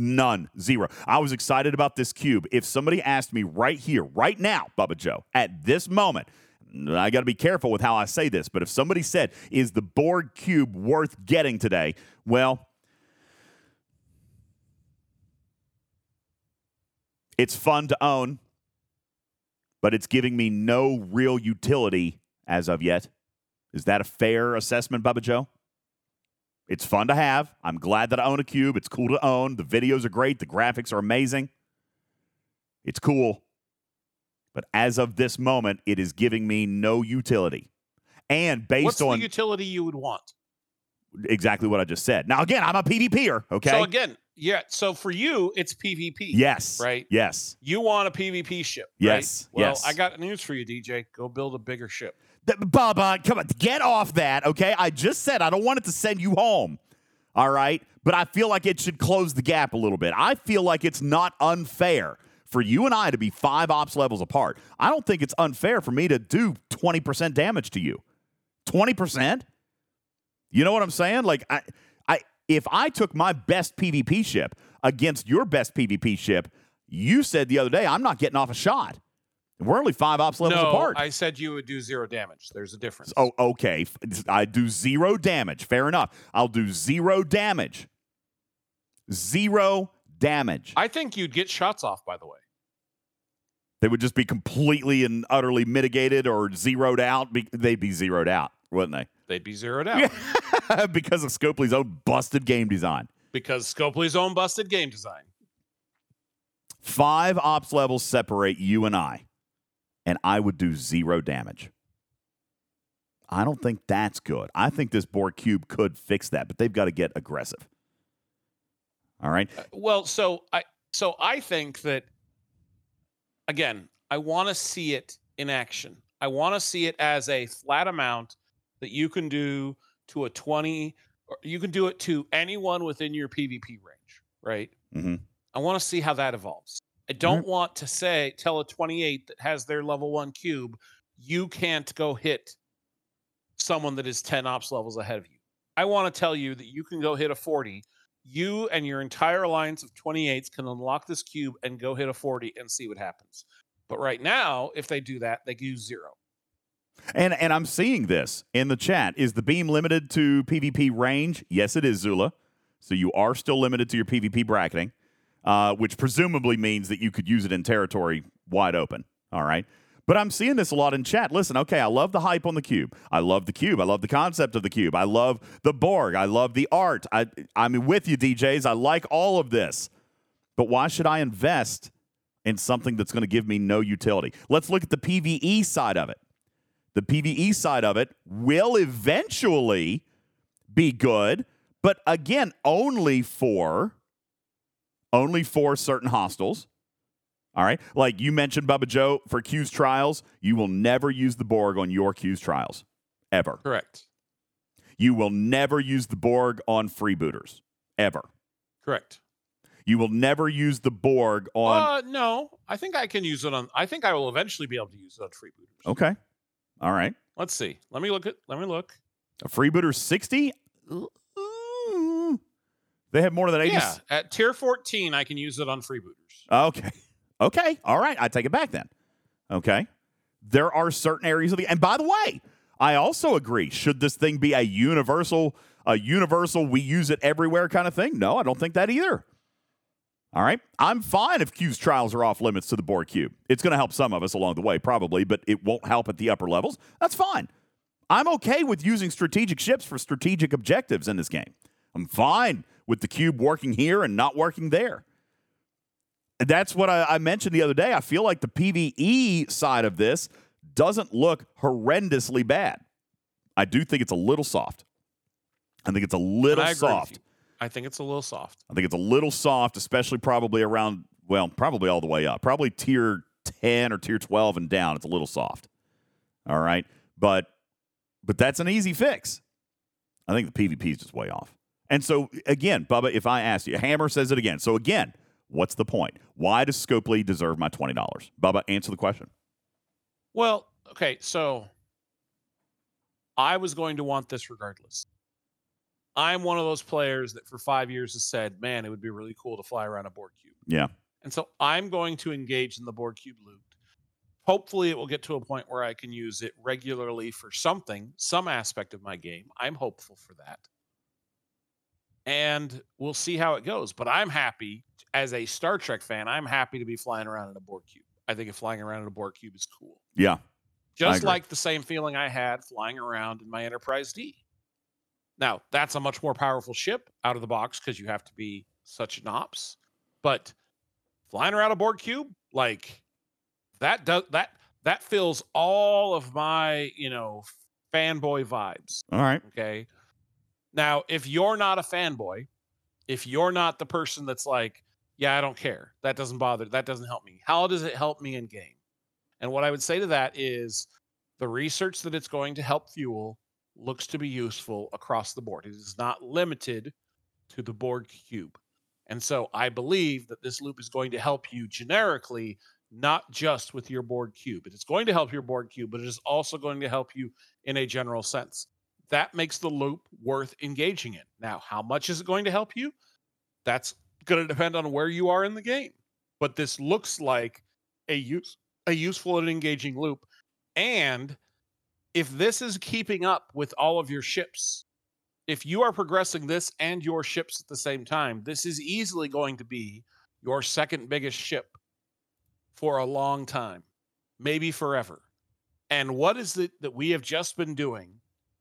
None. Zero. I was excited about this cube. If somebody asked me right here, right now, Bubba Joe, at this moment, I got to be careful with how I say this, but if somebody said, is the Borg Cube worth getting today? Well, it's fun to own, but it's giving me no real utility as of yet. Is that a fair assessment, Bubba Joe? It's fun to have. I'm glad that I own a cube. It's cool to own. The videos are great. The graphics are amazing. It's cool. But as of this moment, it is giving me no utility. And based What's on... What's the utility you would want? Exactly what I just said. Now, again, I'm a PvPer, okay? So, again, yeah. So, for you, it's PvP. Yes. Right? Yes. You want a PvP ship, yes. Right? Well, yes. I got news for you, D J. Go build a bigger ship. Bubba, come on, get off that, okay? I just said I don't want it to send you home, all right? But I feel like it should close the gap a little bit. I feel like it's not unfair for you and I to be five ops levels apart. I don't think it's unfair for me to do twenty percent damage to you. twenty percent? You know what I'm saying? Like, I, I, if I took my best PvP ship against your best PvP ship, you said the other day, I'm not getting off a shot. We're only five ops levels no, apart. I said you would do zero damage. There's a difference. Oh, okay. I do zero damage. Fair enough. I'll do zero damage. Zero damage. I think you'd get shots off, by the way. They would just be completely and utterly mitigated or zeroed out. They'd be zeroed out, wouldn't they? They'd be zeroed out. Because of Scopely's own busted game design. Because Scopely's own busted game design. Five ops levels separate you and I. And I would do zero damage. I don't think that's good. I think this Borg Cube could fix that, but they've got to get aggressive. All right? Uh, well, so I so I think that, again, I want to see it in action. I want to see it as a flat amount that you can do to a twenty, or you can do it to anyone within your PvP range, right? Mm-hmm. I want to see how that evolves. I don't mm-hmm. want to say, tell a twenty-eight that has their level one cube, you can't go hit someone that is ten ops levels ahead of you. I want to tell you that you can go hit a forty. You and your entire alliance of twenty-eights can unlock this cube and go hit a forty and see what happens. But right now, if they do that, they use zero. And and I'm seeing this in the chat. Is the beam limited to PvP range? Yes, it is, Zula. So you are still limited to your PvP bracketing. Uh, which presumably means that you could use it in territory wide open, all right? But I'm seeing this a lot in chat. Listen, okay, I love the hype on the cube. I love the cube. I love the concept of the cube. I love the Borg. I love the art. I, I'm with you, D Js. I like all of this. But why should I invest in something that's going to give me no utility? Let's look at the PvE side of it. The PvE side of it will eventually be good, but again, only for... Only for certain hostiles, all right? Like you mentioned, Bubba Joe, for Q's trials, you will never use the Borg on your Q's trials, ever. Correct. You will never use the Borg on freebooters, ever. Correct. You will never use the Borg on... Uh, no, I think I can use it on... I think I will eventually be able to use it on freebooters. Okay, all right. Let's see. Let me look at... Let me look. A freebooter sixty? They have more than eighty. Yeah, at tier fourteen, I can use it on freebooters. Okay. Okay. All right. I take it back then. Okay. There are certain areas of the... And by the way, I also agree. Should this thing be a universal, a universal, we use it everywhere kind of thing? No, I don't think that either. All right. I'm fine if Q's trials are off limits to the Borg Cube. It's going to help some of us along the way, probably, but it won't help at the upper levels. That's fine. I'm okay with using strategic ships for strategic objectives in this game. I'm fine with the cube working here and not working there. That's what I, I mentioned the other day. I feel like the PvE side of this doesn't look horrendously bad. I do think it's a little soft. I think it's a little I soft. I think it's a little soft. I think it's a little soft, especially probably around, well, probably all the way up. Probably tier ten or tier twelve and down. It's a little soft. All right? But, but that's an easy fix. I think the PvP is just way off. And so, again, Bubba, if I ask you, Hammer says it again. So, again, what's the point? Why does Scopely deserve my twenty dollars? Bubba, answer the question. Well, okay, so I was going to want this regardless. I'm one of those players that for five years has said, man, it would be really cool to fly around a Borg Cube. Yeah. And so I'm going to engage in the Borg Cube loop. Hopefully it will get to a point where I can use it regularly for something, some aspect of my game. I'm hopeful for that. And we'll see how it goes. But I'm happy, as a Star Trek fan, I'm happy to be flying around in a Borg Cube. I think flying around in a Borg Cube is cool. Yeah. Just like the same feeling I had flying around in my Enterprise D. Now, that's a much more powerful ship out of the box because you have to be such an ops. But flying around a Borg Cube, like... That does that that fills all of my, you know, fanboy vibes. All right. Okay. Now, if you're not a fanboy, if you're not the person that's like, yeah, I don't care. That doesn't bother. That doesn't help me. How does it help me in game? And what I would say to that is the research that it's going to help fuel looks to be useful across the board. It is not limited to the Borg Cube. And so I believe that this loop is going to help you generically, not just with your Borg Cube. It's going to help your Borg Cube, but it is also going to help you in a general sense. That makes the loop worth engaging in. Now, how much is it going to help you? That's going to depend on where you are in the game. But this looks like a use, a useful and engaging loop. And if this is keeping up with all of your ships, if you are progressing this and your ships at the same time, this is easily going to be your second biggest ship for a long time, maybe forever. And what is it that we have just been doing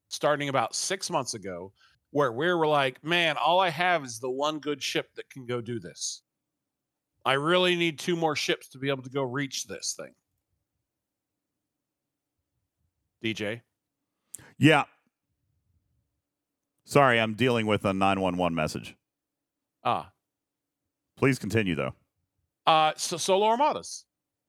starting about six months ago where we were like, man, all I have is the one good ship that can go do this. I really need two more ships to be able to go reach this thing. D J? Yeah. Sorry, I'm dealing with a nine one one message. Ah. Please continue, though. Uh, so solo armadas.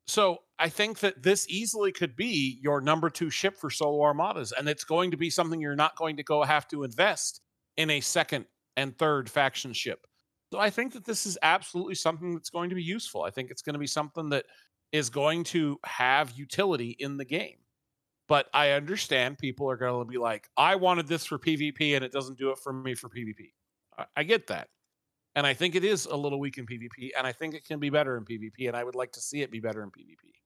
So I think that this easily could be your number two ship for solo armadas, and it's going to be something you're not going to go have to invest in a second and third faction ship. So I think that this is absolutely something that's going to be useful. I think it's going to be something that is going to have utility in the game. But I understand people are going to be like, I wanted this for PvP, and it doesn't do it for me for PvP. I, I get that. And I think it is a little weak in PvP, and I think it can be better in PvP, and I would like to see it be better in PvP.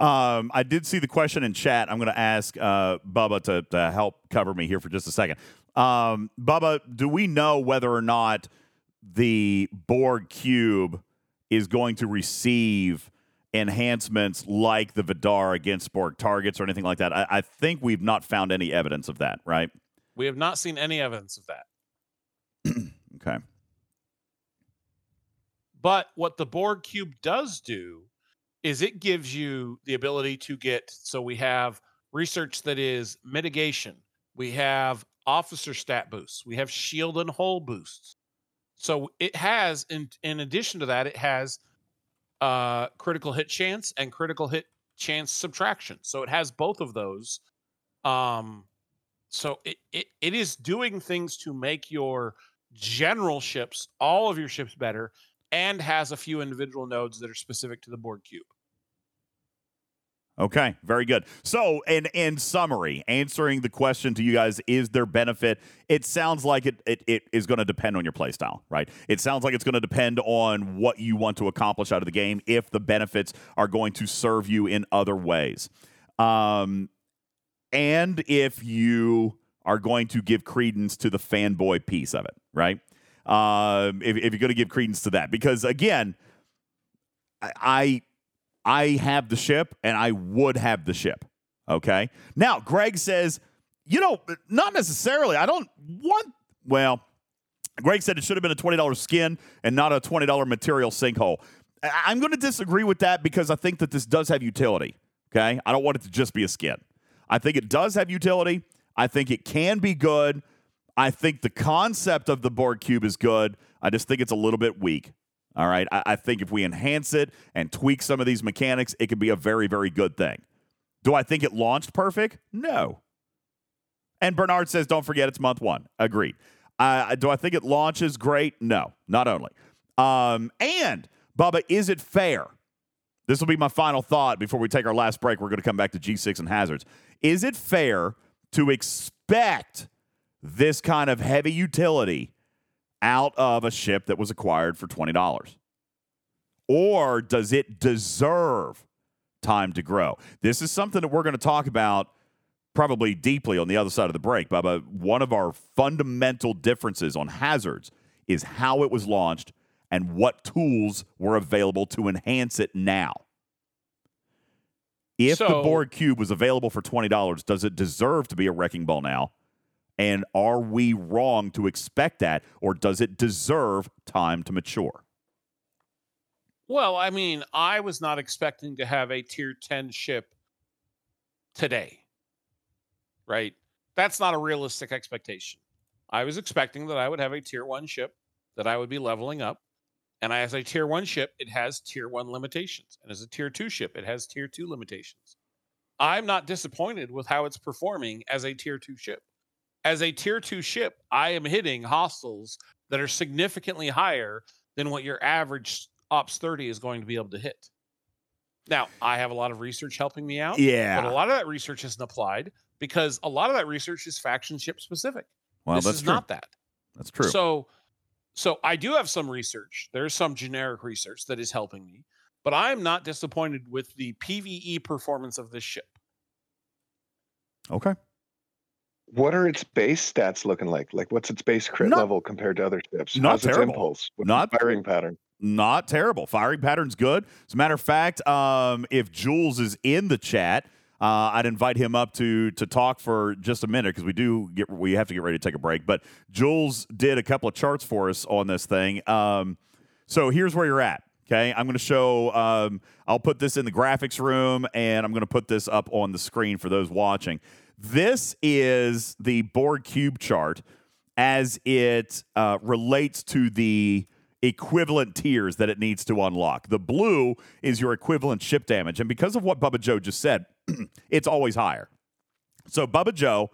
Um, I did see the question in chat. I'm going to ask uh, Bubba to, to help cover me here for just a second. Um, Bubba, do we know whether or not the Borg Cube is going to receive enhancements like the Vidar against Borg targets or anything like that? I, I think we've not found any evidence of that, right? We have not seen any evidence of that. Okay. But what the Borg Cube does do is it gives you the ability to get, so we have research that is mitigation. We have officer stat boosts. We have shield and hull boosts. So it has, in, in addition to that, it has uh, critical hit chance and critical hit chance subtraction. So it has both of those. Um, so it, it it is doing things to make your general ships, all of your ships better, and has a few individual nodes that are specific to the Borg Cube. Okay, very good. So, in, in summary, answering the question to you guys, is there benefit? It sounds like it it, it is going to depend on your playstyle, right? It sounds like it's going to depend on what you want to accomplish out of the game, if the benefits are going to serve you in other ways. Um, and if you are going to give credence to the fanboy piece of it, right? Uh, if, if you're going to give credence to that. Because, again, I I have the ship, and I would have the ship, okay? Now, Greg says, you know, not necessarily. I don't want – well, Greg said it should have been a twenty dollars skin and not a twenty dollars material sinkhole. I, I'm going to disagree with that because I think that this does have utility, okay? I don't want it to just be a skin. I think it does have utility. I think it can be good. I think the concept of the Borg Cube is good. I just think it's a little bit weak. All right. I, I think if we enhance it and tweak some of these mechanics, it could be a very, very good thing. Do I think it launched perfect? No. And Bernard says, don't forget it's month one. Agreed. Uh, do I think it launches great? No, not only. Um, and, Bubba, is it fair? This will be my final thought before we take our last break. We're going to come back to G six and Hazards. Is it fair to expect this kind of heavy utility out of a ship that was acquired for twenty dollars? Or does it deserve time to grow? This is something that we're going to talk about probably deeply on the other side of the break, Bubba. One of our fundamental differences on Hazards is how it was launched and what tools were available to enhance it now. If so, the Borg Cube was available for twenty dollars, does it deserve to be a wrecking ball now? And are we wrong to expect that, or does it deserve time to mature? Well, I mean, I was not expecting to have a tier ten ship today, right? That's not a realistic expectation. I was expecting that I would have a tier one ship that I would be leveling up. And as a tier one ship, it has tier one limitations. And as a tier two ship, it has tier two limitations. I'm not disappointed with how it's performing as a tier two ship. As a tier two ship, I am hitting hostiles that are significantly higher than what your average Ops thirty is going to be able to hit. Now, I have a lot of research helping me out. Yeah. But a lot of that research isn't applied because a lot of that research is faction ship specific. Well, this that's is true. Not that. That's true. So... So I do have some research. There's some generic research that is helping me, but I'm not disappointed with the PvE performance of this ship. Okay. What are its base stats looking like? Like, what's its base crit not, level compared to other ships? Not How's terrible. Its impulse? What's not its firing pattern? Not terrible. Firing pattern's good. As a matter of fact, um, if Jules is in the chat, Uh, I'd invite him up to to talk for just a minute because we do get we have to get ready to take a break. But Jules did a couple of charts for us on this thing. Um, so here's where you're at. Okay, I'm going to show. Um, I'll put this in the graphics room, and I'm going to put this up on the screen for those watching. This is the Borg Cube chart as it uh, relates to the equivalent tiers that it needs to unlock. The blue is your equivalent ship damage, and because of what Bubba Joe just said, it's always higher. So Bubba Joe,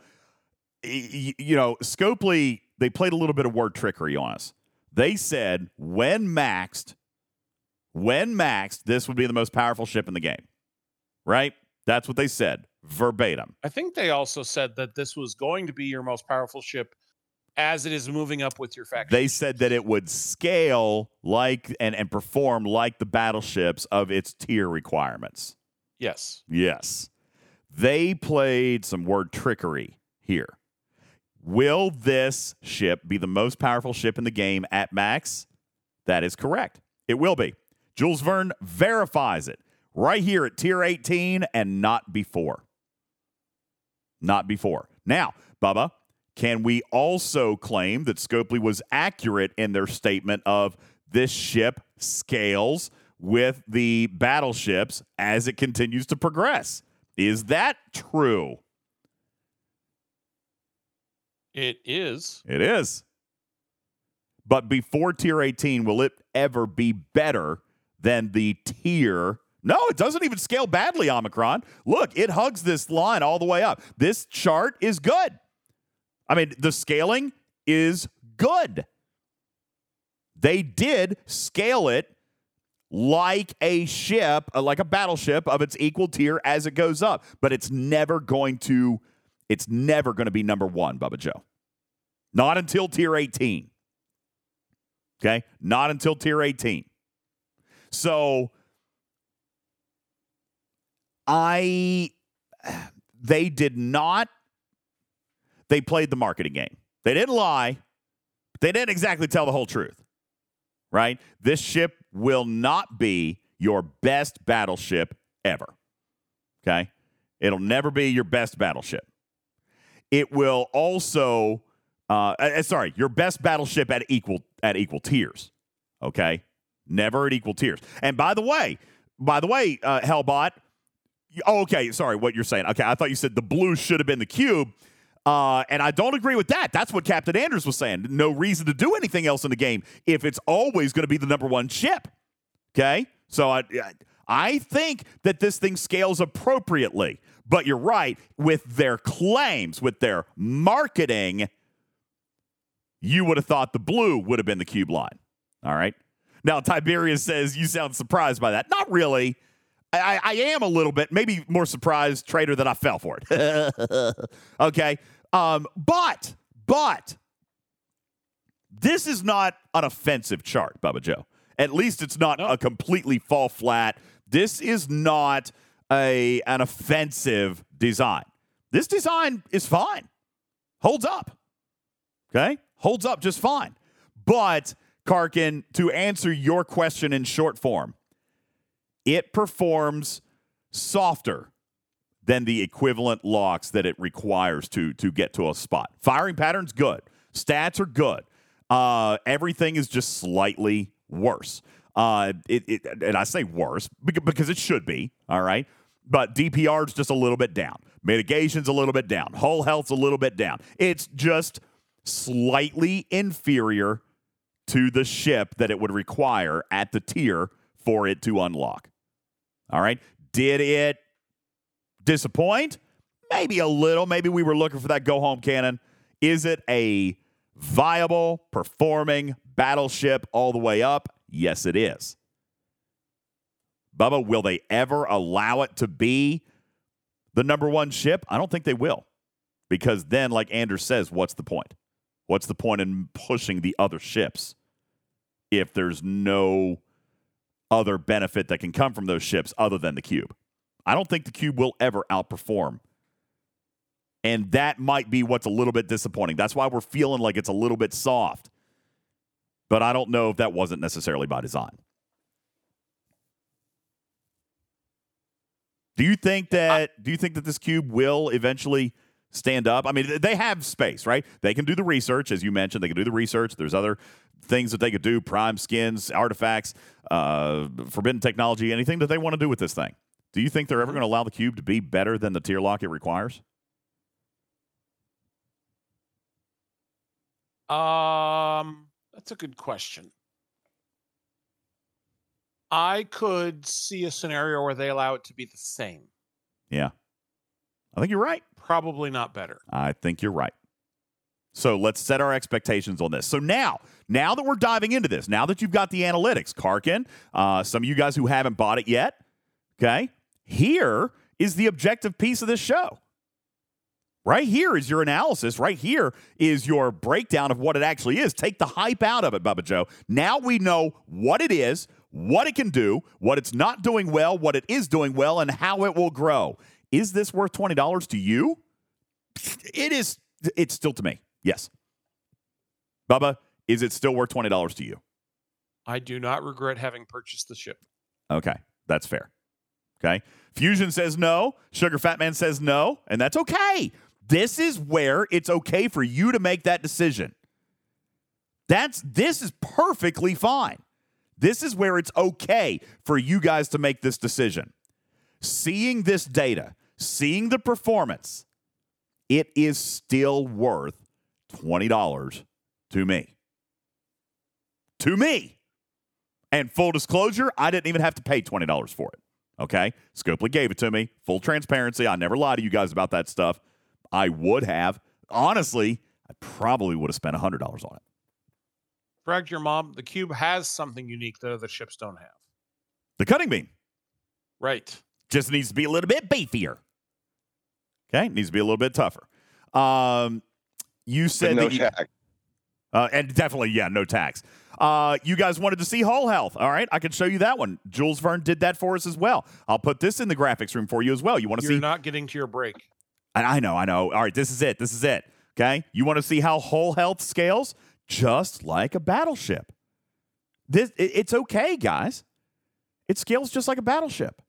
you know, Scopely, they played a little bit of word trickery on us. They said when maxed, when maxed, this would be the most powerful ship in the game, right? That's what they said, verbatim. I think they also said that this was going to be your most powerful ship as it is moving up with your faction. They said that it would scale like and, and perform like the battleships of its tier requirements. Yes. Yes. They played some word trickery here. Will this ship be the most powerful ship in the game at max? That is correct. It will be. Jules Verne verifies it right here at tier eighteen and not before. Not before. Now, Bubba, can we also claim that Scopely was accurate in their statement of this ship scales with the battleships as it continues to progress? Is that true? It is. It is. But before tier eighteen, will it ever be better than the tier? No, it doesn't even scale badly, Omicron. Look, it hugs this line all the way up. This chart is good. I mean, the scaling is good. They did scale it like a ship, like a battleship of its equal tier as it goes up. But it's never going to, it's never going to be number one, Bubba Joe. Not until tier eighteen. Okay? Not until tier eighteen. So, I, they did not, they played the marketing game. They didn't lie. But they didn't exactly tell the whole truth. Right? This ship will not be your best battleship ever. Okay? It'll never be your best battleship. It will also, uh, uh, sorry, your best battleship at equal at equal tiers. Okay? Never at equal tiers. And by the way, by the way, uh, Hellbot, oh, okay, sorry, what you're saying. Okay, I thought you said the blue should have been the cube. Uh, and I don't agree with that. That's what Captain Anders was saying. No reason to do anything else in the game if it's always going to be the number one ship. Okay? So I I think that this thing scales appropriately. But you're right. With their claims, with their marketing, you would have thought the blue would have been the cube line. All right? Now, Tiberius says, you sound surprised by that. Not really. I, I am a little bit, maybe more surprised, Trader, that I fell for it. Okay. Um, but, but, this is not an offensive chart, Bubba Joe. At least it's not no. a completely fall flat. This is not a an offensive design. This design is fine. Holds up. Okay? Holds up just fine. But, Karkin, to answer your question in short form, it performs softer than the equivalent locks that it requires to, to get to a spot. Firing pattern's good. Stats are good. Uh, everything is just slightly worse. Uh, it, it, and I say worse because it should be, all right? But D P R's just a little bit down. Mitigation's a little bit down. Hull health's a little bit down. It's just slightly inferior to the ship that it would require at the tier for it to unlock. All right? Did it disappoint? Maybe a little. Maybe we were looking for that go-home cannon. Is it a viable, performing battleship all the way up? Yes, it is. Bubba, will they ever allow it to be the number one ship? I don't think they will. Because then, like Anders says, what's the point? What's the point in pushing the other ships if there's no other benefit that can come from those ships other than the cube? I don't think the cube will ever outperform. And that might be what's a little bit disappointing. That's why we're feeling like it's a little bit soft. But I don't know if that wasn't necessarily by design. Do you think that I, do you think that this cube will eventually stand up? I mean, they have space, right? They can do the research, as you mentioned. They can do the research. There's other things that they could do, prime skins, artifacts, uh, forbidden technology, anything that they want to do with this thing. Do you think they're ever going to allow the cube to be better than the tier lock it requires? Um, that's a good question. I could see a scenario where they allow it to be the same. Yeah. I think you're right. Probably not better. I think you're right. So let's set our expectations on this. So now, now that we're diving into this, now that you've got the analytics, Karkin, uh, some of you guys who haven't bought it yet, okay, here is the objective piece of this show. Right here is your analysis. Right here is your breakdown of what it actually is. Take the hype out of it, Bubba Joe. Now we know what it is, what it can do, what it's not doing well, what it is doing well, and how it will grow. Is this worth twenty dollars to you? It is. It's still to me. Yes. Bubba, is it still worth twenty dollars to you? I do not regret having purchased the ship. Okay. That's fair. Okay. Fusion says no. Sugar Fat Man says no. And that's okay. This is where it's okay for you to make that decision. That's, this is perfectly fine. This is where it's okay for you guys to make this decision. Seeing this data, seeing the performance, it is still worth twenty dollars to me. To me. And full disclosure, I didn't even have to pay twenty dollars for it, okay? Scopely gave it to me. Full transparency. I never lie to you guys about that stuff. I would have. Honestly, I probably would have spent one hundred dollars on it. Correct your mom. The cube has something unique that other ships don't have. The cutting beam. Right. Just needs to be a little bit beefier. Okay? Needs to be a little bit tougher. Um, you said no that you, uh, and definitely, yeah, no tax. Uh, you guys wanted to see hull health. All right? I can show you that one. Jules Verne did that for us as well. I'll put this in the graphics room for you as well. You want to see? You're not getting to your break. I, I know, I know. All right, this is it. This is it. Okay? You want to see how hull health scales? Just like a battleship. This it, It's okay, guys. It scales just like a battleship.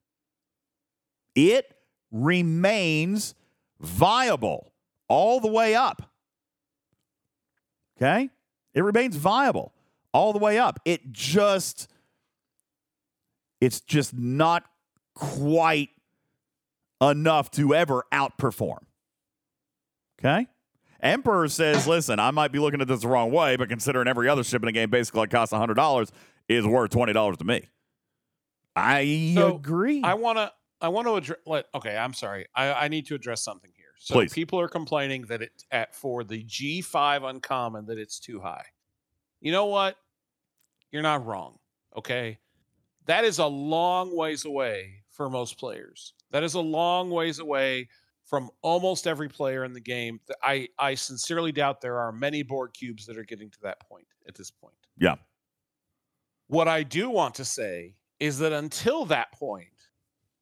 It remains viable all the way up. Okay? It remains viable all the way up. It just, it's just not quite enough to ever outperform. Okay? Emperor says, listen, I might be looking at this the wrong way, but considering every other ship in the game basically costs one hundred dollars, is worth twenty dollars to me. I so agree. I want to I want to address. Let, okay, I'm sorry. I, I need to address something here. So Please. People are complaining that it at for the G five uncommon that it's too high. You know what? You're not wrong. Okay, that is a long ways away for most players. That is a long ways away from almost every player in the game. I, I sincerely doubt there are many Borg cubes that are getting to that point at this point. Yeah. What I do want to say is that until that point,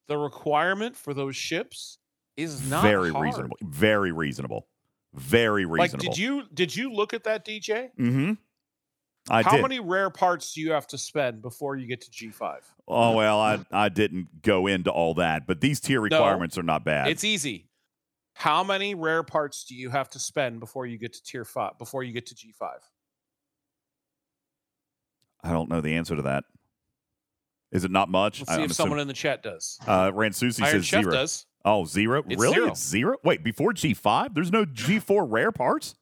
the requirement for those ships is not very hard. reasonable. Very reasonable. Very reasonable. Like, did you did you look at that, D J? Mm-hmm. I How did. many rare parts do you have to spend before you get to G five? Oh, well, I, I didn't go into all that, but these tier requirements no, are not bad. It's easy. How many rare parts do you have to spend before you get to tier five, before you get to G five? I don't know the answer to that. Is it not much? Let's see I, if I'm someone assuming. in the chat does. Uh, Ransusi Iron says Chef zero. Does. Oh, zero? It's really? Zero. It's zero? Wait, before G five? There's no G four rare parts?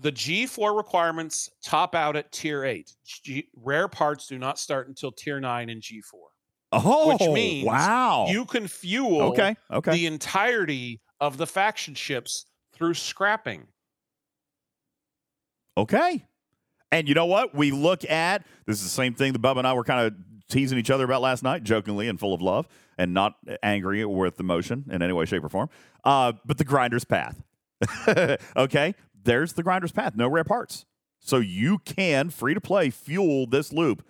The G four requirements top out at tier eight. G- rare parts do not start until tier nine in G four. Oh, which means wow. you can fuel okay, okay. the entirety of the faction ships through scrapping. Okay. And you know what? We look at, this is the same thing that Bubba and I were kind of teasing each other about last night, jokingly and full of love and not angry or with emotion in any way, shape, or form. Uh, but the grinder's path. Okay. There's the grinder's path. No rare parts. So you can, free to play, fuel this loop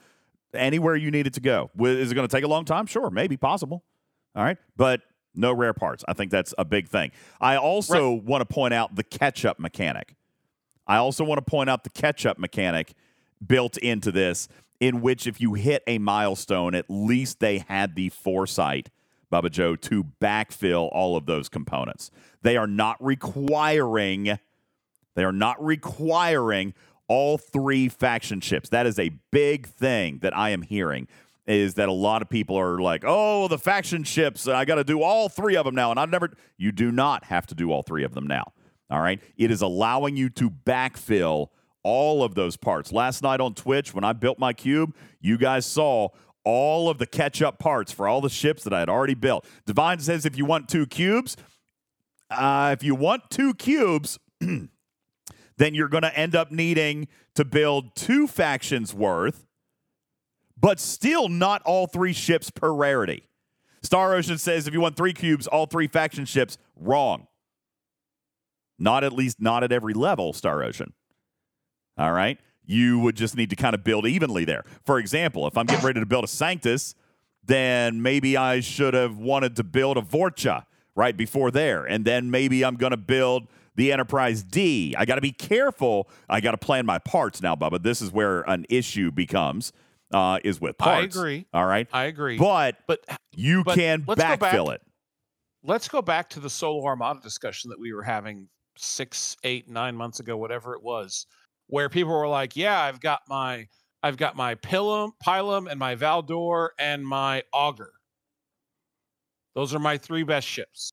anywhere you need it to go. Is it going to take a long time? Sure. Maybe. Possible. All right. But no rare parts. I think that's a big thing. I also right. want to point out the catch-up mechanic. I also want to point out the catch-up mechanic built into this, in which if you hit a milestone, at least they had the foresight, Bubba Joe, to backfill all of those components. They are not requiring... They are not requiring all three faction ships. That is a big thing that I am hearing, is that a lot of people are like, oh, the faction ships, I got to do all three of them now. And I've never, you do not have to do all three of them now. All right. It is allowing you to backfill all of those parts. Last night on Twitch, when I built my cube, you guys saw all of the catch-up parts for all the ships that I had already built. Divine says, if you want two cubes, uh, if you want two cubes, then you're going to end up needing to build two factions worth, but still not all three ships per rarity. Star Ocean says if you want three cubes, all three faction ships, wrong. Not at least not at every level, Star Ocean. All right? You would just need to kind of build evenly there. For example, if I'm getting ready to build a Sanctus, then maybe I should have wanted to build a Vorcha right before there, and then maybe I'm going to build... the Enterprise D. I got to be careful. I got to plan my parts now, Bubba. This is where an issue becomes, uh, is with parts. I agree. All right? I agree. But, but you but can backfill it. Let's go back to the Solo Armada discussion that we were having six, eight, nine months ago, whatever it was, where people were like, yeah, I've got my I've got my Pilum, Pilum and my Valdor and my Augur. Those are my three best ships.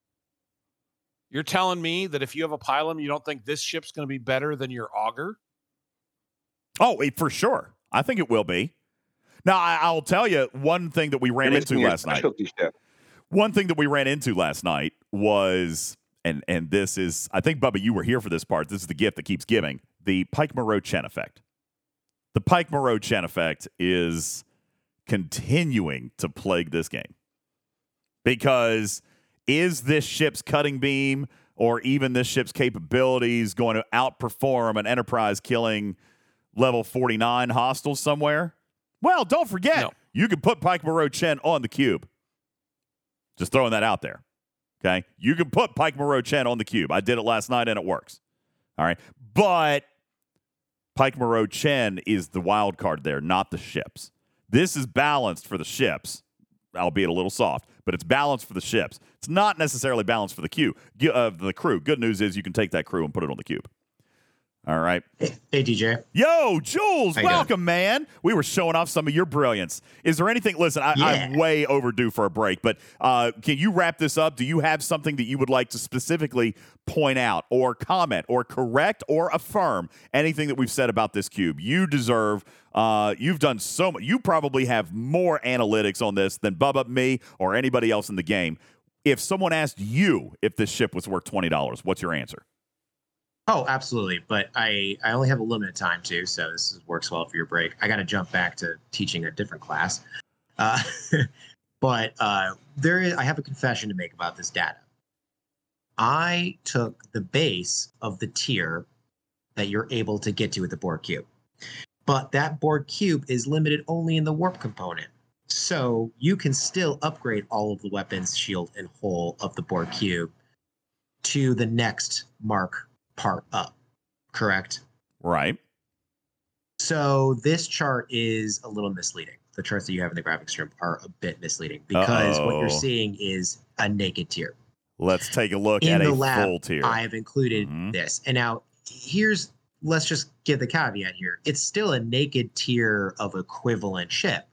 You're telling me that if you have a Pilum, you don't think this ship's going to be better than your Augur? Oh, it, for sure. I think it will be. Now, I, I'll tell you one thing that we ran You're into last night. Chef. One thing that we ran into last night was, and and this is, I think, Bubba, you were here for this part. This is the gift that keeps giving. The Pike Moreau Chen effect. The Pike Moreau Chen effect is continuing to plague this game. Because... is this ship's cutting beam or even this ship's capabilities going to outperform an Enterprise killing level forty-nine hostile somewhere? Well, don't forget, no. you can put Pike Moreau Chen on the cube. Just throwing that out there, okay? You can put Pike Moreau Chen on the cube. I did it last night, and it works, all right? But Pike Moreau Chen is the wild card there, not the ships. This is balanced for the ships, albeit a little soft, but it's balanced for the ships. It's not necessarily balanced for the queue, uh, the crew. Good news is you can take that crew and put it on the cube. All right. Hey, hey D J. Yo, Jules, welcome, doing? man. We were showing off some of your brilliance. Is there anything? Listen, I, yeah. I'm way overdue for a break, but uh, can you wrap this up? Do you have something that you would like to specifically point out or comment or correct or affirm anything that we've said about this cube? You deserve... Uh, you've done so much. You probably have more analytics on this than Bubba, me, or anybody else in the game. If someone asked you if this ship was worth twenty dollars, what's your answer? Oh, absolutely. But I, I only have a limited time, too, so this is, works well for your break. I got to jump back to teaching a different class. Uh, But uh, there is, I have a confession to make about this data. I took the base of the tier that you're able to get to with the Borg Cube. But that Borg Cube is limited only in the warp component. So you can still upgrade all of the weapons, shield, and hull of the Borg Cube to the next mark part up, correct? Right. So this chart is a little misleading. The charts that you have in the graphic strip are a bit misleading because Uh-oh. what you're seeing is a naked tier. Let's take a look in at the a lab, full tier. I have included mm-hmm. this. And now here's, let's just give the caveat here. It's still a naked tier of equivalent ship.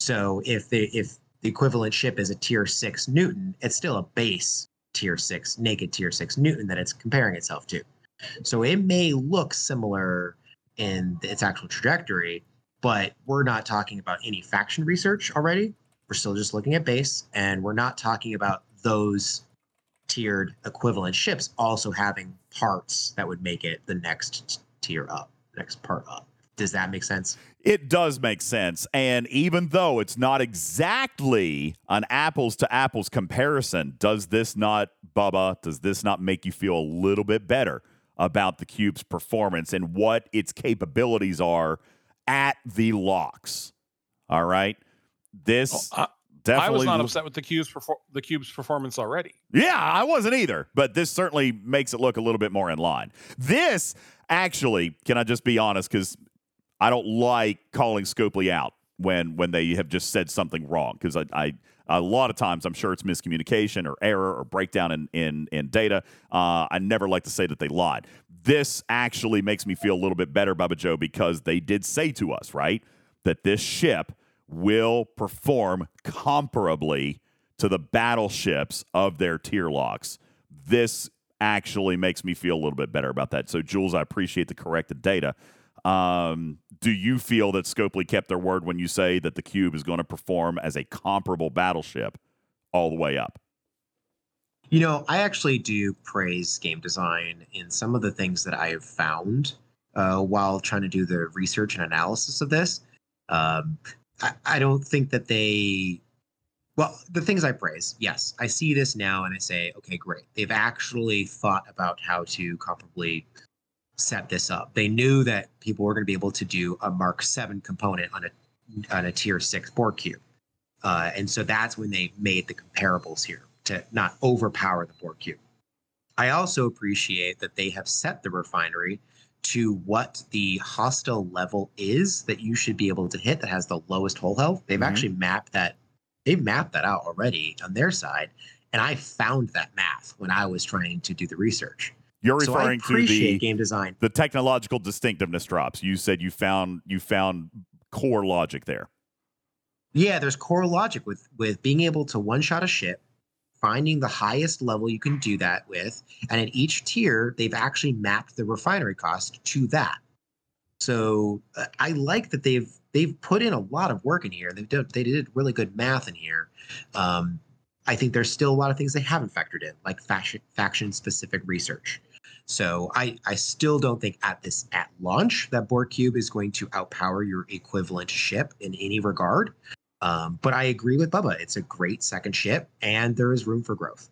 So if the if the equivalent ship is a tier six Newton, it's still a base tier six, naked tier six Newton that it's comparing itself to. So it may look similar in its actual trajectory, but we're not talking about any faction research already. We're still just looking at base, and we're not talking about those tiered equivalent ships also having parts that would make it the next tier up, next part up. Does that make sense? It does make sense. And even though it's not exactly an apples to apples comparison, does this not, Bubba, does this not make you feel a little bit better about the cube's performance and what its capabilities are at the locks? All right. This oh, I, definitely I was not upset with the cube's perfor- the cube's performance already. Yeah, I wasn't either, but this certainly makes it look a little bit more in line. This actually, can I just be honest, cuz I don't like calling Scopely out when when they have just said something wrong, cuz I, I a lot of times I'm sure it's miscommunication or error or breakdown in in, in data. Uh, I never like to say that they lied. This actually makes me feel a little bit better, Bubba Joe, because they did say to us, right, that this ship will perform comparably to the battleships of their tier locks. This actually makes me feel a little bit better about that. So, Jules, I appreciate the corrected data. Um, do you feel that Scopely kept their word when you say that the cube is going to perform as a comparable battleship all the way up? You know, I actually do praise game design in some of the things that I have found uh, while trying to do the research and analysis of this. Um, I, I don't think that they, well, the things I praise, yes, I see this now and I say, okay, great. They've actually thought about how to comparably set this up. They knew that people were going to be able to do a Mark seven component on a, on a tier six Borg Cube. Uh, and so that's when they made the comparables here, to not overpower the Borg Cube. I also appreciate that they have set the refinery to what the hostile level is that you should be able to hit that has the lowest hull health. They've mm-hmm. actually mapped that. They've mapped that out already on their side. And I found that math when I was trying to do the research. You're referring so to the game design, the technological distinctiveness drops. You said you found, you found core logic there. Yeah, there's core logic with, with being able to one shot a ship, finding the highest level you can do that with. And in each tier, they've actually mapped the refinery cost to that. So uh, I like that they've they've put in a lot of work in here. They've done, they did really good math in here. Um, I think there's still a lot of things they haven't factored in, like faction, faction-specific research. So I, I still don't think at this at launch that Borg Cube is going to outpower your equivalent ship in any regard. Um, but I agree with Bubba. It's a great second ship, and there is room for growth.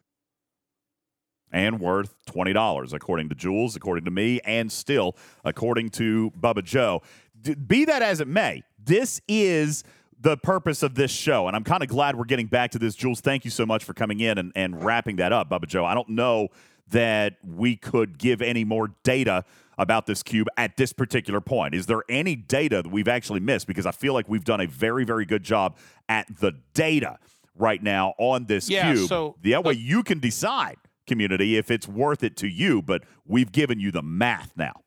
And worth twenty dollars, according to Jules, according to me, and still according to Bubba Joe. D- be that as it may, this is the purpose of this show, and I'm kind of glad we're getting back to this. Jules, thank you so much for coming in and, and wrapping that up, Bubba Joe. I don't know that we could give any more data about this cube at this particular point. Is there any data that we've actually missed? Because I feel like we've done a very, very good job at the data right now on this yeah, cube. So the other way you can decide, community, if it's worth it to you, but we've given you the math now.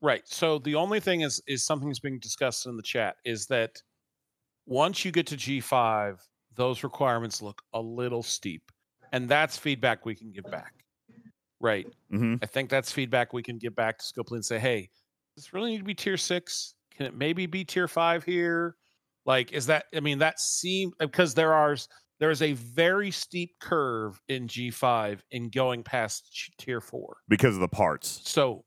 Right. So the only thing is, is something that's being discussed in the chat is that once you get to G five, those requirements look a little steep. And that's feedback we can give back. Right. Mm-hmm. I think that's feedback we can give back to Scopely and say, hey, does this really need to be tier six? Can it maybe be tier five here? Like, is that, I mean, that seems, because there are, there is a very steep curve in G five in going past tier four. Because of the parts. So,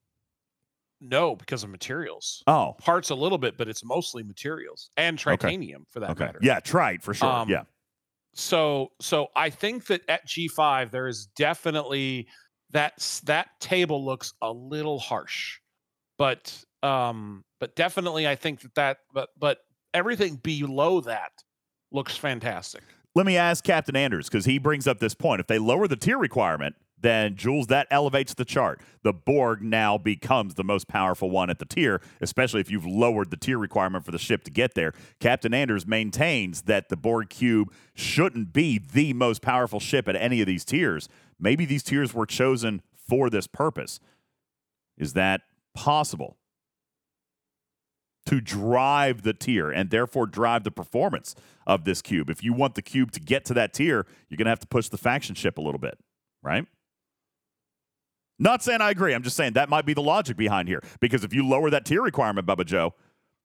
no, because of materials. Oh. Parts a little bit, but it's mostly materials and titanium okay. for that okay. matter. Yeah, trite for sure. Um, yeah. so so I think that at G five there is definitely that's that table looks a little harsh, but um but definitely I think that that but but everything below that looks fantastic. Let me ask Captain Anders, because he brings up this point. If they lower the tier requirement, then, Jules, that elevates the chart. The Borg now becomes the most powerful one at the tier, especially if you've lowered the tier requirement for the ship to get there. Captain Anders maintains that the Borg Cube shouldn't be the most powerful ship at any of these tiers. Maybe these tiers were chosen for this purpose. Is that possible? To drive the tier and therefore drive the performance of this cube. If you want the cube to get to that tier, you're going to have to push the faction ship a little bit, right? Not saying I agree. I'm just saying that might be the logic behind here. Because if you lower that tier requirement, Bubba Joe,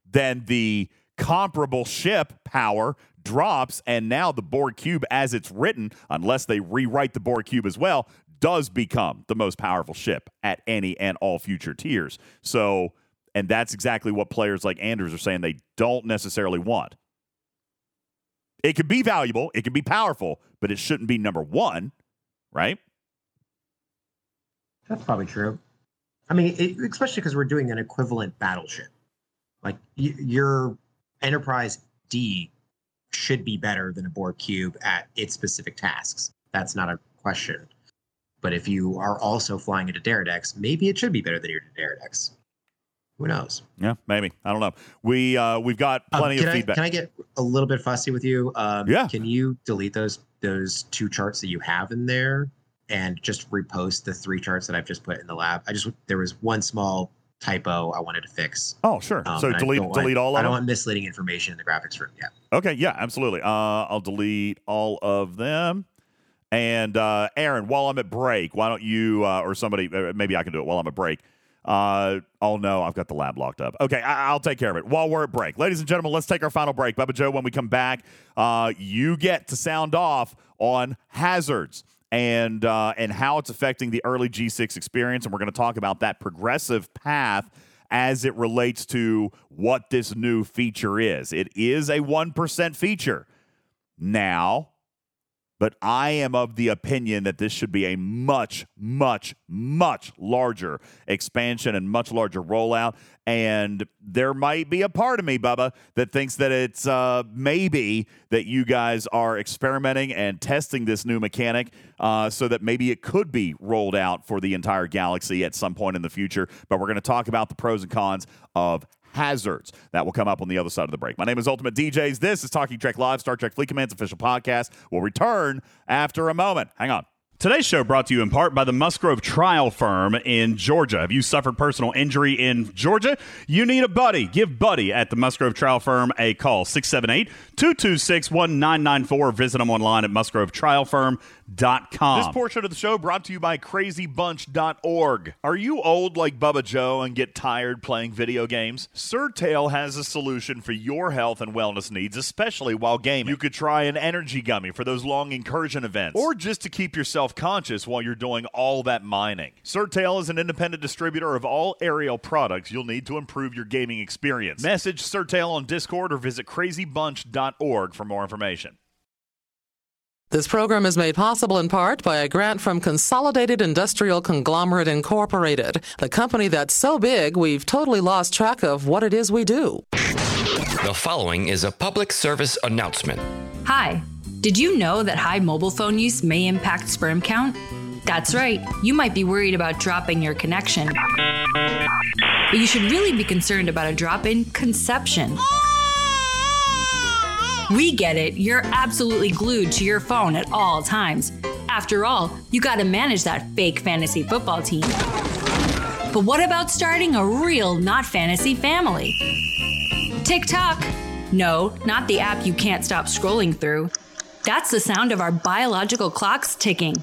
then the comparable ship power drops, and now the Borg Cube as it's written, unless they rewrite the Borg Cube as well, does become the most powerful ship at any and all future tiers. So... And that's exactly what players like Anders are saying they don't necessarily want. It could be valuable. It could be powerful, but it shouldn't be number one, right? That's probably true. I mean, it, especially because we're doing an equivalent battleship. Like, y- your Enterprise D should be better than a Borg Cube at its specific tasks. That's not a question. But if you are also flying into Derridex, maybe it should be better than your Derridex. Who knows? Yeah, maybe. I don't know. We, uh, we've got plenty um, of I, feedback. Can I get a little bit fussy with you? Um, yeah. Can you delete those those two charts that you have in there and just repost the three charts that I've just put in the lab? I just There was one small typo I wanted to fix. Oh, sure. Um, so delete want, delete all of them? I don't want misleading information in the graphics room yet. Okay, yeah, absolutely. Uh, I'll delete all of them. And, uh, Aaron, while I'm at break, why don't you uh, or somebody, maybe I can do it while I'm at break. Uh, oh, no, I've got the lab locked up. Okay, I- I'll take care of it while we're at break. Ladies and gentlemen, let's take our final break. Bubba Joe, when we come back, uh, you get to sound off on hazards and uh, and how it's affecting the early G six experience, and we're going to talk about that progressive path as it relates to what this new feature is. It is a one percent feature now, but I am of the opinion that this should be a much, much, much larger expansion and much larger rollout. And there might be a part of me, Bubba, that thinks that it's uh, maybe that you guys are experimenting and testing this new mechanic uh, so that maybe it could be rolled out for the entire galaxy at some point in the future. But we're going to talk about the pros and cons of hazards. That will come up on the other side of the break. My name is Ultimate D Js. This is Talking Trek Live, Star Trek Fleet Command's official podcast. We'll return after a moment. Hang on. Today's show brought to you in part by the Musgrove Trial Firm in Georgia. If you suffered personal injury in Georgia, you need a buddy. Give Buddy at the Musgrove Trial Firm a call, six seven eight, two two six, one nine nine four, or visit them online at musgrove trial firm dot com. This portion of the show brought to you by crazy bunch dot org. Are you old like Bubba Joe and get tired playing video games? Surtail has a solution for your health and wellness needs, especially while gaming. You could try an energy gummy for those long incursion events, or just to keep yourself conscious while you're doing all that mining. Surtail is an independent distributor of all aerial products you'll need to improve your gaming experience. Message Surtail on Discord or visit crazy bunch dot org for more information. This program is made possible in part by a grant from Consolidated Industrial Conglomerate Incorporated, the company that's so big we've totally lost track of what it is we do. The following is a public service announcement. Hi. Did you know that high mobile phone use may impact sperm count? That's right, you might be worried about dropping your connection, but you should really be concerned about a drop in conception. We get it, you're absolutely glued to your phone at all times. After all, you gotta manage that fake fantasy football team. But what about starting a real, not fantasy family? TikTok. No, not the app you can't stop scrolling through. That's the sound of our biological clocks ticking.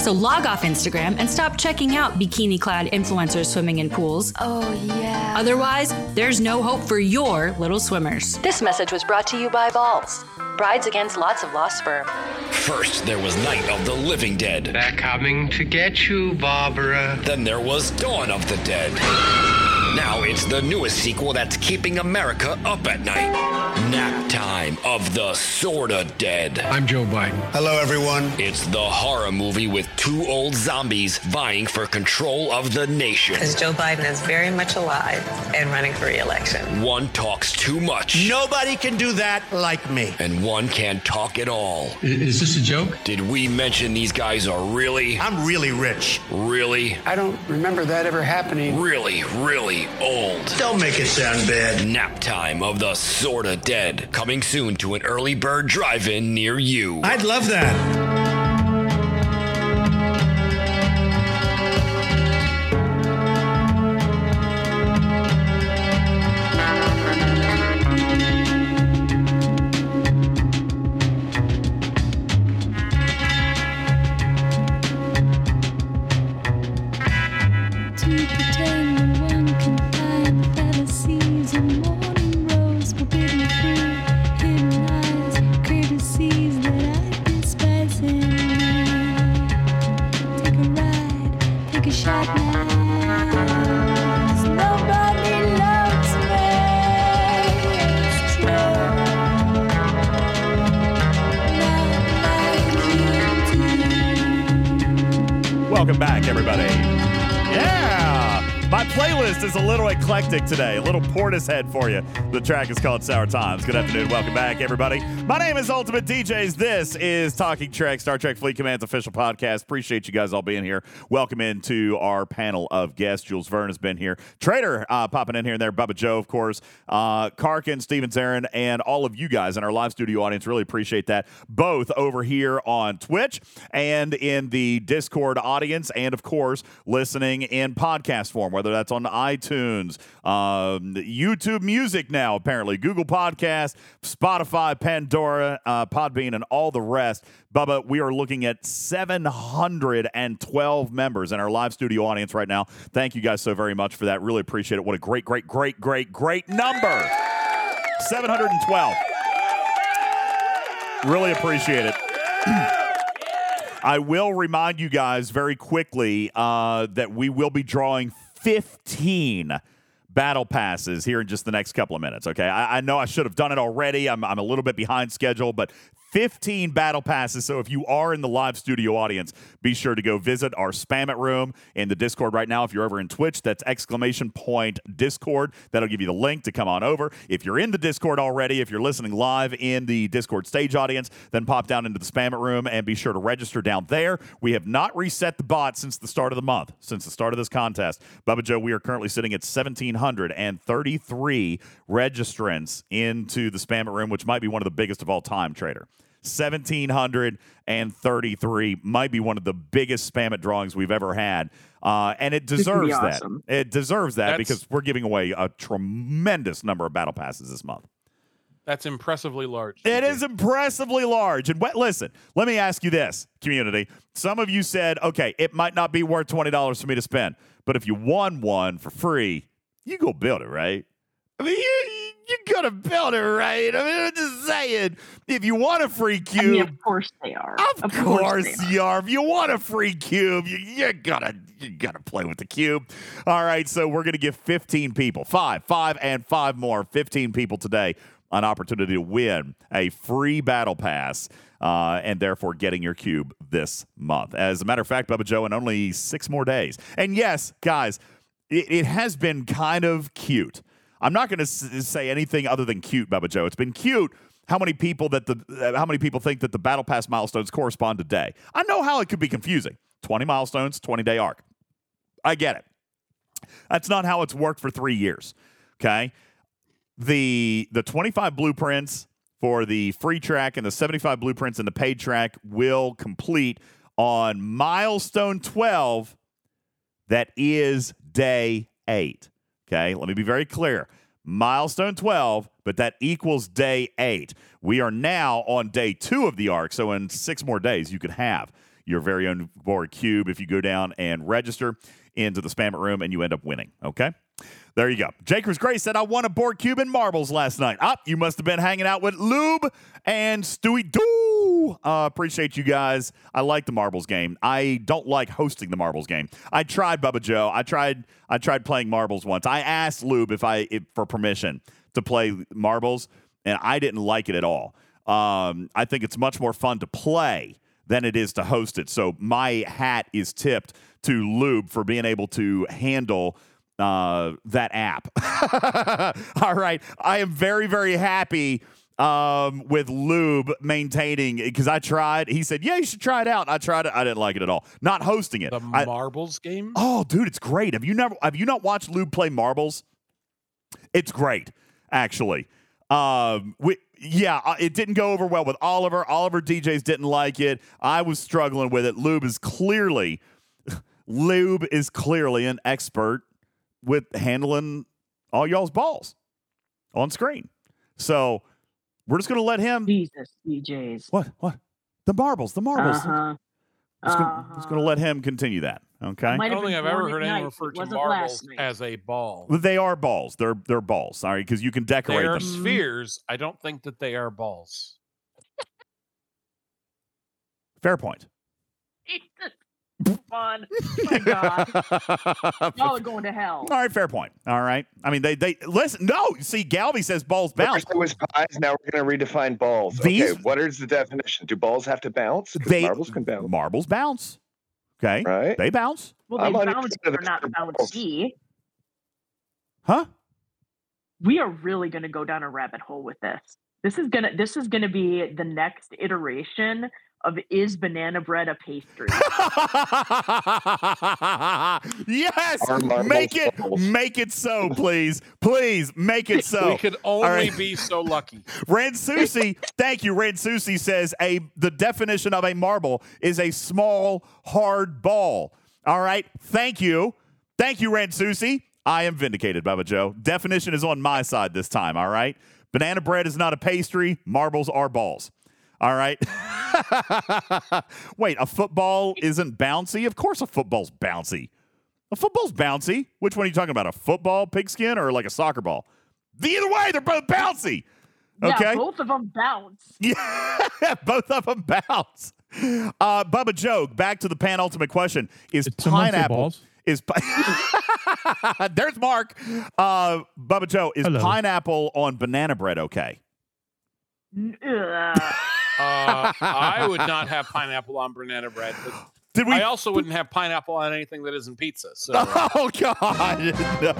So log off Instagram and stop checking out bikini-clad influencers swimming in pools. Oh, yeah. Otherwise, there's no hope for your little swimmers. This message was brought to you by Balls. Brides against lots of lost sperm. First, there was Night of the Living Dead. They're coming to get you, Barbara. Then there was Dawn of the Dead. Now it's the newest sequel that's keeping America up at night. Nap Time of the Sorta Dead. I'm Joe Biden. Hello, everyone. It's the horror movie with two old zombies vying for control of the nation. Because Joe Biden is very much alive and running for re-election. One talks too much. Nobody can do that like me. And one can't talk at all. Is this a joke? Did we mention these guys are really... I'm really rich. Really? I don't remember that ever happening. Really, really old. Don't make it sound bad. Nap Time of the Sorta Dead. Coming soon to an early bird drive-in near you. I'd love that. Today, a little Portishead for you. The track is called Sour Times. Good afternoon. Welcome back, everybody. My name is Ultimate D Js. This is Talking Trek, Star Trek Fleet Command's official podcast. Appreciate you guys all being here. Welcome into our panel of guests. Jules Verne has been here. Trader uh, popping in here and there. Bubba Joe, of course. Uh, Karkin, Steven Zarin, and all of you guys in our live studio audience. Really appreciate that. Both over here on Twitch and in the Discord audience, and, of course, listening in podcast form, whether that's on iTunes, Um, YouTube Music now, apparently, Google Podcasts, Spotify, Pandora, uh, Podbean, and all the rest. Bubba, we are looking at seven hundred twelve members in our live studio audience right now. Thank you guys so very much for that. Really appreciate it. What a great, great, great, great, great number. seven hundred twelve. Really appreciate it. I will remind you guys very quickly uh, that we will be drawing fifteen battle passes here in just the next couple of minutes, okay? I, I know I should have done it already. I'm, I'm a little bit behind schedule, but fifteen battle passes. So if you are in the live studio audience, be sure to go visit our Spam It Room in the Discord right now. If you're over in Twitch, that's exclamation point Discord. That'll give you the link to come on over. If you're in the Discord already, if you're listening live in the Discord stage audience, then pop down into the Spam It Room and be sure to register down there. We have not reset the bot since the start of the month, since the start of this contest. Bubba Joe, we are currently sitting at one thousand seven hundred thirty-three registrants into the Spam It Room, which might be one of the biggest of all time, Trader. one thousand seven hundred thirty-three might be one of the biggest Spam It drawings we've ever had. Uh, and it deserves awesome. that. It deserves that That's, because we're giving away a tremendous number of battle passes this month. That's impressively large. It is impressively large. And wait, listen, let me ask you this, community. Some of you said, okay, it might not be worth twenty dollars for me to spend, but if you won one for free, you go build it, right? I mean, you, you're going to build it, right? I mean, I'm just saying, if you want a free cube... I mean, of course they are. Of, of course, course they you are. are. If you want a free cube, you, you gotta, you gotta play with the cube. All right, so we're going to give fifteen people, five, five, and five more, fifteen people today, an opportunity to win a free battle pass uh, and therefore getting your cube this month. As a matter of fact, Bubba Joe, in only six more days. And yes, guys... It, it has been kind of cute. I'm not going to s- say anything other than cute, Bubba Joe. It's been cute how many people that the uh, how many people think that the Battle Pass milestones correspond to day. I know how it could be confusing. twenty milestones, twenty-day arc. I get it. That's not how it's worked for three years. Okay, the the twenty-five blueprints for the free track and the seventy-five blueprints in the paid track will complete on milestone twelve. That is day eight. Okay, let me be very clear. Milestone twelve, but that equals day eight. We are now on day two of the arc, so in six more days, you could have your very own Borg Cube if you go down and register into the Spam It Room, and you end up winning, okay? There you go. Jakers Gray said, I won a Borg Cube in marbles last night. Ah, you must have been hanging out with Lube and Stewie Doo. Woo! Uh, appreciate you guys. I like the marbles game. I don't like hosting the marbles game. I tried Bubba Joe. I tried. I tried playing marbles once. I asked Lube if I if, for permission to play marbles, and I didn't like it at all. Um, I think it's much more fun to play than it is to host it. So my hat is tipped to Lube for being able to handle uh, that app. All right. I am very, very happy um, with Lube maintaining, because I tried. He said, yeah, you should try it out. I tried it. I didn't like it at all. Not hosting it. The marbles I, game? Oh, dude, it's great. Have you never? Have you not watched Lube play marbles? It's great, actually. Um, we, yeah, it didn't go over well with Oliver. Oliver D Js didn't like it. I was struggling with it. Lube is clearly, Lube is clearly an expert with handling all y'all's balls on screen. So we're just going to let him. Jesus, D Js. What? What? The marbles, the marbles. Uh-huh. Just uh-huh. going to let him continue that. Okay. I don't think I've ever heard anyone refer to marbles as a ball. They are balls. They're they're balls. All right, because you can decorate them. They are spheres. I don't think that they are balls. Fair point. Come on. Oh my God. Y'all are going to hell. All right, fair point. All right. I mean, they they listen. No, see, Galvey says balls bounce. First it was pies. Now we're going to redefine balls. These, okay, what is the definition? Do balls have to bounce? Because marbles can bounce. Marbles bounce. Okay. Right. They bounce. Well, they I'm bounce, but not bouncy. Huh? We are really going to go down a rabbit hole with this. This is gonna. This is gonna be the next iteration of is banana bread a pastry? Yes. Make it. Bubbles. Make it so, please. Please make it so. We could only right. be so lucky. Ransusi, thank you. Ransusi says a the definition of a marble is a small hard ball. All right. Thank you. Thank you, Ransusi. I am vindicated, Bubba Joe. Definition is on my side this time. All right. Banana bread is not a pastry. Marbles are balls. All right. Wait, a football isn't bouncy? Of course a football's bouncy. A football's bouncy. Which one are you talking about? A football, pigskin, or like a soccer ball? Either way, they're both bouncy. Okay. Yeah, both of them bounce. Yeah, both of them bounce. Uh, Bubba Joe, back to the penultimate question. Is it's pineapple... Is pi- There's Mark. Uh, Bubba Joe, is Hello. Pineapple on banana bread okay? uh, I would not have pineapple on banana bread. But Did we- I also wouldn't have pineapple on anything that isn't pizza. So. Oh, God. No.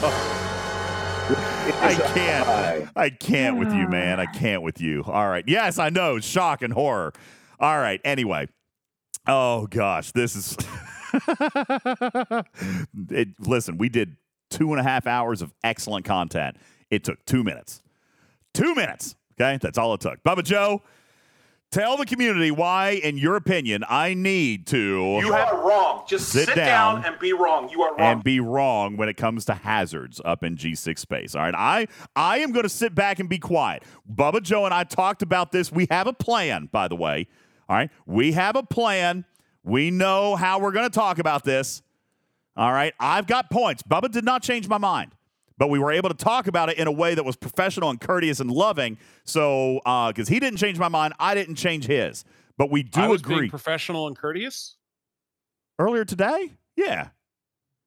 I can't. I can't with you, man. I can't with you. All right. Yes, I know. Shock and horror. All right. Anyway. Oh, gosh. This is... it, listen, we did two and a half hours of excellent content. It took two minutes. Two minutes. Okay, that's all it took. Bubba Joe, tell the community why, in your opinion, I need to. You are wrong. Just sit, sit down, down and be wrong. You are wrong. And be wrong when it comes to hazards up in G six space. All right, I I am going to sit back and be quiet. Bubba Joe and I talked about this. We have a plan, by the way. All right, we have a plan. We know how we're going to talk about this. All right. I've got points. Bubba did not change my mind, but we were able to talk about it in a way that was professional and courteous and loving. So, uh, because he didn't change my mind, I didn't change his. But we do I was agree. Being professional and courteous? Earlier today? Yeah.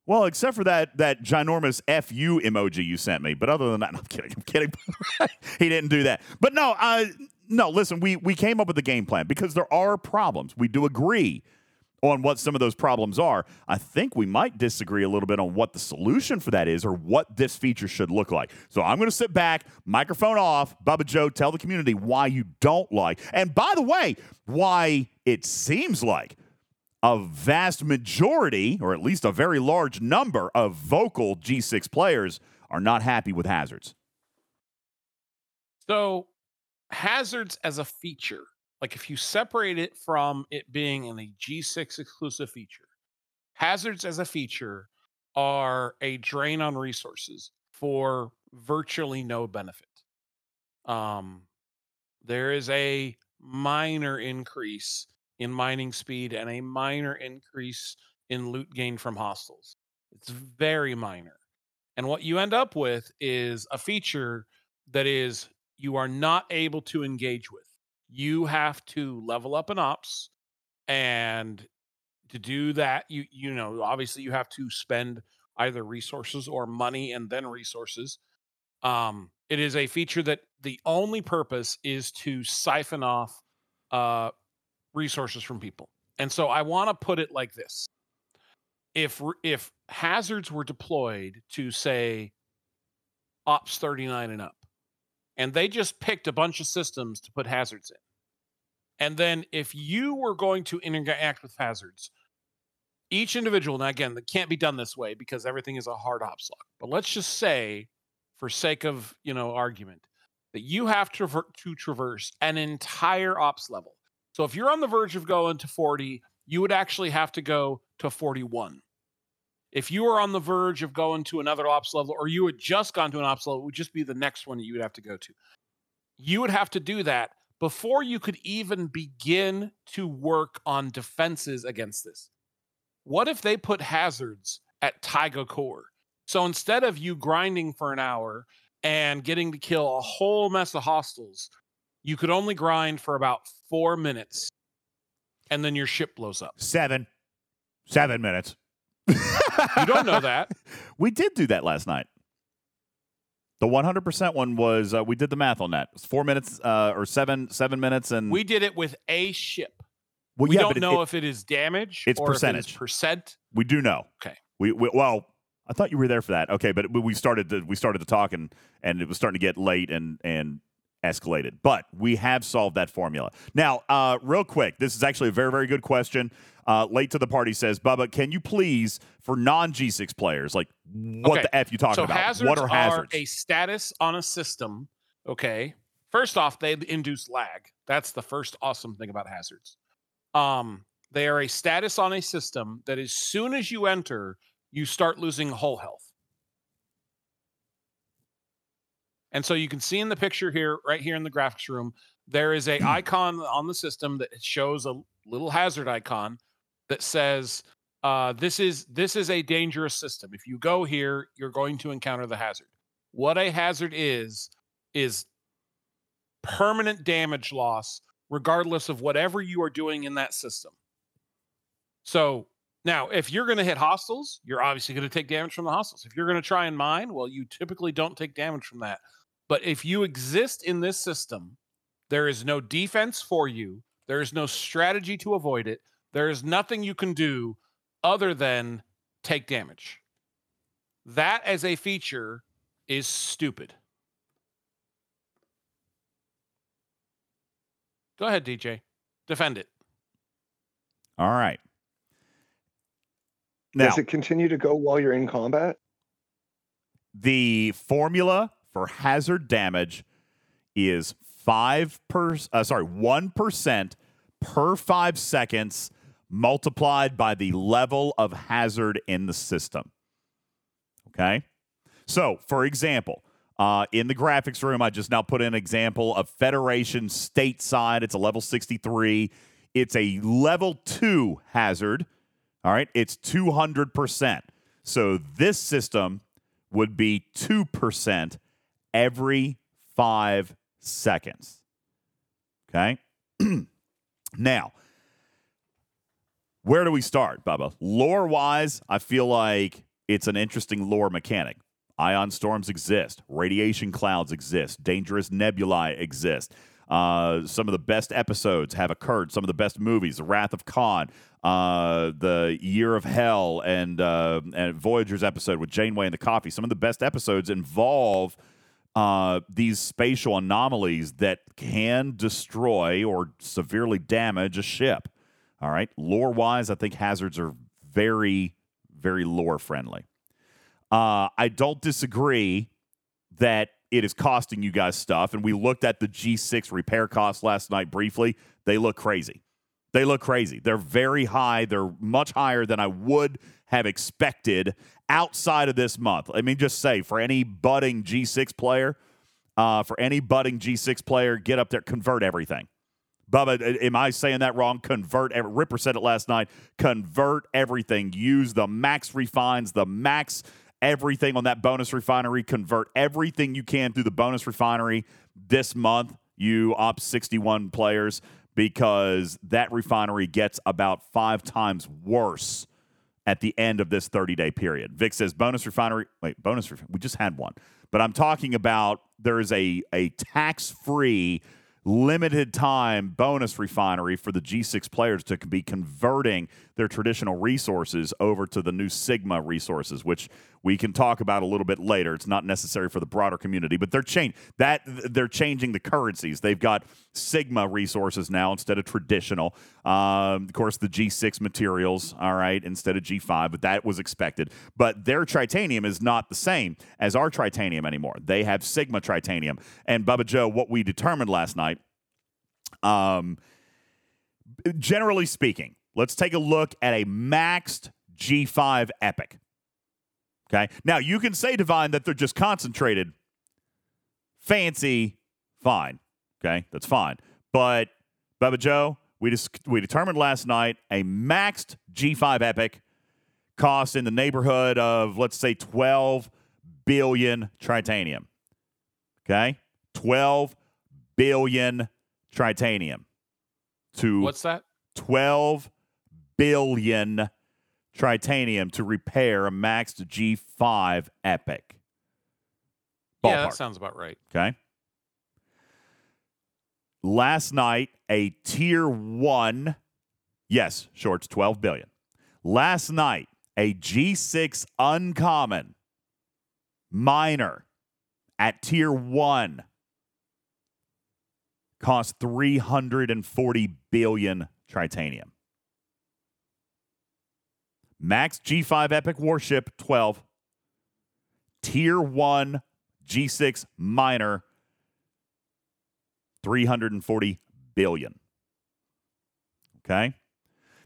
Well, except for that that ginormous F U emoji you sent me. But other than that, no, I'm kidding. I'm kidding. He didn't do that. But no, uh, no, listen, we we came up with a game plan because there are problems. We do agree on what some of those problems are. I think we might disagree a little bit on what the solution for that is or what this feature should look like. So I'm going to sit back, microphone off. Bubba Joe, tell the community why you don't like, and by the way, why it seems like a vast majority, or at least a very large number of vocal G six players are not happy with hazards. So hazards as a feature, like if you separate it from it being in a G six exclusive feature, hazards as a feature are a drain on resources for virtually no benefit. Um, there is a minor increase in mining speed and a minor increase in loot gain from hostiles. It's very minor. And what you end up with is a feature that is you are not able to engage with. you have to level up in ops, and to do that, you you know, obviously you have to spend either resources or money and then resources. Um, it is a feature that the only purpose is to siphon off uh, resources from people. And so I want to put it like this. If, if hazards were deployed to, say, Ops thirty-nine and up, and they just picked a bunch of systems to put hazards in, and then if you were going to interact with hazards, each individual, now again, that can't be done this way because everything is a hard ops log, but let's just say, for sake of, you know, argument, that you have to, to traverse an entire ops level. So if you're on the verge of going to forty, you would actually have to go to forty-one. If you were on the verge of going to another ops level, or you had just gone to an ops level, it would just be the next one that you would have to go to. You would have to do that before you could even begin to work on defenses against this. What if they put hazards at Taiga Core? So instead of you grinding for an hour and getting to kill a whole mess of hostiles, you could only grind for about four minutes, and then your ship blows up. Seven. Seven minutes. You don't know that. We did do that last night. The one hundred percent one was, uh, we did the math on that. It was four minutes uh, or seven seven minutes. And we did it with a ship. Well, we yeah, don't know it, if it is damage it's or percentage. If it is percent. We do know. Okay. We, we Well, I thought you were there for that. Okay, but we started to, we started to talk, and, and it was starting to get late and and escalated. But we have solved that formula. Now, uh, real quick, this is actually a very, very good question. Uh, late to the party says, Bubba, can you please, for non-G six players, like what okay. the F you talking so about? Hazards what are hazards? Are a status on a system, okay? First off, they induce lag. That's the first awesome thing about hazards. Um, they are a status on a system that as soon as you enter, you start losing hull health. And so you can see in the picture here, right here in the graphics room, there is a icon on the system that shows a little hazard icon that says, uh, this is this is a dangerous system. If you go here, you're going to encounter the hazard. What a hazard is, is permanent damage loss, regardless of whatever you are doing in that system. So now, if you're going to hit hostiles, you're obviously going to take damage from the hostiles. If you're going to try and mine, well, you typically don't take damage from that. But if you exist in this system, there is no defense for you. There is no strategy to avoid it. There is nothing you can do other than take damage. That as a feature is stupid. Go ahead, D J. Defend it. All right. Now, does it continue to go while you're in combat? The formula for hazard damage is five per, uh, sorry, one percent per five seconds multiplied by the level of hazard in the system. Okay, so for example, uh, in the graphics room, I just now put in an example of Federation stateside. It's a level sixty-three. It's a level two hazard. All right, it's two hundred percent. So this system would be two percent every five seconds. Okay? Now, where do we start, Bubba? Lore-wise, I feel like it's an interesting lore mechanic. Ion storms exist. Radiation clouds exist. Dangerous nebulae exist. Uh, some of the best episodes have occurred. Some of the best movies, The Wrath of Khan, uh, The Year of Hell, and, uh, and Voyager's episode with Janeway and the coffee. Some of the best episodes involve uh, these spatial anomalies that can destroy or severely damage a ship. All right. Lore-wise, I think hazards are very, very lore-friendly. Uh, I don't disagree that it is costing you guys stuff, and we looked at the G six repair costs last night briefly. They look crazy. They look crazy. They're very high. They're much higher than I would have expected outside of this month. Let me just say, for any budding G six player, uh, for any budding G six player, get up there, convert everything. Bubba, am I saying that wrong? Convert. Every- Ripper said it last night. Convert everything. Use the max refines, the max everything on that bonus refinery. Convert everything you can through the bonus refinery this month. you Ops sixty-one players, because that refinery gets about five times worse at the end of this thirty-day period. Vic says bonus refinery. Wait, bonus refinery. We just had one. But I'm talking about there is a, a tax-free, limited-time bonus refinery for the G six players to be converting their traditional resources over to the new Sigma resources, which we can talk about a little bit later. It's not necessary for the broader community, but they're, change- that, they're changing the currencies. They've got Sigma resources now instead of traditional. Um, of course, the G six materials, all right, instead of G five, but that was expected. But their titanium is not the same as our titanium anymore. They have Sigma titanium. And Bubba Joe, what we determined last night, um, generally speaking, let's take a look at a maxed G five Epic. Okay. Now, you can say, Divine, that they're just concentrated. Fancy, fine. Okay, that's fine. But, Bubba Joe, we dis- we determined last night a maxed G five Epic costs in the neighborhood of, let's say, twelve billion tritanium. Okay? twelve billion tritanium. To What's that? twelve billion tritanium to repair a maxed G five Epic. Ballpark. Yeah, that sounds about right. Okay. Last night, a tier one, yes, shorts, twelve billion. Last night, a G six uncommon minor at tier one cost three hundred forty billion tritanium. Max G five Epic Warship, twelve. Tier one G six Minor, three hundred forty billion. Okay?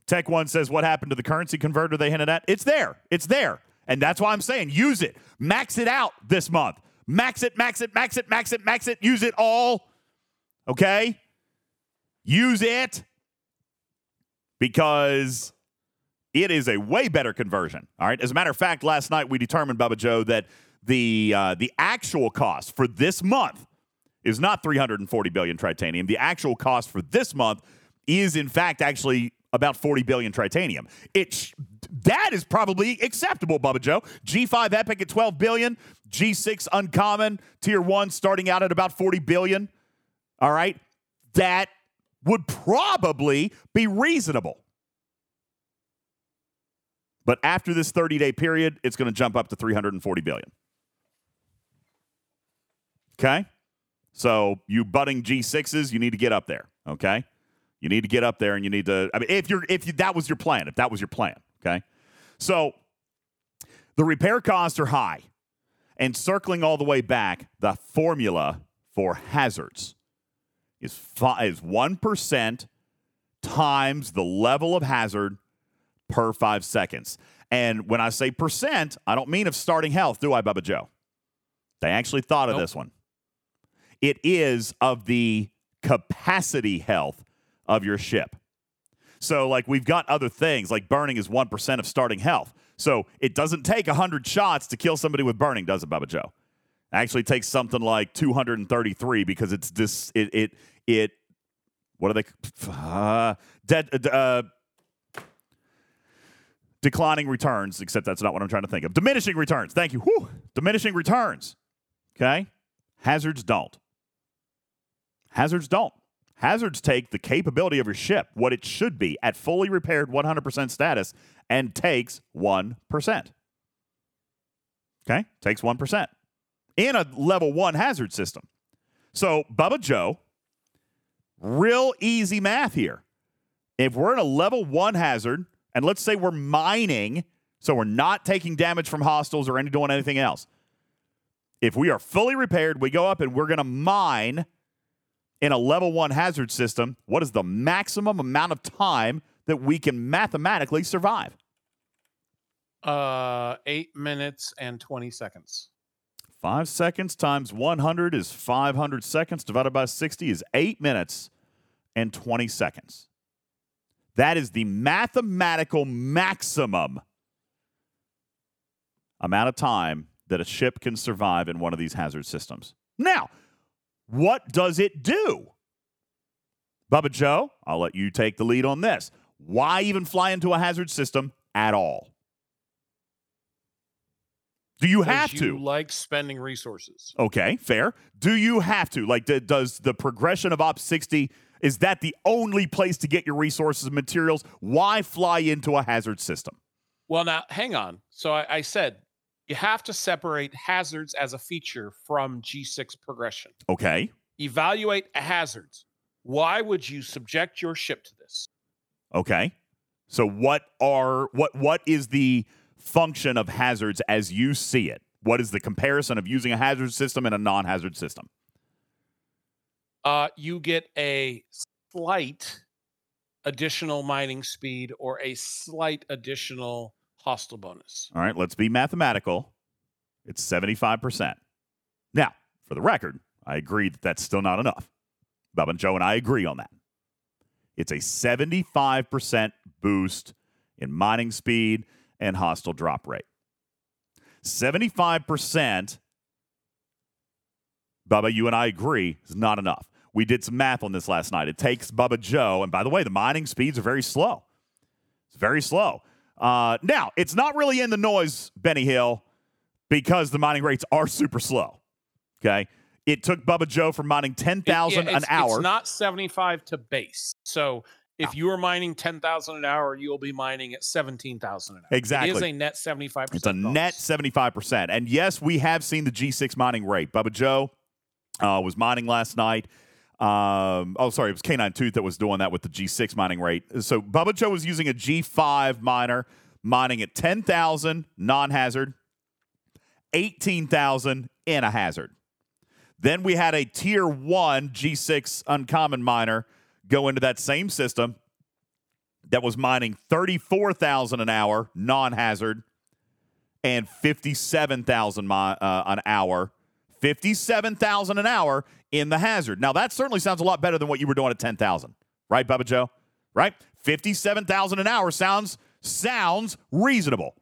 Tech One says, what happened to the currency converter they hinted at? It's there. It's there. And that's why I'm saying use it. Max it out this month. Max it, max it, max it, max it, max it. Use it all. Okay? Use it. Because it is a way better conversion, all right? As a matter of fact, last night we determined, Bubba Joe, that the uh, the actual cost for this month is not three hundred forty billion tritanium. The actual cost for this month is, in fact, actually about forty billion tritanium. It sh- that is probably acceptable, Bubba Joe. G five Epic at twelve billion, G six Uncommon, Tier one starting out at about forty billion, all right? That would probably be reasonable. But after this thirty-day period, it's going to jump up to three hundred forty billion dollars. Okay? So you budding G sixes, you need to get up there, okay? You need to get up there and you need to – I mean, if you're if you, that was your plan, if that was your plan, okay? So the repair costs are high. And circling all the way back, the formula for hazards is fi- is one percent times the level of hazard per five seconds. And when I say percent, I don't mean of starting health, do I, Bubba Joe? They actually thought nope. of this one. It is of the capacity health of your ship. So, like, we've got other things, like burning is one percent of starting health. So it doesn't take one hundred shots to kill somebody with burning, does it, Bubba Joe? It actually takes something like two hundred thirty-three because it's this, it, it, it what are they, uh, dead, uh, declining returns, except that's not what I'm trying to think of. Diminishing returns. Thank you. Whew. Diminishing returns. Okay? Hazards don't. Hazards don't. Hazards take the capability of your ship, what it should be, at fully repaired one hundred percent status, and takes one percent. Okay? Takes one percent. In a level one hazard system. So, Bubba Joe, real easy math here. If we're in a level one hazard, and let's say we're mining, so we're not taking damage from hostiles or any, doing anything else. If we are fully repaired, we go up and we're going to mine in a level one hazard system. What is the maximum amount of time that we can mathematically survive? Uh, eight minutes and twenty seconds. Five seconds times one hundred is five hundred seconds divided by sixty is eight minutes and twenty seconds. That is the mathematical maximum amount of time that a ship can survive in one of these hazard systems. Now, What does it do? Bubba Joe, I'll let you take the lead on this. Why even fly into a hazard system at all? Do you have to? You like spending resources. Okay, fair. Do you have to? Like, d- does the progression of Op sixty, is that the only place to get your resources and materials? Why fly into a hazard system? Well, now, hang on. So I, I said you have to separate hazards as a feature from G six progression. Okay. Evaluate a hazard. Why would you subject your ship to this? Okay. So what are what what is the function of hazards as you see it? What is the comparison of using a hazard system and a non-hazard system? Uh, you get a slight additional mining speed or a slight additional hostile bonus. All right, let's be mathematical. It's seventy-five percent. Now, for the record, I agree that that's still not enough. Bob and Joe and I agree on that. It's a seventy-five percent boost in mining speed and hostile drop rate. seventy-five percent, Bubba, you and I agree, is not enough. We did some math on this last night. It takes Bubba Joe, and by the way, the mining speeds are very slow. It's very slow. Uh, now, it's not really in the noise, Benny Hill, because the mining rates are super slow. Okay? It took Bubba Joe from mining ten thousand yeah, an hour. It's not seventy-five to base. So if no. you are mining ten thousand an hour, you'll be mining at seventeen thousand an hour. Exactly. It is a net seventy-five percent. It's a bonus. Net seventy-five percent. And yes, we have seen the G six mining rate. Bubba Joe uh, was mining last night. Um, oh, sorry. It was K nine Tooth that was doing that with the G six mining rate. So Bubba Joe was using a G five miner, mining at ten thousand non-hazard, eighteen thousand in a hazard. Then we had a tier one G six uncommon miner go into that same system that was mining thirty-four thousand an hour non-hazard and fifty-seven thousand uh, an hour, fifty-seven thousand an hour in the hazard. Now that certainly sounds a lot better than what you were doing at ten thousand, right, Bubba Joe? Right? fifty-seven thousand an hour sounds sounds reasonable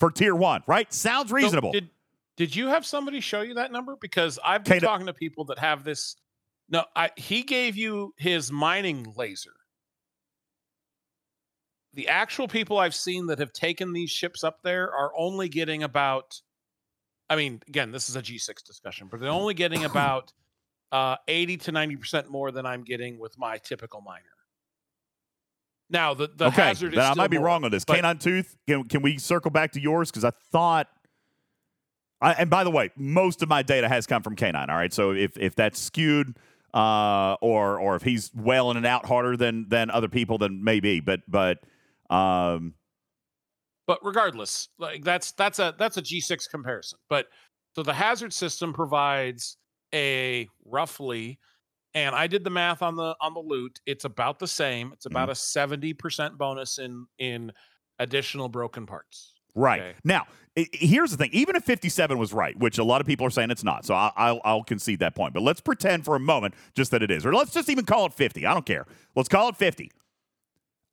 for tier one, right? Sounds reasonable. So did- Did you have somebody show you that number? Because I've been K- talking to people that have this. No, I, he gave you his mining laser. The actual people I've seen that have taken these ships up there are only getting about, I mean, again, this is a G six discussion, but they're only getting about uh, eighty to ninety percent more than I'm getting with my typical miner. Now, the, the okay, hazard is I still might be more, wrong on this. K nine Tooth, can, can we circle back to yours? Because I thought... I, and by the way, most of my data has come from K nine, all right? So if if that's skewed uh, or or if he's wailing it out harder than than other people, then maybe. But but um, but regardless, like that's that's a that's a G six comparison. But so the hazard system provides a roughly, and I did the math on the on the loot. It's about the same. It's about mm-hmm. a seventy percent bonus in in additional broken parts. Right. Okay. Now, it, here's the thing. Even if fifty-seven was right, which a lot of people are saying it's not, so I, I'll, I'll concede that point. But let's pretend for a moment just that it is. Or let's just even call it fifty. I don't care. Let's call it fifty.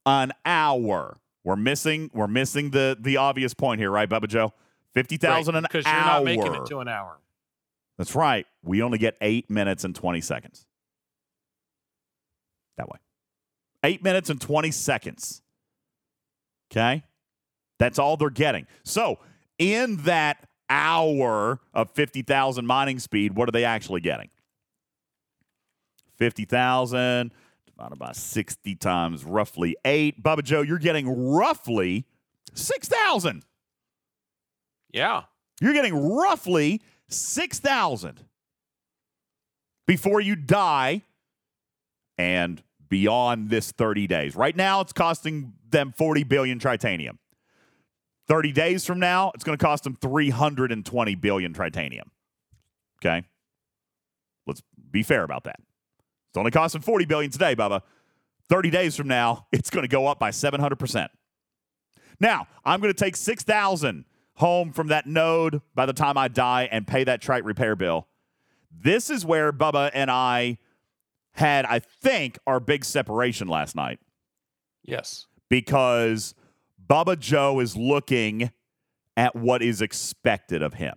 An hour. We're missing We're missing the, the obvious point here, right, Bubba Joe? fifty thousand right, an hour. Because you're not making it to an hour. That's right. We only get eight minutes and twenty seconds. That way. eight minutes and twenty seconds. Okay? That's all they're getting. So in that hour of fifty thousand mining speed, what are they actually getting? fifty thousand divided by sixty times roughly eight. Bubba Joe, you're getting roughly six thousand. Yeah. You're getting roughly six thousand before you die and beyond this thirty days. Right now, it's costing them forty billion tritanium. thirty days from now, it's going to cost them three hundred twenty billion tritanium. Okay? Let's be fair about that. It's only costing forty billion today, Bubba. thirty days from now, it's going to go up by seven hundred percent. Now, I'm going to take six thousand home from that node by the time I die and pay that trite repair bill. This is where Bubba and I had, I think, our big separation last night. Yes. Because Bubba Joe is looking at what is expected of him.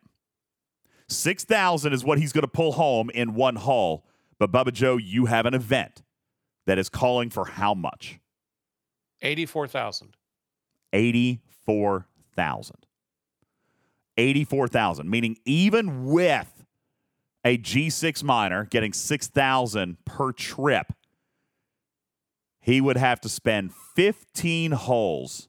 six thousand is what he's going to pull home in one haul. But Bubba Joe, you have an event that is calling for how much? eighty-four thousand. eighty-four thousand. eighty-four thousand, meaning even with a G six miner getting six thousand per trip, he would have to spend fifteen holes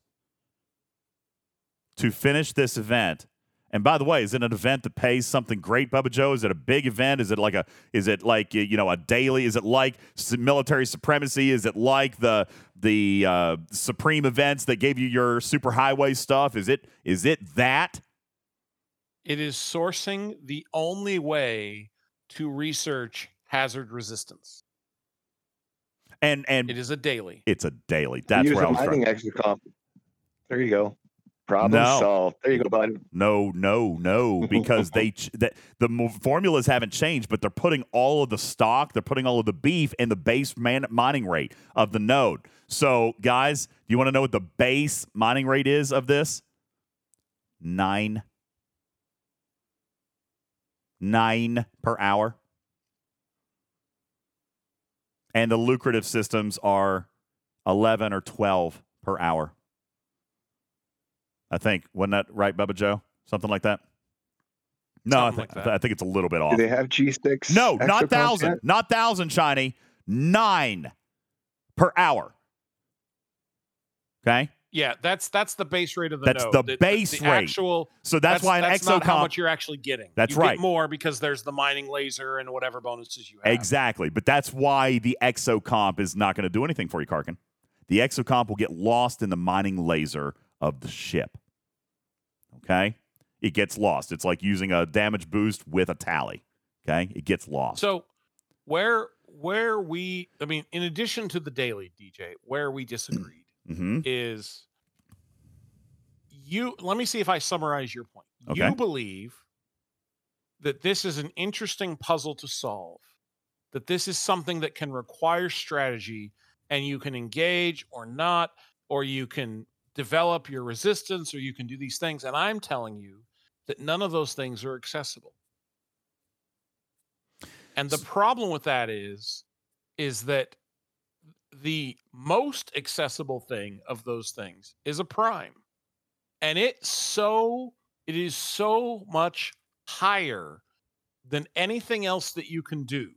to finish this event. And by the way, is it an event that pays something great, Bubba Joe? Is it a big event? Is it like a, is it like, you know, a daily? Is it like military supremacy? Is it like the the uh, Supreme events that gave you your superhighway stuff? Is it is it that? It is sourcing the only way to research hazard resistance. And and it is a daily. It's a daily. That's where I was from. There you go. Problem no. solved. There you go, bud. No, no, no, because they ch- the, the formulas haven't changed, but they're putting all of the stock, they're putting all of the beef in the base man- mining rate of the node. So, guys, you want to know what the base mining rate is of this? Nine. Nine per hour. And the lucrative systems are eleven or twelve per hour. I think. Wasn't that right, Bubba Joe? Something like that? No, I, th- like that. I think it's a little bit off. Do they have G six? No, not thousand. Not thousand, Shiny. Nine per hour. Okay? Yeah, that's that's the base rate of the that's node. That's the, the base the, the rate. Actual, so that's, that's why an exocomp. That's not how much you're actually getting. That's you right. You get more because there's the mining laser and whatever bonuses you have. Exactly. But that's why the exocomp is not going to do anything for you, Karkin. The exocomp will get lost in the mining laser of the ship. Okay? It gets lost. It's like using a damage boost with a tally. Okay? It gets lost. So where where we, I mean, in addition to the daily, D J, where we disagreed mm-hmm. is you, let me see if I summarize your point. Okay. You believe that this is an interesting puzzle to solve, that this is something that can require strategy and you can engage or not, or you can develop your resistance, or you can do these things. And I'm telling you that none of those things are accessible. And the problem with that is, is that the most accessible thing of those things is a prime. And it so, it is so much higher than anything else that you can do.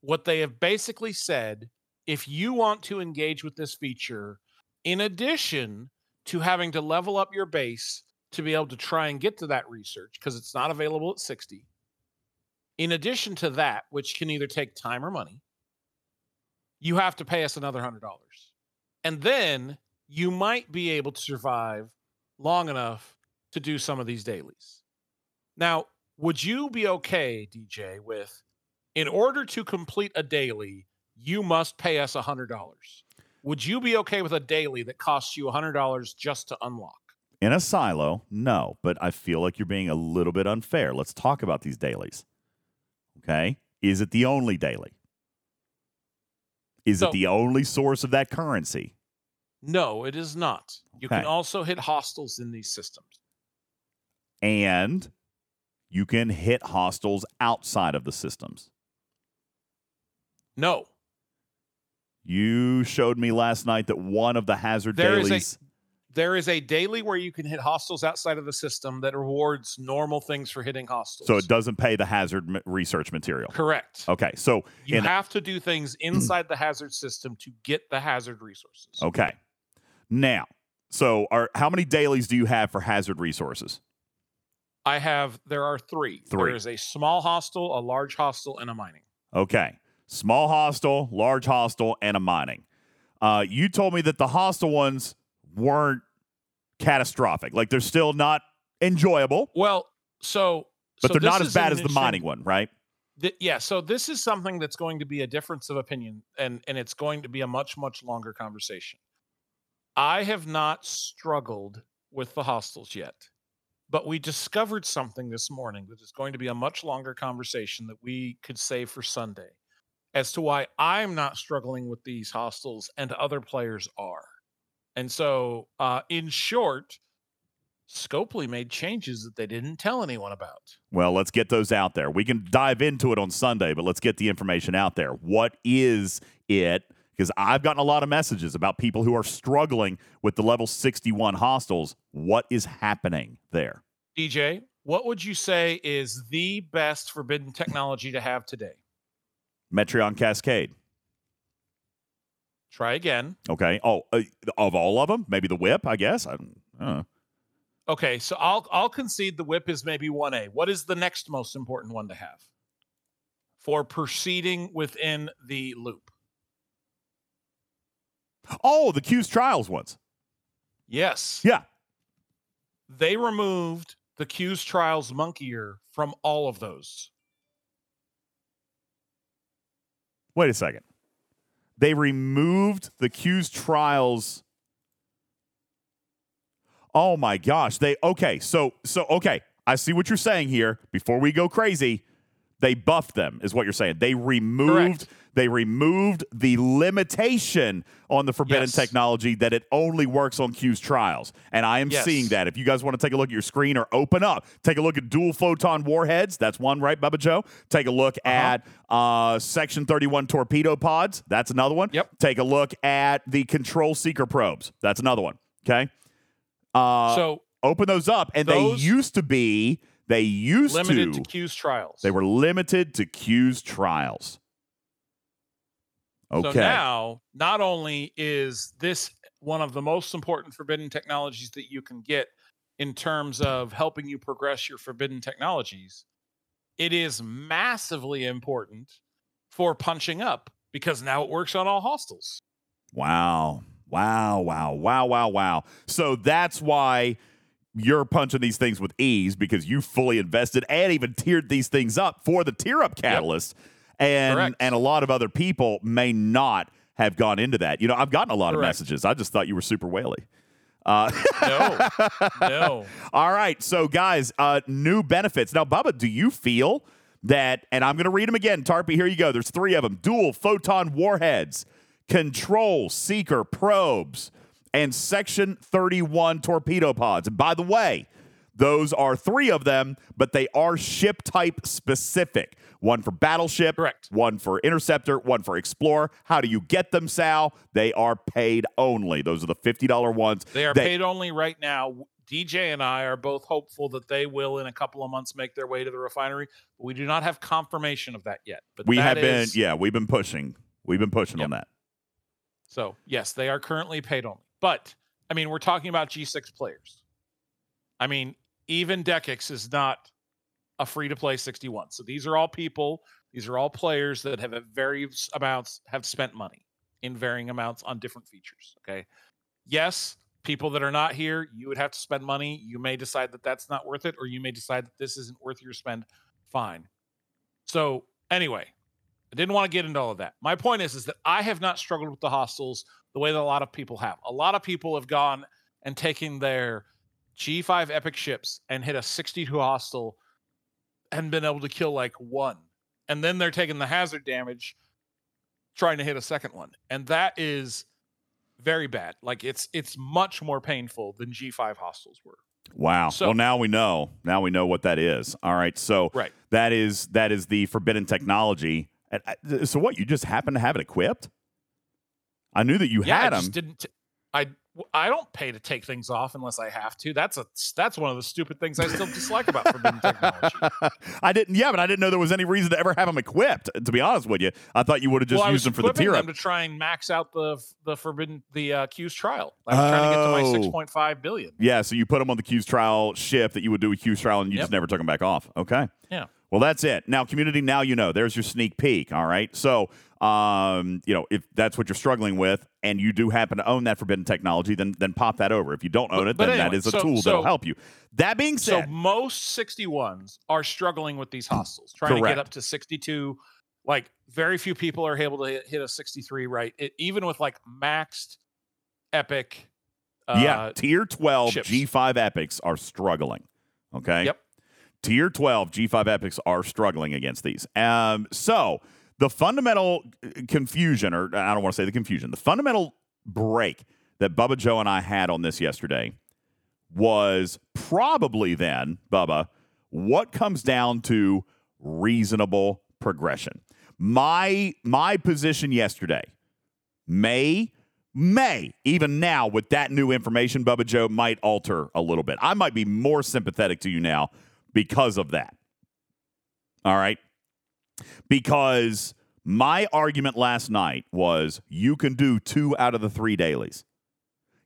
What they have basically said, if you want to engage with this feature, in addition to having to level up your base to be able to try and get to that research, because it's not available at sixty. In addition to that, which can either take time or money, you have to pay us another one hundred dollars. And then you might be able to survive long enough to do some of these dailies. Now, would you be okay, D J, with, in order to complete a daily, you must pay us one hundred dollars? Would you be okay with a daily that costs you one hundred dollars just to unlock? In a silo, no, but I feel like you're being a little bit unfair. Let's talk about these dailies. Okay? Is it the only daily? Is so, it the only source of that currency? No, it is not. You okay. can also hit hostiles in these systems. And you can hit hostiles outside of the systems. No. You showed me last night that one of the hazard there dailies. Is a, there is a daily where you can hit hostiles outside of the system that rewards normal things for hitting hostiles. So it doesn't pay the hazard research material. Correct. Okay. So you in, have to do things inside the hazard system to get the hazard resources. Okay. Now, so are, how many dailies do you have for hazard resources? I have, there are three. Three. There is a small hostile, a large hostile, and a mining. Okay. Small hostile, large hostile, and a mining. Uh, you told me that the hostile ones weren't catastrophic. Like, they're still not enjoyable. Well, so... But so they're not as bad as the mining one, right? Th- yeah, so this is something that's going to be a difference of opinion, and, and it's going to be a much, much longer conversation. I have not struggled with the hostiles yet, but we discovered something this morning that is going to be a much longer conversation that we could save for Sunday, as to why I'm not struggling with these hostiles and other players are. And so, uh, in short, Scopely made changes that they didn't tell anyone about. Well, let's get those out there. We can dive into it on Sunday, but let's get the information out there. What is it? Because I've gotten a lot of messages about people who are struggling with the level sixty-one hostiles. What is happening there? D J, what would you say is the best forbidden technology to have today? Metreon Cascade. Try again. Okay. Oh, uh, of all of them, maybe the whip, I guess. I don't, I don't know. Okay, so I'll I'll concede the whip is maybe one A. What is the next most important one to have for proceeding within the loop? Oh, the Q's Trials ones. Yes. Yeah. They removed the Q's Trials monkeyer from all of those. Wait a second. They removed the Q's Trials. Oh my gosh. They okay, so so okay. I see what you're saying here. Before we go crazy, they buffed them, is what you're saying. They removed Correct. they removed the limitation on the forbidden yes. technology that it only works on Q's Trials. And I am yes. seeing that. If you guys want to take a look at your screen or open up, take a look at dual photon warheads. That's one, right, Bubba Joe? Take a look uh-huh. at uh, Section thirty-one torpedo pods. That's another one. Yep. Take a look at the control seeker probes. That's another one. Okay. Uh, so open those up, and they used to be they used limited to, to Q's Trials. They were limited to Q's Trials. Okay. So now, not only is this one of the most important forbidden technologies that you can get in terms of helping you progress your forbidden technologies, it is massively important for punching up because now it works on all hostiles. Wow. Wow, wow, wow, wow, wow. So that's why you're punching these things with ease, because you fully invested and even tiered these things up for the tier-up catalyst. Yep. And Correct. and a lot of other people may not have gone into that. You know, I've gotten a lot Correct. of messages. I just thought you were super whaley. Uh, no, no. All right, so guys, uh, new benefits. Now, Bubba, do you feel that, and I'm going to read them again. Tarpy, here you go. There's three of them. Dual photon warheads, control seeker probes, and Section thirty-one torpedo pods. And by the way, those are three of them, but they are ship type specific. One for battleship, Correct. one for interceptor, one for explorer. How do you get them, Sal? They are paid only. Those are the fifty dollars ones. They are they- paid only right now. D J and I are both hopeful that they will, in a couple of months, make their way to the refinery. We do not have confirmation of that yet. But we have been, is- yeah, we've been pushing. We've been pushing yep. on that. So, yes, they are currently paid only. But, I mean, we're talking about G six players. I mean, even Dekix is not a free-to-play sixty-one. So these are all people, these are all players that have at various amounts, have spent money in varying amounts on different features, okay? Yes, people that are not here, you would have to spend money. You may decide that that's not worth it, or you may decide that this isn't worth your spend. Fine. So, anyway, I didn't want to get into all of that. My point is, is that I have not struggled with the hostiles the way that a lot of people have. A lot of people have gone and taken their G five epic ships and hit a sixty-two hostile and been able to kill like one. And then they're taking the hazard damage trying to hit a second one. And that is very bad. Like it's it's much more painful than G five hostiles were. Wow. So, well, now we know. Now we know what that is. All right. So right. that is that is the forbidden technology. So what, you just happen to have it equipped? I knew that you yeah, had them. I just didn't. T- I I don't pay to take things off unless I have to. That's a that's one of the stupid things I still dislike about forbidden technology. I didn't. Yeah, but I didn't know there was any reason to ever have them equipped. To be honest with you, I thought you would have just well, used them for the tier up to try and max out the the forbidden the uh, Q's trial. I was oh. trying to get to my six point five billion. Yeah, so you put them on the Q's trial ship that you would do a Q's trial, and you yep. just never took them back off. Okay. Yeah. Well, that's it. Now, community, now you know. There's your sneak peek, all right? So, um, you know, if that's what you're struggling with and you do happen to own that forbidden technology, then then pop that over. If you don't own but, it, then anyway, that is a so, tool so, that'll help you. That being said. So, most sixty-ones are struggling with these hostiles, trying correct. to get up to sixty-two. Like, very few people are able to hit a sixty-three, right? It, even with, like, maxed epic uh, yeah, tier twelve ships. G five epics are struggling, okay? Yep. Tier twelve G five epics are struggling against these. Um, so the fundamental confusion, or I don't want to say the confusion, the fundamental break that Bubba Joe and I had on this yesterday was probably then, Bubba, what comes down to reasonable progression. My my position yesterday, may, may, even now with that new information, Bubba Joe, might alter a little bit. I might be more sympathetic to you now because of that. All right? Because my argument last night was you can do two out of the three dailies.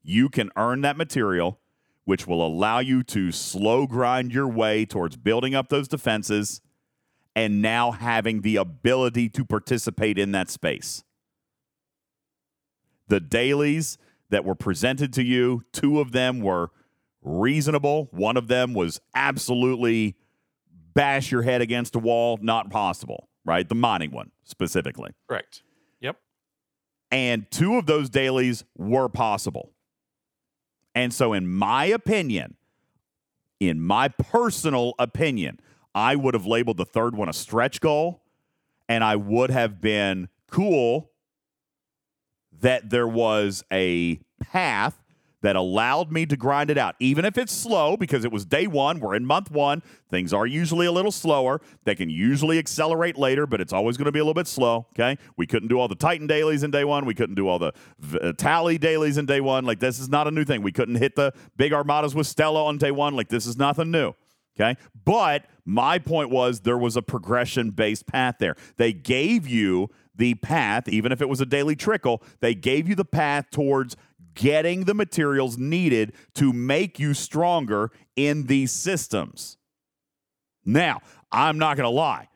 You can earn that material, which will allow you to slow grind your way towards building up those defenses and now having the ability to participate in that space. The dailies that were presented to you, two of them were reasonable. One of them was absolutely bash your head against a wall, not possible, right? The mining one, specifically. Correct. Yep. And two of those dailies were possible. And so in my opinion, in my personal opinion, I would have labeled the third one a stretch goal, and I would have been cool that there was a path that allowed me to grind it out, even if it's slow, because it was day one, we're in month one, things are usually a little slower, they can usually accelerate later, but it's always going to be a little bit slow, okay? We couldn't do all the Titan dailies in day one, we couldn't do all the v- Tally dailies in day one, like this is not a new thing, we couldn't hit the big armadas with Stella on day one, like this is nothing new, okay? But my point was there was a progression-based path there. They gave you the path, even if it was a daily trickle, they gave you the path towards getting the materials needed to make you stronger in these systems. Now, I'm not going to lie.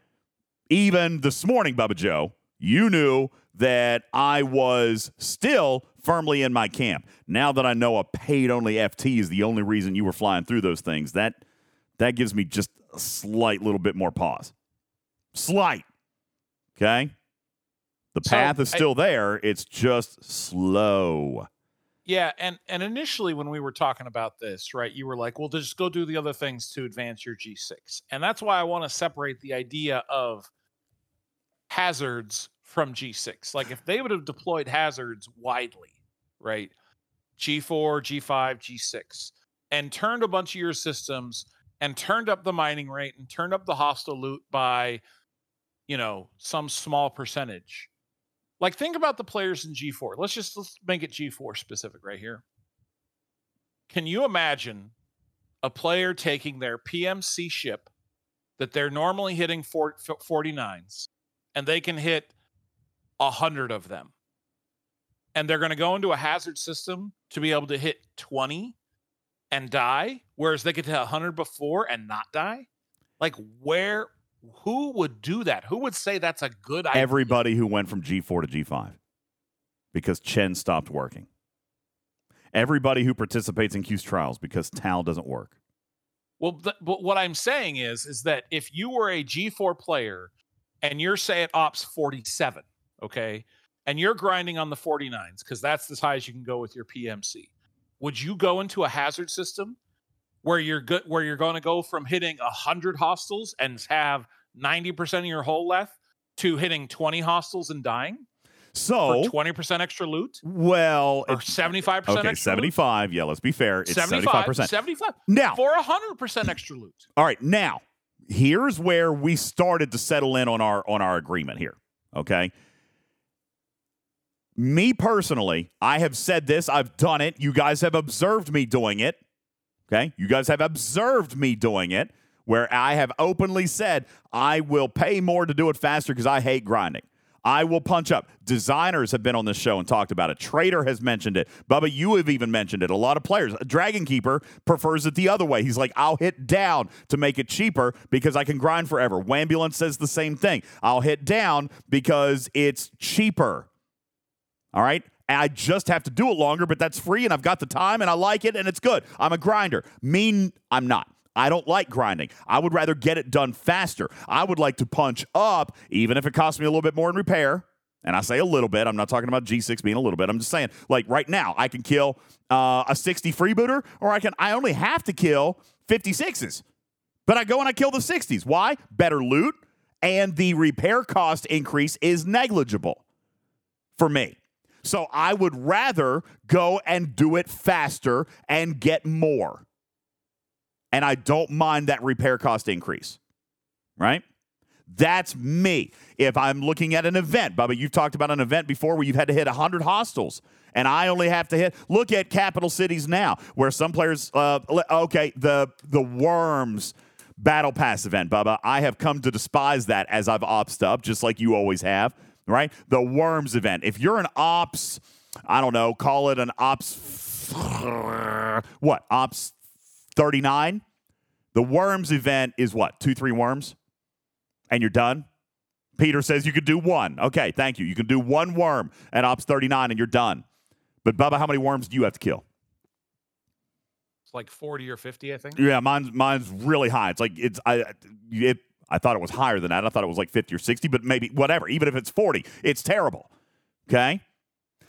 Even this morning, Bubba Joe, you knew that I was still firmly in my camp. Now that I know a paid-only F T is the only reason you were flying through those things, that that gives me just a slight little bit more pause. Slight. Okay? The path so, is still I, there. It's just slow. Yeah, and, and initially when we were talking about this, right, you were like, well, just go do the other things to advance your G six. And that's why I want to separate the idea of hazards from G six. Like, if they would have deployed hazards widely, right, G four, G five, G six, and turned a bunch of your systems and turned up the mining rate and turned up the hostile loot by, you know, some small percentage. Like, think about the players in G four. Let's just let's make it G four specific right here. Can you imagine a player taking their P M C ship that they're normally hitting forty-nines, and they can hit one hundred of them? And they're going to go into a hazard system to be able to hit twenty and die, whereas they could hit one hundred before and not die? Like, where... Who would do that? Who would say that's a good idea? Everybody who went from G four to G five because Chen stopped working. Everybody who participates in Q's trials because Tal doesn't work. Well, th- but what I'm saying is, is that if you were a G four player and you're, say, at Ops forty-seven, okay, and you're grinding on the forty-nines because that's as high as you can go with your P M C, would you go into a hazard system where you're good, where you're going to go from hitting one hundred hostiles and have ninety percent of your hull left to hitting twenty hostiles and dying? So for twenty percent extra loot? Well, or it's seventy-five percent okay, extra seventy-five, loot? Yeah, let's be fair. It's seventy-five percent. seventy-five now, for one hundred percent extra loot. All right, now, here's where we started to settle in on our on our agreement here, okay? Me personally, I have said this, I've done it. You guys have observed me doing it. Okay, you guys have observed me doing it, where I have openly said I will pay more to do it faster because I hate grinding. I will punch up. Designers have been on this show and talked about it. Trader has mentioned it. Bubba, you have even mentioned it. A lot of players. Dragon Keeper prefers it the other way. He's like, I'll hit down to make it cheaper because I can grind forever. Wambulance says the same thing. I'll hit down because it's cheaper. All right? I just have to do it longer, but that's free, and I've got the time, and I like it, and it's good. I'm a grinder. Me, I'm not. I don't like grinding. I would rather get it done faster. I would like to punch up, even if it costs me a little bit more in repair. And I say a little bit. I'm not talking about G six being a little bit. I'm just saying, like, right now, I can kill uh, a sixty freebooter, or I can. I only have to kill fifty-sixes. But I go and I kill the sixties. Why? Better loot, and the repair cost increase is negligible for me. So I would rather go and do it faster and get more. and I don't mind that repair cost increase, right? That's me. If I'm looking at an event, Bubba, you've talked about an event before where you've had to hit one hundred hostels, and I only have to hit, look at capital cities now, where some players, uh, okay, the the Worms Battle Pass event, Bubba, I have come to despise that as I've opsed up, just like you always have, right? The Worms event. If you're an ops, I don't know, call it an ops, what, ops thirty-nine? The Worms event is what, two, three Worms? And you're done? Peter says you could do one. Okay, thank you. You can do one worm at Ops thirty-nine and you're done. But, Bubba, how many worms do you have to kill? It's like forty or fifty, I think. Yeah, mine's, mine's really high. It's like it's I it, I thought it was higher than that. I thought it was like fifty or sixty, but maybe whatever. Even if it's forty, it's terrible. Okay?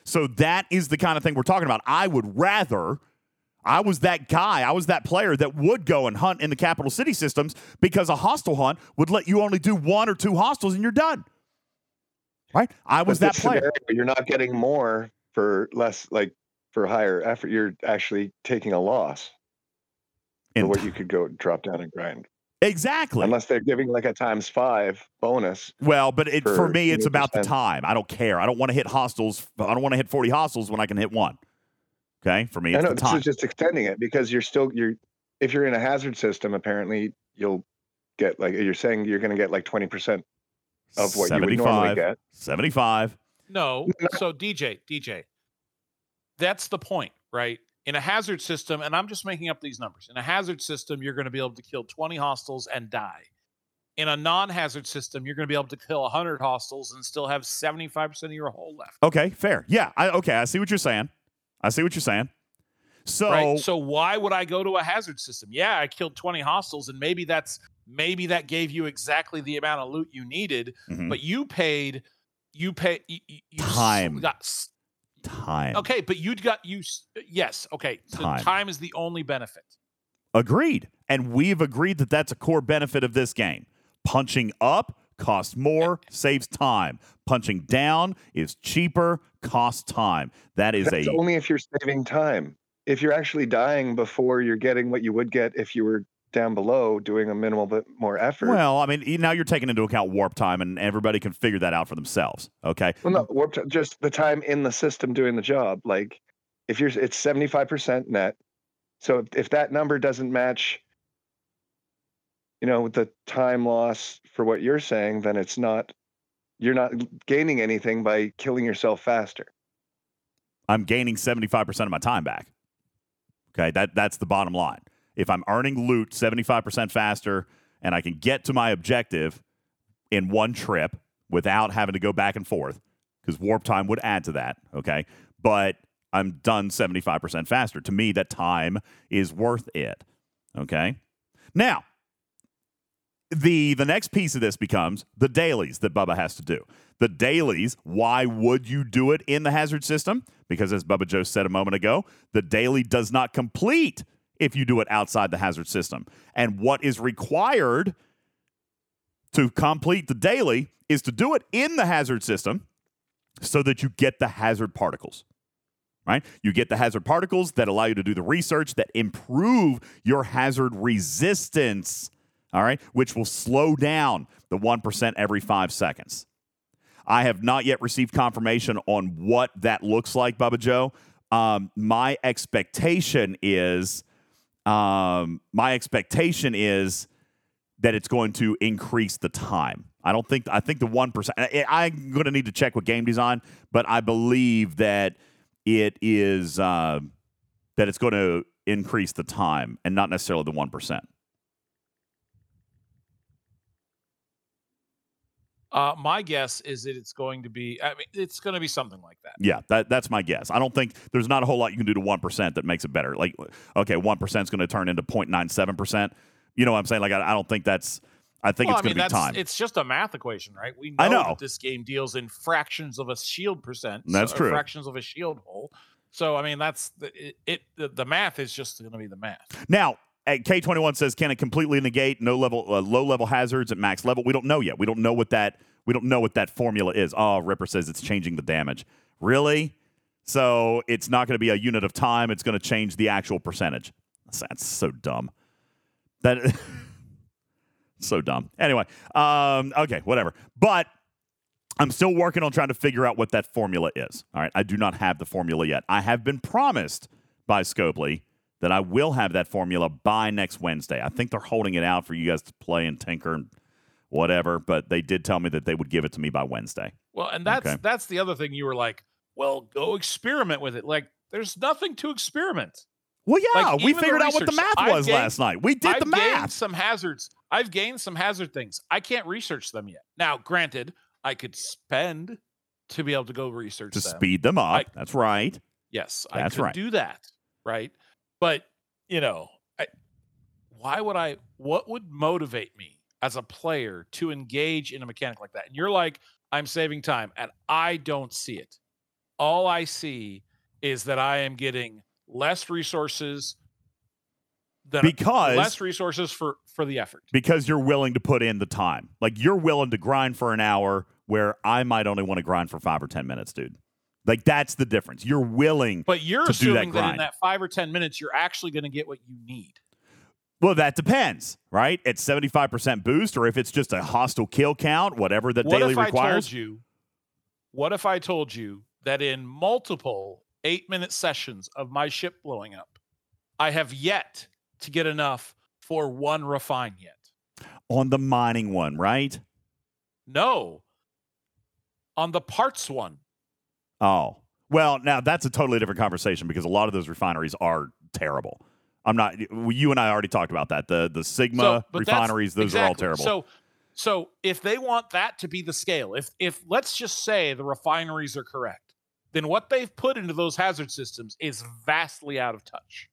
So that is the kind of thing we're talking about. I would rather... I was that guy, I was that player that would go and hunt in the capital city systems because a hostile hunt would let you only do one or two hostels and you're done. Right? I was that player. You're not getting more for less, like for higher effort. You're actually taking a loss in what you could go drop down and grind. Exactly. Unless they're giving like a times five bonus. Well, but it, for, for me, it's about the time. I don't care. I don't want to hit hostels. I don't want to hit forty hostils when I can hit one. Okay, for me, it's I know, the time. This is just extending it because you're still you're if you're in a hazard system, apparently you'll get like you're saying you're going to get like twenty percent of what you would normally get. Seventy-five. No, so D J, D J, that's the point, right? In a hazard system, and I'm just making up these numbers. In a hazard system, you're going to be able to kill twenty hostiles and die. In a non-hazard system, you're going to be able to kill one hundred hostiles and still have seventy-five percent of your hole left. Okay, fair. Yeah. I, okay, I see what you're saying. I see what you're saying. So, right. So why would I go to a hazard system? Yeah, I killed twenty hostiles, and maybe that's maybe that gave you exactly the amount of loot you needed, mm-hmm. but you paid, you paid you, you time. Got, time. Okay, but you got you. Yes, okay. So time. time is the only benefit. Agreed, and we've agreed that that's a core benefit of this game. Punching up costs more, okay. Saves time. Punching down is cheaper. Cost time. That is That's a only if you're saving time. If you're actually dying before you're getting what you would get if you were down below doing a minimal bit more effort. Well, I mean, now you're taking into account warp time, and everybody can figure that out for themselves. Okay. Well, no warp time, just the time in the system doing the job. Like, if you're, it's seventy-five percent net. So if that number doesn't match, you know, with the time loss for what you're saying, then it's not. You're not gaining anything by killing yourself faster. I'm gaining seventy-five percent of my time back. Okay, that that's the bottom line. If I'm earning loot seventy-five percent faster and I can get to my objective in one trip without having to go back and forth, because warp time would add to that, okay? But I'm done seventy-five percent faster. To me, that time is worth it, okay? Now, The the next piece of this becomes the dailies that Bubba has to do. The dailies, why would you do it in the hazard system? Because as Bubba Joe said a moment ago, the daily does not complete if you do it outside the hazard system. And what is required to complete the daily is to do it in the hazard system so that you get the hazard particles. Right? You get the hazard particles that allow you to do the research that improve your hazard resistance. All right, which will slow down the one percent every five seconds. I have not yet received confirmation on what that looks like, Bubba Joe. Um, my expectation is, um, my expectation is that it's going to increase the time. I don't think I think the one percent. I, I'm going to need to check with game design, but I believe that it is uh, that it's going to increase the time and not necessarily the one percent. Uh, my guess is that it's going to be, I mean, it's going to be something like that. Yeah, that, that's my guess. I don't think there's not a whole lot you can do to one percent that makes it better. Like, okay, one percent is going to turn into zero point nine seven percent. You know what I'm saying? Like, I, I don't think that's, I think well, it's I mean, going to be time. It's just a math equation, right? We know, I know. That this game deals in fractions of a shield percent. That's so, true. Fractions of a shield hole. So, I mean, that's, it. it the, the math is just going to be the math. Now, K twenty-one says, can it completely negate no level, uh, low level hazards at max level? We don't know yet. We don't know what that we don't know what that formula is. Oh, Ripper says it's changing the damage. Really? So it's not going to be a unit of time. It's going to change the actual percentage. That's so dumb. That so dumb. Anyway, um, okay, whatever. But I'm still working on trying to figure out what that formula is. All right, I do not have the formula yet. I have been promised by Scopely that I will have that formula by next Wednesday. I think they're holding it out for you guys to play and tinker and whatever, but they did tell me that they would give it to me by Wednesday. Well, and that's okay. That's the other thing. You were like, well, go experiment with it. Like, there's nothing to experiment. Well, yeah, like, we figured out what the math was gained, last night. We did I've the math. Some hazards. I've gained some hazard things. I can't research them yet. Now, granted, I could spend to be able to go research to them. To speed them up. I, that's right. Yes, that's I could right. do that, right? But, you know, I, why would I, what would motivate me as a player to engage in a mechanic like that? And you're like, I'm saving time, and I don't see it. All I see is that I am getting less resources than because less resources for, for the effort. Because you're willing to put in the time. Like, you're willing to grind for an hour where I might only want to grind for five or ten minutes, dude. Like, that's the difference. You're willing but you're to assuming do that, grind. That in that five or ten minutes, you're actually going to get what you need. Well, that depends, right? It's seventy-five percent boost, or if it's just a hostile kill count, whatever the what daily if requires. I told you, what if I told you that in multiple eight-minute sessions of my ship blowing up, I have yet to get enough for one refine yet? On the mining one, right? No. On the parts one. Oh. Well, now that's a totally different conversation because a lot of those refineries are terrible. I'm not. You and I already talked about that. The the Sigma so, refineries, those exactly. are all terrible. So, so if they want that to be the scale, if if let's just say the refineries are correct, then what they've put into those hazard systems is vastly out of touch.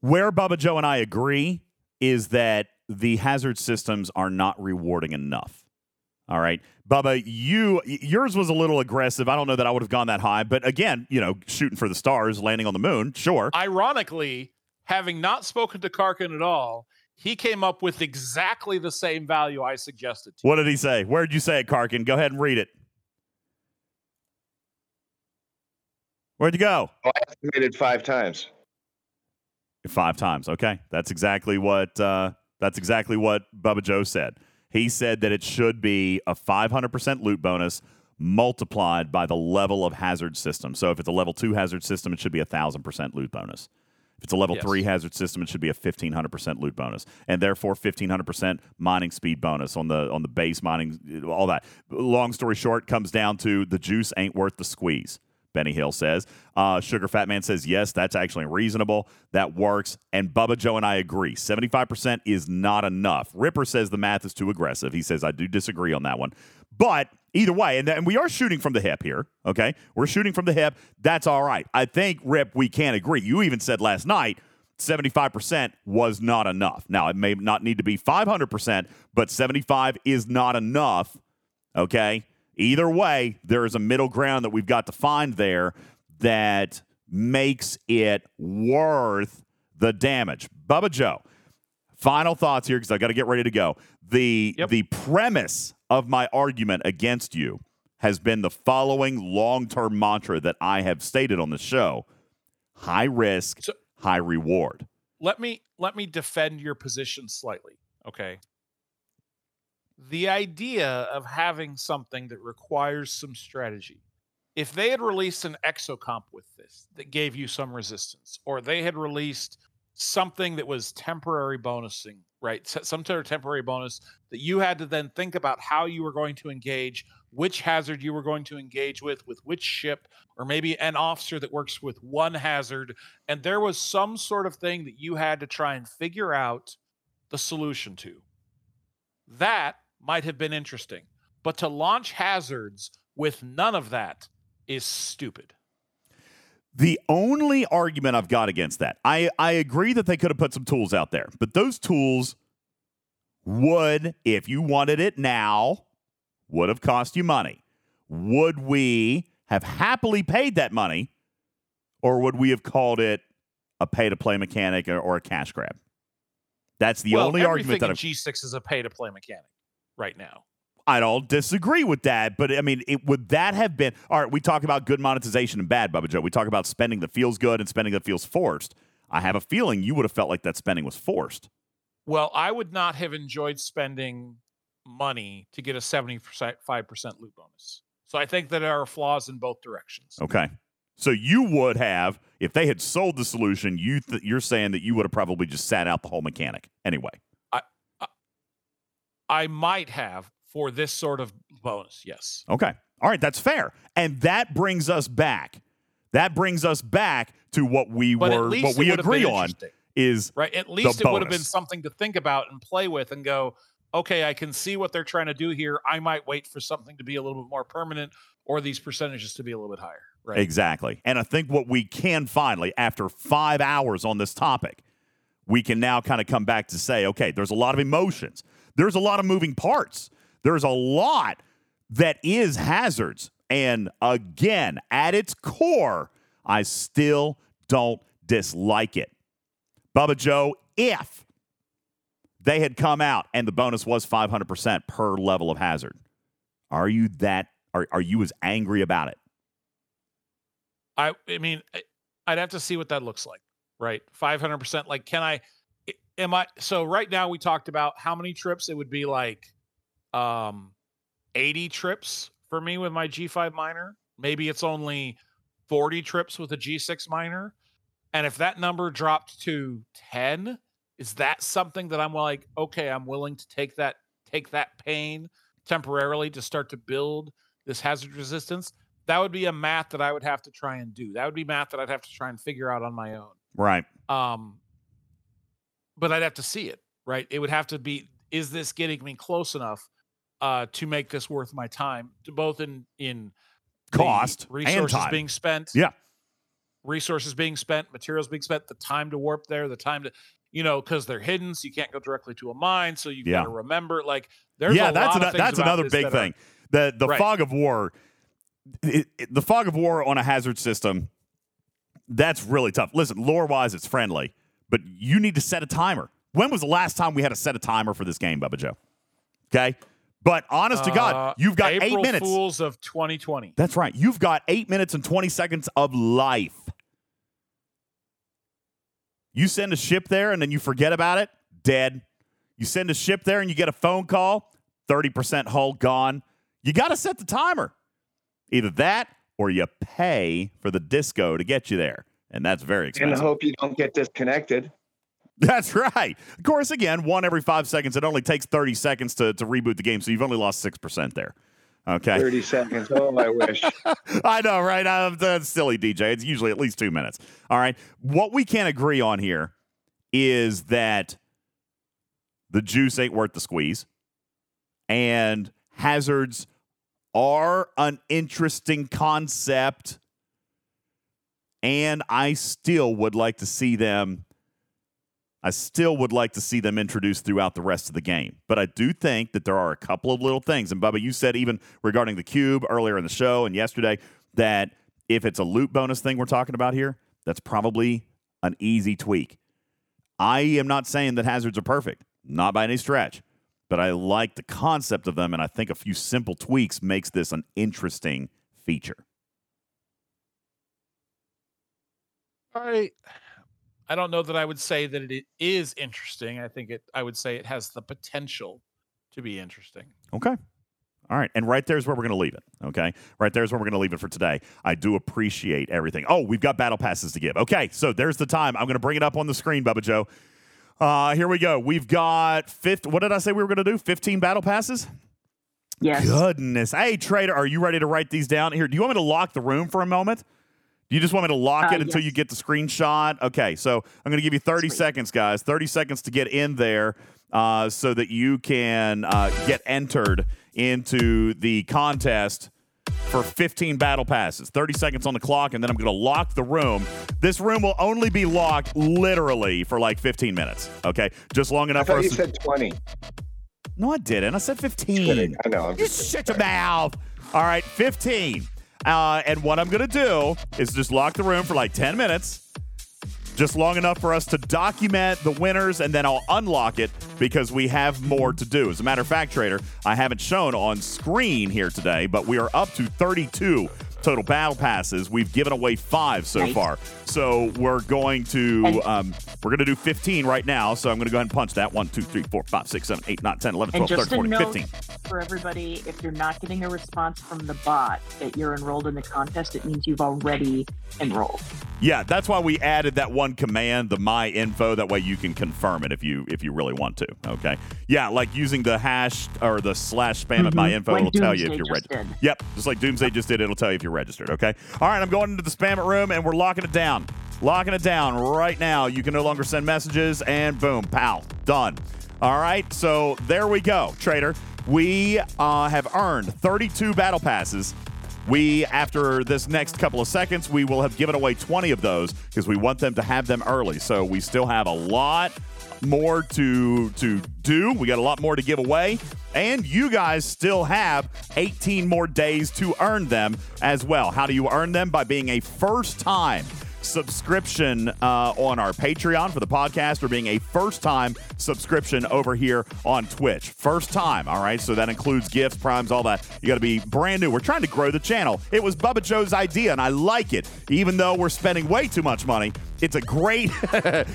Where Bubba Joe and I agree is that the hazard systems are not rewarding enough. All right, Bubba, you yours was a little aggressive. I don't know that I would have gone that high, but again, you know, shooting for the stars, landing on the moon, sure. Ironically, having not spoken to Karkin at all, he came up with exactly the same value I suggested to you. What did he say? Where did you say it, Karkin? Go ahead and read it. Where'd you go? Oh, I estimated five times. Five times, okay. That's exactly what uh, that's exactly what Bubba Joe said. He said that it should be a five hundred percent loot bonus multiplied by the level of hazard system. So if it's a level two hazard system, it should be a one thousand percent loot bonus. If it's a level yes. three hazard system, it should be a fifteen hundred percent loot bonus, and therefore fifteen hundred percent mining speed bonus on the on the base mining, all that. Long story short, comes down to the juice ain't worth the squeeze, Benny Hill says. Uh, Sugar Fat Man says, yes, that's actually reasonable. That works. And Bubba Joe and I agree. seventy-five percent is not enough. Ripper says the math is too aggressive. He says, I do disagree on that one. But either way, and, th- and we are shooting from the hip here, okay? We're shooting from the hip. That's all right. I think, Rip, we can agree. You even said last night seventy-five percent was not enough. Now, it may not need to be five hundred percent, but seventy-five is not enough, okay? Either way, there is a middle ground that we've got to find there that makes it worth the damage. Bubba Joe, final thoughts here because I've got to get ready to go. The, yep. the premise of my argument against you has been the following long-term mantra that I have stated on the show. High risk, so, high reward. Let me let me defend your position slightly, okay? The idea of having something that requires some strategy. If they had released an exocomp with this that gave you some resistance, or they had released something that was temporary bonusing, right? Some sort of temporary bonus that you had to then think about how you were going to engage, which hazard you were going to engage with, with which ship, or maybe an officer that works with one hazard. And there was some sort of thing that you had to try and figure out the solution to. That might have been interesting, but to launch hazards with none of that is stupid. The only argument I've got against that, I, I agree that they could have put some tools out there, but those tools would, if you wanted it now, would have cost you money. Would we have happily paid that money, or would we have called it a pay-to-play mechanic or, or a cash grab? That's the well, only argument that everything in G six is a pay-to-play mechanic right now. I don't disagree with that, but I mean, it, would that have been... All right, we talk about good monetization and bad, Bubba Joe. We talk about spending that feels good and spending that feels forced. I have a feeling you would have felt like that spending was forced. Well, I would not have enjoyed spending money to get a seventy-five percent loot bonus. So I think that there are flaws in both directions. Okay. So you would have, if they had sold the solution, you th- you're saying that you would have probably just sat out the whole mechanic anyway. I, I, I might have for this sort of bonus, yes. Okay. All right, that's fair. And that brings us back. That brings us back to what we but were, what we agree on is right. At least it would have been something to think about and play with and go, okay, I can see what they're trying to do here. I might wait for something to be a little bit more permanent or these percentages to be a little bit higher. Right. Exactly. And I think what we can finally, after five hours on this topic, we can now kind of come back to say, okay, there's a lot of emotions. There's a lot of moving parts. There's a lot that is hazards. And again, at its core, I still don't dislike it. Bubba Joe, if they had come out and the bonus was five hundred percent per level of hazard, are you that, are, are you as angry about it? I, I mean, I'd have to see what that looks like, right? five hundred percent. Like, can I, am I, so right now we talked about how many trips it would be like um, eighty trips for me with my G five minor. Maybe it's only forty trips with a G six minor. And if that number dropped to ten, is that something that I'm like, okay, I'm willing to take that, take that pain temporarily to start to build this hazard resistance? That would be a math that I would have to try and do. That would be math that I'd have to try and figure out on my own. Right. Um, but I'd have to see it, right? It would have to be, is this getting me close enough uh, to make this worth my time, to both in, in cost, resources and time being spent. Yeah. Resources being spent, materials being spent, the time to warp there, the time to, you know, because they're hidden, so you can't go directly to a mine, so you've yeah. got to remember, like, there's yeah, a that's lot an, of things that's another big that thing. Are, the the right. fog of war, it, it, the fog of war on a hazard system, that's really tough. Listen, lore-wise, it's friendly, but you need to set a timer. When was the last time we had to set a timer for this game, Bubba Joe? Okay? But honest uh, to God, you've got April eight minutes. April Fools of twenty twenty. That's right. You've got eight minutes and twenty seconds of life. You send a ship there and then you forget about it, dead. You send a ship there and you get a phone call, thirty percent hull gone. You got to set the timer. Either that or you pay for the disco to get you there. And that's very expensive. And I hope you don't get disconnected. That's right. Of course, again, one every five seconds. It only takes thirty seconds to, to reboot the game, so you've only lost six percent there. Okay. thirty seconds. Oh, I wish. I know, right? I'm the silly D J. It's usually at least two minutes. All right. What we can't agree on here is that the juice ain't worth the squeeze, and hazards are an interesting concept, and I still would like to see them. I still would like to see them introduced throughout the rest of the game. But I do think that there are a couple of little things. And, Bubba, you said even regarding the cube earlier in the show and yesterday that if it's a loot bonus thing we're talking about here, that's probably an easy tweak. I am not saying that hazards are perfect, not by any stretch. But I like the concept of them, and I think a few simple tweaks makes this an interesting feature. All right. I don't know that I would say that it is interesting. I think it. I would say it has the potential to be interesting. Okay. All right. And right there is where we're going to leave it. Okay. Right there is where we're going to leave it for today. I do appreciate everything. Oh, we've got battle passes to give. Okay. So there's the time. I'm going to bring it up on the screen, Bubba Joe. Uh, here we go. We've got fifth. What did I say we were going to do? fifteen battle passes? Yes. Goodness. Hey, Trader, are you ready to write these down? Here, do you want me to lock the room for a moment? Do you just want me to lock uh, it until yes. you get the screenshot? Okay, so I'm going to give you thirty Sweet. seconds, guys. thirty seconds to get in there uh, so that you can uh, get entered into the contest for fifteen battle passes. thirty seconds on the clock, and then I'm going to lock the room. This room will only be locked literally for like fifteen minutes, okay? Just long enough for us. I thought you said to- twenty. No, I didn't. I said fifteen. I know. I'm you shut your mouth. All right, fifteen. Uh, and what I'm going to do is just lock the room for like ten minutes, just long enough for us to document the winners, and then I'll unlock it because we have more to do. As a matter of fact, Trader, I haven't shown on screen here today, but we are up to thirty-two total battle passes. We've given away five so nice. far. So we're going to um, we're going to do fifteen right now. So I'm going to go ahead and punch that. one, two, three, four, five, six, seven, eight, nine, ten, eleven, twelve, thirteen, fourteen, fifteen. For everybody, if you're not getting a response from the bot that you're enrolled in the contest, it means you've already enrolled. Yeah, that's why we added that one command, the my info. That way you can confirm it if you if you really want to. Okay. Yeah, like using the hash or the slash spam mm-hmm. at my info, like it'll Doomsday tell you if you're registered. Did. Yep, just like Doomsday just did, it'll tell you if you're registered. Okay. All right, I'm going into the Spam It Room and we're locking it down. Locking it down right now. You can no longer send messages and boom, pow, done. All right, so there we go, Trader. We uh, have earned thirty-two battle passes. We, after this next couple of seconds, we will have given away twenty of those because we want them to have them early. So we still have a lot more to to do. We got a lot more to give away. And you guys still have eighteen more days to earn them as well. How do you earn them? By being a first-time subscription uh, on our Patreon for the podcast, or being a first-time subscription over here on Twitch. First time, all right? So that includes gifts, primes, all that. You got to be brand new. We're trying to grow the channel. It was Bubba Joe's idea, and I like it. Even though we're spending way too much money, it's a great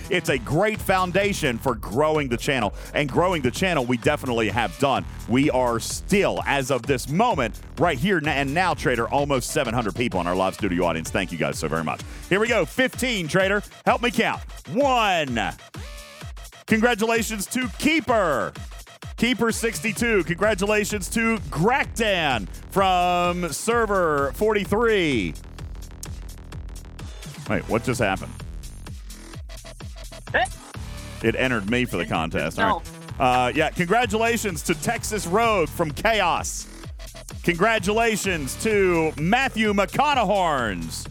it's a great foundation for growing the channel. And growing the channel, we definitely have done. We are still, as of this moment, right here and now, Trader, almost seven hundred people in our live studio audience. Thank you guys so very much. Here we go. fifteen, Trader. Help me count. One. Congratulations to Keeper. Keeper sixty-two. Congratulations to Grakdan from Server forty-three. Wait, what just happened? It entered me for the contest. All right. Uh, yeah, congratulations to Texas Rogue from Chaos. Congratulations to Matthew McConaughorns.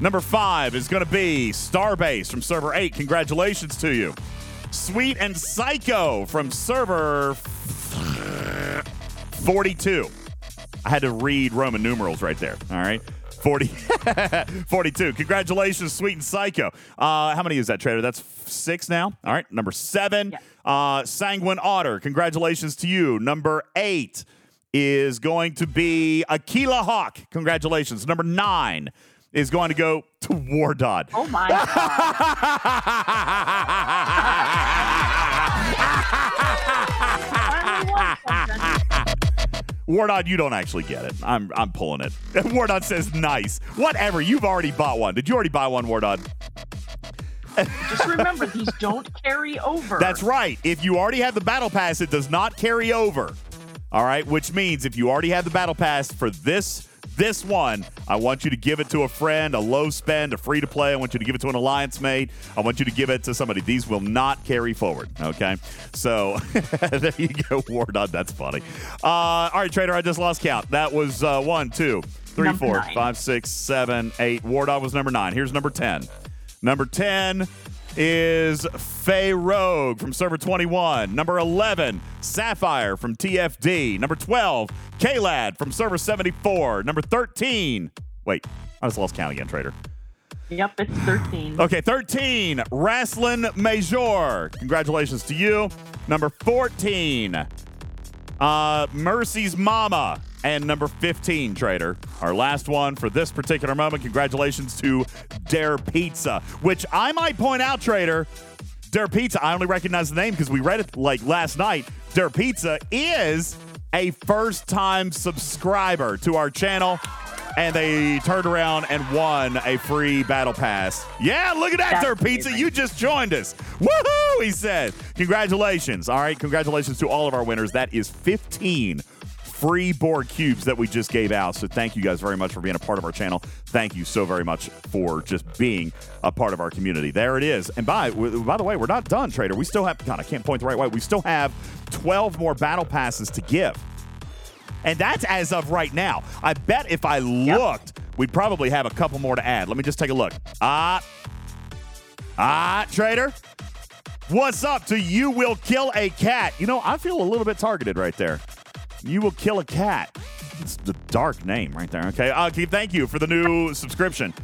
Number five is going to be Starbase from Server eight. Congratulations to you. Sweet and Psycho from Server forty-two. I had to read Roman numerals right there. All right. forty, [LAUGHS] forty-two. Congratulations, Sweet and Psycho. Uh, how many is that, Trader? That's six now. All right. Number seven, yeah. uh, Sanguine Otter. Congratulations to you. Number eight is going to be Aquila Hawk. Congratulations. Number nine is going to go to Wardod. Oh, my God. Wardod, you don't actually get it. I'm I'm pulling it. Wardod says nice. Whatever. You've already bought one. Did you already buy one, Wardod? Just remember, these don't carry over. That's right. If you already have the battle pass, it does not carry over. All right, which means if you already have the battle pass for this This one, I want you to give it to a friend, a low spend, a free to play. I want you to give it to an alliance mate. I want you to give it to somebody. These will not carry forward, okay? So there you go, Wardod. That's funny. Uh, all right, Trader, I just lost count. That was uh, one, two, three, number four, nine. five, six, seven, eight. Wardod was number nine. Here's number ten. Number ten is Fey Rogue from Server twenty-one. Number eleven, Sapphire from T F D. Number twelve, K-Lad from Server seventy-four. Number thirteen. Wait, I just lost count again, Trader. Yep, it's thirteen. Okay, thirteen, Rasslin Major. Congratulations to you. Number fourteen, uh, Mercy's Mama. And number fifteen, Trader, our last one for this particular moment. Congratulations to Der Pizza, which I might point out, Trader, Der Pizza, I only recognize the name because we read it like last night. Der Pizza is a first-time subscriber to our channel, and they turned around and won a free battle pass. Yeah, look at that, Der Pizza. You just joined us. Woohoo, he said. Congratulations. All right, congratulations to all of our winners. That is fifteen free Borg cubes that we just gave out. So thank you guys very much for being a part of our channel. Thank you so very much for just being a part of our community. There it is. And by by the way, we're not done, Trader. We still have, God, I can't point the right way. We still have twelve more battle passes to give. And that's as of right now. I bet if I looked, yep, we'd probably have a couple more to add. Let me just take a look. Ah, uh, ah, uh, Trader. What's up to You Will Kill a Cat? You know, I feel a little bit targeted right there. You Will Kill a Cat. It's the dark name right there. Okay. Okay. Thank you for the new subscription.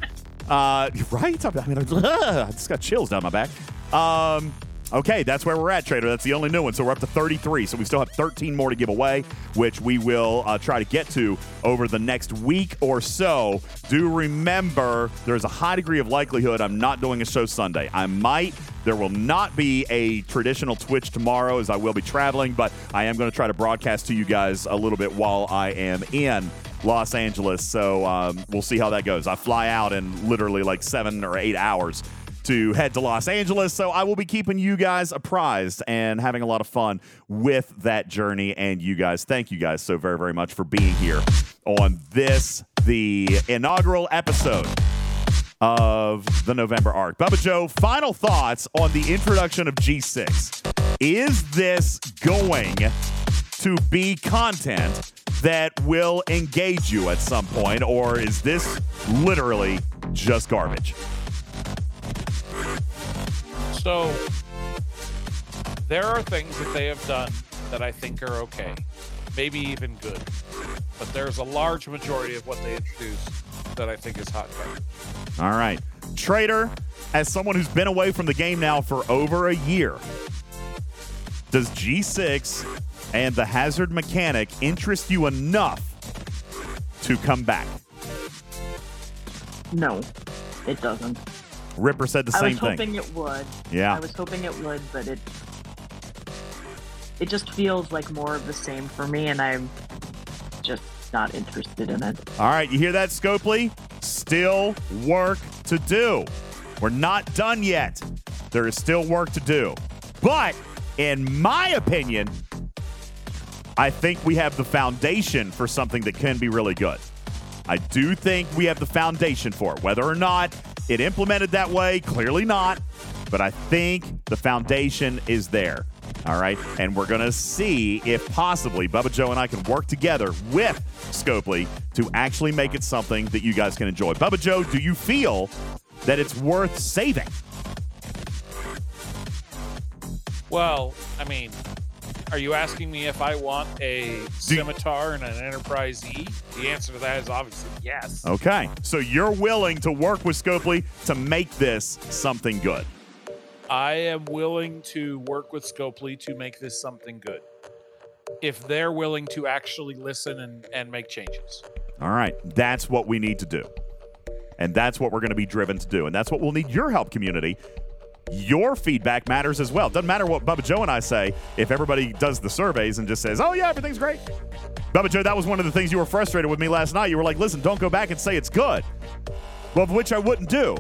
Uh, right? I mean, I just got chills down my back. Um, Okay, that's where we're at, Trader. That's the only new one. So we're up to thirty-three. So we still have thirteen more to give away, which we will uh, try to get to over the next week or so. Do remember, there's a high degree of likelihood I'm not doing a show Sunday. I might. There will not be a traditional Twitch tomorrow as I will be traveling, but I am going to try to broadcast to you guys a little bit while I am in Los Angeles. So um, we'll see how that goes. I fly out in literally like seven or eight hours to head to Los Angeles. So I will be keeping you guys apprised and having a lot of fun with that journey. And you guys, thank you guys so very, very much for being here on this, the inaugural episode of the November Arc. Bubba Joe, final thoughts on the introduction of G six. Is this going to be content that will engage you at some point, or is this literally just garbage? So there are things that they have done that I think are okay, maybe even good, but there's a large majority of what they introduced that I think is hot garbage. All right. Trader, as someone who's been away from the game now for over a year, does G six and the hazard mechanic interest you enough to come back? No, it doesn't. Ripper said the I same thing. I was hoping it would. Yeah. I was hoping it would, but it it just feels like more of the same for me, and I'm just not interested in it. All right, you hear that, Scopely? Still work to do. We're not done yet. There is still work to do. But in my opinion, I think we have the foundation for something that can be really good. I do think we have the foundation for it, whether or not it implemented that way, clearly not, but I think the foundation is there. All right, and we're going to see if possibly Bubba Joe and I can work together with Scopely to actually make it something that you guys can enjoy. Bubba Joe, do you feel that it's worth saving? Well, I mean, are you asking me if I want a do- scimitar and an Enterprise E? The answer to that is obviously yes. Okay. So you're willing to work with Scopely to make this something good? I am willing to work with Scopely to make this something good, if they're willing to actually listen and, and make changes. All right. That's what we need to do. And that's what we're going to be driven to do. And that's what we'll need your help, community. Your feedback matters as well. Doesn't matter what Bubba Joe and I say if everybody does the surveys and just says, oh, yeah, everything's great. Bubba Joe, that was one of the things you were frustrated with me last night. You were like, listen, don't go back and say it's good. Well, which I wouldn't do.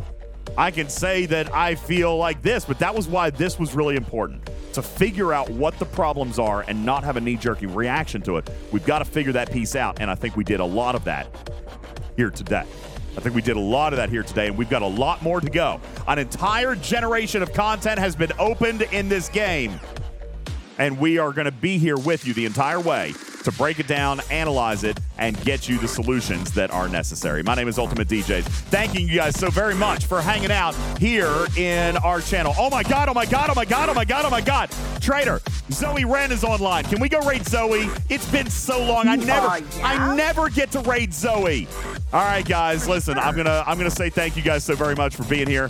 I can say that I feel like this, but that was why this was really important, to figure out what the problems are and not have a knee-jerky reaction to it. We've got to figure that piece out, and I think we did a lot of that here today. I think we did a lot of that here today, and we've got a lot more to go. An entire generation of content has been opened in this game, and we are going to be here with you the entire way to break it down, analyze it, and get you the solutions that are necessary. My name is Ultimate D Js. Thanking you guys so very much for hanging out here in our channel. Oh, my God, oh, my God, oh, my God, oh, my God, oh, my God. Trader, Zoe Wren is online. Can we go raid Zoe? It's been so long. I never uh, yeah? I never get to raid Zoe. All right, guys, listen, I'm going to I'm gonna say thank you guys so very much for being here.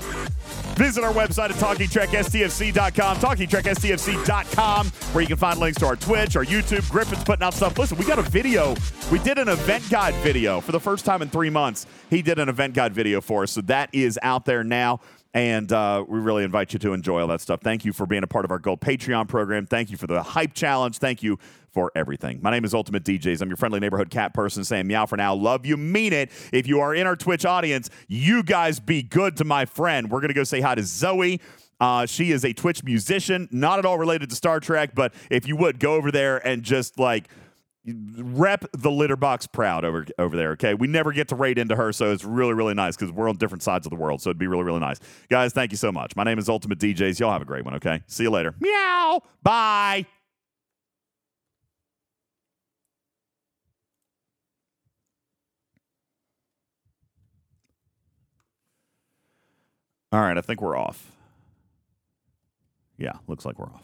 Visit our website at Talking Trek S T F C dot com, Talking Trek S T F C dot com, where you can find links to our Twitch, our YouTube. Griffin's putting out stuff. Listen, we got a video. We did an event guide video for the first time in three months. He did an event guide video for us, so that is out there now. And uh, we really invite you to enjoy all that stuff. Thank you for being a part of our Gold Patreon program. Thank you for the Hype Challenge. Thank you for everything. My name is Ultimate D Js. I'm your friendly neighborhood cat person saying meow for now. Love you, mean it. If you are in our Twitch audience, you guys be good to my friend. We're going to go say hi to Zoe. Uh, she is a Twitch musician, not at all related to Star Trek, but if you would, go over there and just like rep the litter box proud over over there, okay? We never get to raid into her, so it's really, really nice because we're on different sides of the world, so it'd be really, really nice. Guys, thank you so much. My name is Ultimate D Js. Y'all have a great one, okay? See you later. Meow! Bye! All right, I think we're off. Yeah, looks like we're off.